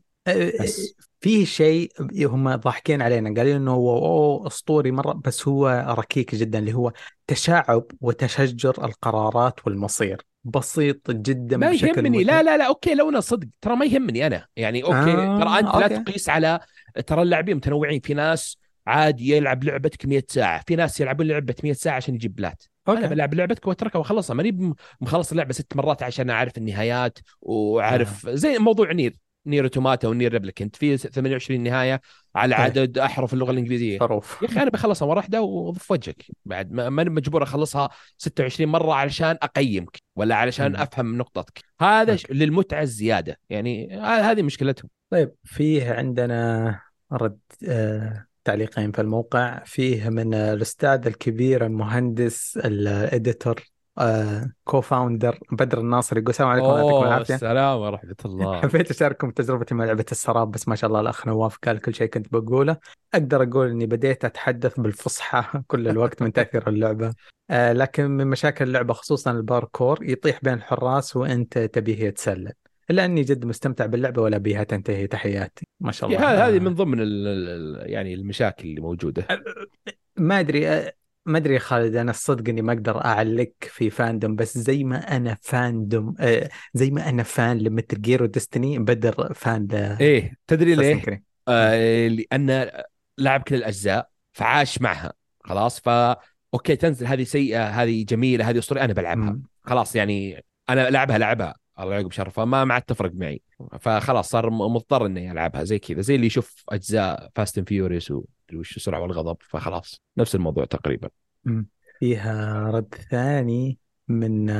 بس فيه شيء هم ضحكين علينا قالوا إنه هو أسطوري مرة، بس هو ركيك جدا، اللي هو تشعب وتشجر القرارات والمصير. بسيط جدا ما بشكل يهمني متن. لا لا لا أوكي لو أنا صدق ترى ما يهمني أنا يعني أوكي آه ترى أنت أوكي. لا تقيس على ترى اللاعبين متنوعين. في ناس عادي يلعب لعبتك مية ساعة، في ناس يلعبون لعبة مية ساعة عشان يجيب بلات. أنا بلعب لعبتك واتركها وخلصها، ماني مخلص اللعبة ست مرات عشان أعرف النهايات وأعرف آه. زي موضوع نير نير أوتوماتا ونير ريبليكنت في ثمانية وعشرين نهاية على عدد أحرف اللغة الإنجليزية. حروف يا أخي أنا بخلصها مرة واحدة وضف وجهك. بعد ما مجبور أخلصها ستة وعشرين مرة علشان أقيمك ولا علشان م. أفهم نقطتك. هذا ش... للمتعة الزيادة يعني. هذه مشكلتهم. طيب فيه عندنا رد آه... تعليقين في الموقع. فيه من الأستاذ الكبير المهندس الإديتور آه، كوفاوندر بدر الناصر يقول السلام عليكم وعليكم العافية. السلام ورحمة الله. حبيت أشارككم تجربتي مع لعبة السراب، بس ما شاء الله الأخ نواف قال كل شيء كنت بقوله. أقدر أقول أني بديت أتحدث بالفصحى كل الوقت من تأثير اللعبة. آه، لكن من مشاكل اللعبة خصوصا الباركور، يطيح بين الحراس وأنت تبيه يتسلل. إلا أني جد مستمتع باللعبة ولا بيها تنتهي. تحياتي. ما شاء الله. هذه من ضمن يعني المشاكل اللي موجودة. ما أدري ما ادري خالد، انا الصدق اني ما اقدر اعلق في فاندوم، بس زي ما انا فاندوم آه زي ما انا فان لمتل جير ودستني بدر فان ل... ايه تدري ليه؟ آه لان لعب كل الاجزاء فعاش معها خلاص، فا اوكي تنزل هذه سيئه، هذه جميله، هذه اسطوريه، انا بلعبها م. خلاص يعني انا لعبها لعبها الله يعقب شرفه، ما ما تفرق معي، فخلاص صار مضطر اني العبها زي كذا، زي اللي يشوف اجزاء فاست اند فيوريوس وش السرعه والغضب، فخلاص نفس الموضوع تقريبا. امم فيها رد ثاني من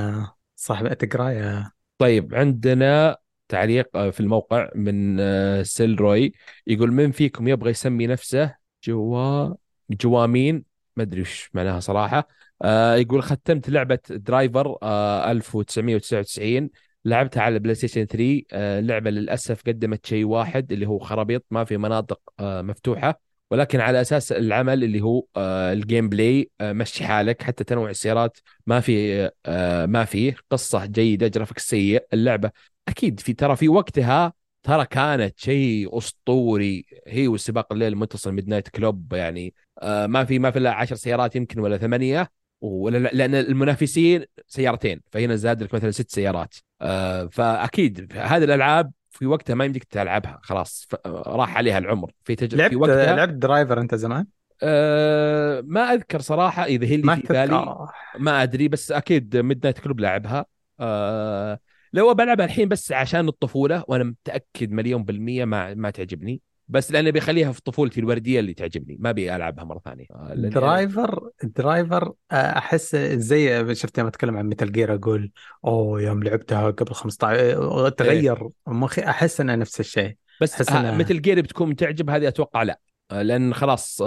صاحب تقرايا. طيب عندنا تعليق في الموقع من سيلروي يقول من فيكم يبغى يسمي نفسه جوا جوامين، ما ادري وش معناها صراحه. آه يقول ختمت لعبه درايفر آه ألف وتسعمية وتسعة وتسعين، لعبتها على بلاي ستيشن ثلاثة. آه اللعبه للاسف قدمت شيء واحد اللي هو خرابيط، ما في مناطق آه مفتوحه، ولكن على اساس العمل اللي هو آه الجيم بلاي آه مشي حالك، حتى تنوع السيارات ما في آه ما فيه قصه جيده، جرافيك سيء. اللعبه اكيد في ترى في وقتها ترى كانت شيء اسطوري، هي والسباق الليل المتصل ميدنايت كلوب، يعني آه ما في ما في الا عشر سيارات يمكن ولا ثمانيه، ولا لان المنافسين سيارتين، فهنا زاد لك مثلا ست سيارات. آه فاكيد هذه الالعاب في وقتها ما يمديك تلعبها خلاص، راح عليها العمر في تجربه في وقتها. لعبت درايفر انت زمان؟ آه ما اذكر صراحه اذا هي اللي في بالي ما ادري، بس اكيد ميدنايت كلوب لعبها. آه لو بلعبها الحين بس عشان الطفولة، وأنا متأكد مليون بالمية ما ما تعجبني، بس لأني بيخليها في طفولتي الوردية اللي تعجبني، ما بيلعبها مرة ثانية. درايفر درايفر أحس زي شفتها ما أتكلم عن ميتال جير أقول أوه يوم لعبتها قبل خمسة عشر تغير إيه. مخي أحس أنها نفس الشيء، بس أنا... ميتال جير بتكون تعجب، هذه أتوقع لا، لأن خلاص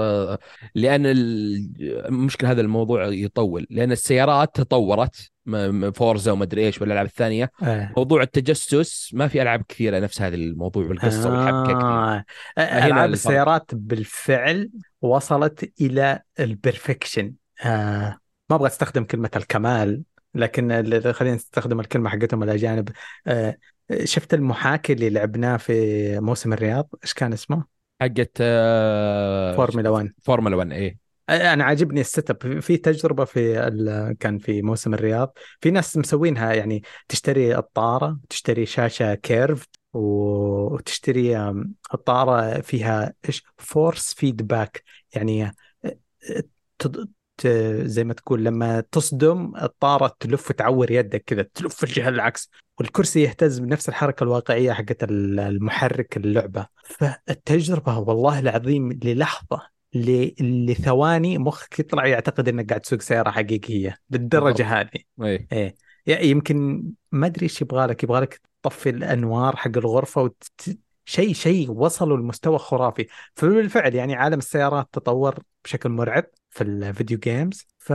لأن المشكلة هذا الموضوع يطول، لأن السيارات تطورت فورزا وما ادري ايش ولا العاب الثانيه. آه. موضوع التجسس ما في العاب كثيره نفس هذا الموضوع والقصه آه. والحبكه كثير. العاب السيارات بالفعل وصلت الى البرفكشن. آه. ما ابغى استخدم كلمه الكمال، لكن خلينا نستخدم الكلمه حقتهم الاجانب. آه. شفت المحاكي اللي لعبناه في موسم الرياض، ايش كان اسمه حقت آه... فورمولا واحد. فورمولا واحد ايه، انا عاجبني السيت اب. في تجربه في ال... كان في موسم الرياض، في ناس مسوينها يعني تشتري الطاره، تشتري شاشه كيرف، وتشتري الطاره فيها ايش فورس فيدباك، يعني ت... ت... زي ما تقول لما تصدم الطاره تلف وتعور يدك كذا، تلف الجهه العكس، والكرسي يهتز بنفس الحركه الواقعيه حقت المحرك اللعبه. فالتجربه والله العظيم للحظه لثواني مخك يطلع يعتقد انك قاعد تسوق سياره حقيقيه للدرجه هذه. ايه, إيه. يمكن ما ادري ايش يبغالك يبغالك تطفي الانوار حق الغرفه وت... شيء شيء وصلوا لمستوى خرافي. فبالفعل يعني عالم السيارات تطور بشكل مرعب في الفيديو جيمز، ف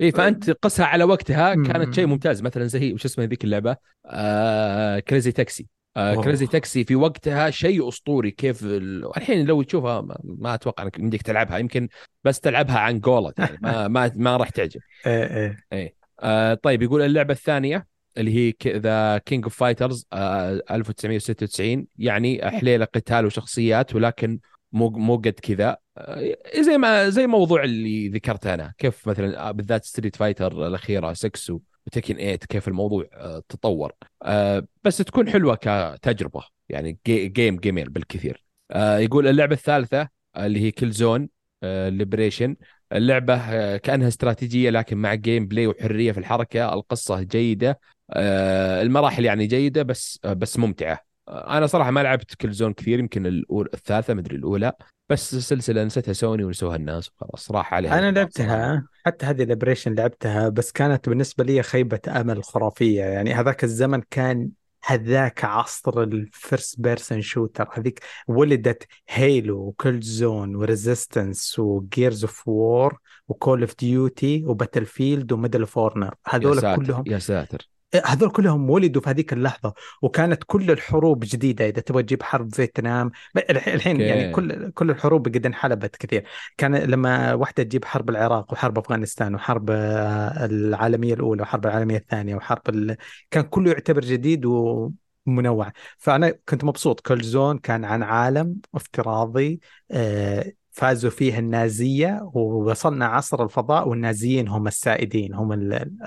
ايه فانت قصها على وقتها كانت شيء ممتاز. مثلا زي وش اسمها ذيك اللعبه آه... كريزي تاكسي. آه كريزي تاكسي في وقتها شيء أسطوري. كيف ال... الحين لو تشوفها ما, ما أتوقع أنك بدك تلعبها، يمكن بس تلعبها عن جولة يعني ما ما ما راح تعجب. إيه إيه آه طيب يقول اللعبة الثانية اللي هي ذا كينج أوف فايترز ألف وتسعمية وستة وتسعين، يعني حليلة قتال وشخصيات، ولكن مو مو قد كذا. آه زي ما زي موضوع اللي ذكرته أنا، كيف مثلا بالذات ستريت فايتر الأخيرة ستة وتكين ثمانية كيف الموضوع تطور، بس تكون حلوة كتجربة يعني جيم جيمين بالكثير. يقول اللعبة الثالثة اللي هي كل زون ليبريشن، اللعبة كأنها استراتيجية لكن مع جيم بلاي وحرية في الحركة، القصة جيدة، المراحل يعني جيدة بس بس ممتعة. أنا صراحة ما لعبت كل زون كثير، يمكن الأول الثالثة مدري الأولى بس، السلسلة نسيتها سوني ونسوها الناس وخلاص راح عليها. أنا لعبتها حتى هذه ليبريشن لعبتها، بس كانت بالنسبة لي خيبة أمل خرافية. يعني هذاك الزمن كان هذاك عصر الفيرست بيرسن شوتر، هذيك ولدت هيلو وكل زون وريزيستنس وجيرز اوف وور وكول اوف ديوتي وباتل فيلد وميدل اوف اونر، هذول يا كلهم يا ساتر هذول كلهم ولدوا في هذيك اللحظة، وكانت كل الحروب جديدة. إذا تبغى تجيب حرب فيتنام الحين okay. يعني كل كل الحروب قد انحلبت كثير. كان لما واحدة تجيب حرب العراق وحرب أفغانستان وحرب العالمية الأولى وحرب العالمية الثانية وحرب ال... كان كله يعتبر جديد ومنوع. فأنا كنت مبسوط. كل زون كان عن عالم افتراضي فازوا فيه النازية ووصلنا عصر الفضاء والنازيين هم السائدين هم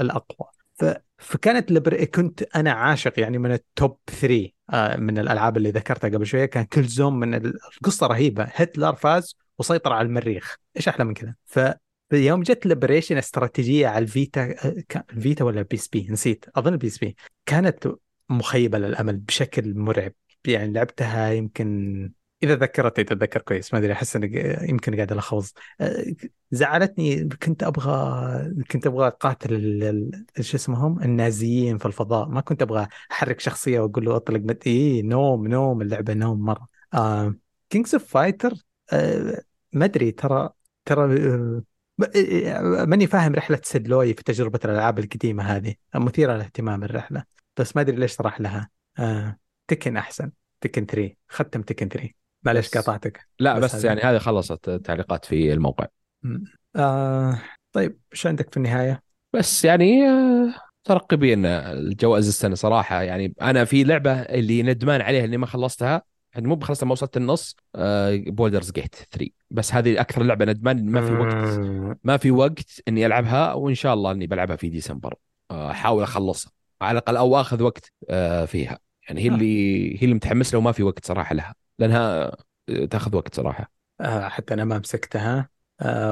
الأقوى. فكانت لبر... كنت أنا عاشق يعني من التوب ثري من الألعاب اللي ذكرتها قبل شوية. كان كل زوم من القصة رهيبة. هتلر فاز وسيطر على المريخ، إيش أحلى من كده؟ ف يوم جت ليبريشن استراتيجية على الفيتا الفيتا ولا بي اس بي نسيت، أظن البي اس بي كانت مخيبة للأمل بشكل مرعب. يعني لعبتها يمكن إذا ذكرتني تتذكر كويس، ما أدري أحس إن يمكن قاعد ألخبط. زعلتني، كنت أبغى كنت أبغى أقاتل إيش اسمهم النازيين في الفضاء، ما كنت أبغى أحرك شخصية وأقول له أطلق مد إيه نوم نوم اللعبة نوم مرة. كينجز أوف فايتر ما أدري ترى ترى ماني فاهم رحلة سيدلوي في تجربة الألعاب القديمة هذه مثيرة للاهتمام الرحلة، بس ما أدري ليش صراح لها. آه، تكن أحسن، تكن ثري ختم تكن ثري. معلش قطعتك. لا بس, بس يعني هذه خلصت تعليقات في الموقع. آه، طيب إيش عندك في النهاية؟ بس يعني آه، ترقبين الجوائز السنة صراحة. يعني أنا في لعبة اللي ندمان عليها اللي ما خلصتها، يعني مو بخلصت ما وصلت النص، بولدرز جيت ثري، بس هذه أكثر لعبة ندمان ما في وقت ما في وقت إني ألعبها، وإن شاء الله إني بلعبها في ديسمبر. أحاول أخلصها على الأقل أو أخذ وقت فيها. يعني هي اللي هي اللي متحمس لها وما في وقت صراحة لها، لأنها تأخذ وقت صراحة. حتى أنا ما مسكتها.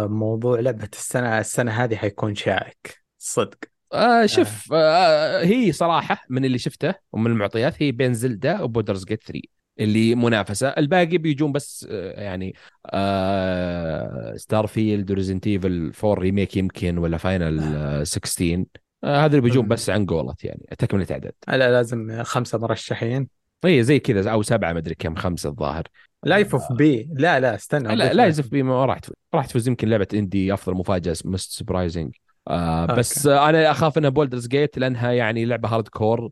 موضوع لعبة السنة السنة هذه حيكون شائك صدق. آه شوف آه هي صراحة من اللي شفته ومن المعطيات هي بين زلدا وبولدرز جيت ثري اللي منافسة، الباقي بيجون بس يعني آه ستارفيلد وريزنت ايفل فور ريميك يمكن ولا فاينل آه. ستة عشر آه هذا اللي بيجون بس عن قولت يعني تكملة تعداد. لا لازم خمسة مرشحين اي زي كذا او سبعة مدري كم، خمسة الظاهر. لايف اوف بي لا لا استنى لا لايف اوف بي ما راح تفوز راح تفوز يمكن لعبة اندي افضل مفاجأة مست سبرايزنج آه بس آه انا اخاف ان بولدرز جيت لانها يعني لعبة هارد كور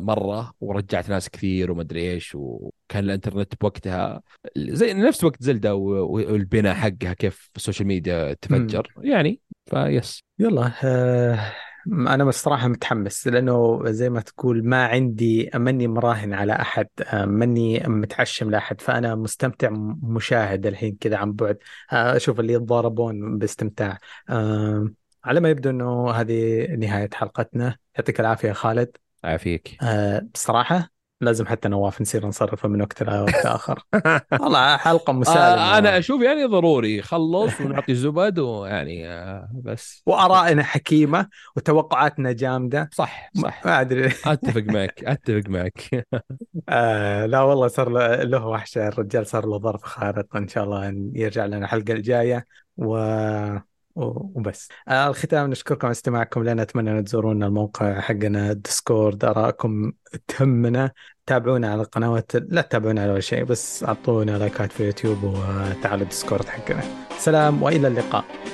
مرة ورجعت ناس كثير وما أدري إيش، وكان الإنترنت بوقتها زي نفس وقت زلدا والبناء حقها كيف السوشيال ميديا تفجر م. يعني فيس يلا أنا بصراحة متحمس لأنه زي ما تقول ما عندي مني مراهن على أحد، مني متعشم لأحد، فأنا مستمتع مشاهد الحين كذا عن بعد أشوف اللي يتضاربون باستمتاع. على ما يبدو أنه هذه نهاية حلقتنا. يعطيك العافية خالد. عافيك. أه بصراحة لازم حتى نواف نصير نصرفه من وقت لآخر. والله حلقة مسالمة. أنا أشوف يعني ضروري خلص ونعطي زبد ويعني آه بس. وأرائنا حكيمة وتوقعاتنا جامدة. صح صح. ما أدري. أتفق معك أتفق معك. آه لا والله صار له وحشة الرجال، صار له ظرف خارق، إن شاء الله يرجع لنا الحلقة الجاية و. وبس. الختام نشكركم على استماعكم لنا، أتمنى أن تزورونا الموقع حقنا ديسكورد، أراءكم تهمنا، تابعونا على القنوات، لا تتابعونا على شيء بس أعطونا لايكات في يوتيوب وتعالوا ديسكورد حقنا. سلام وإلى اللقاء.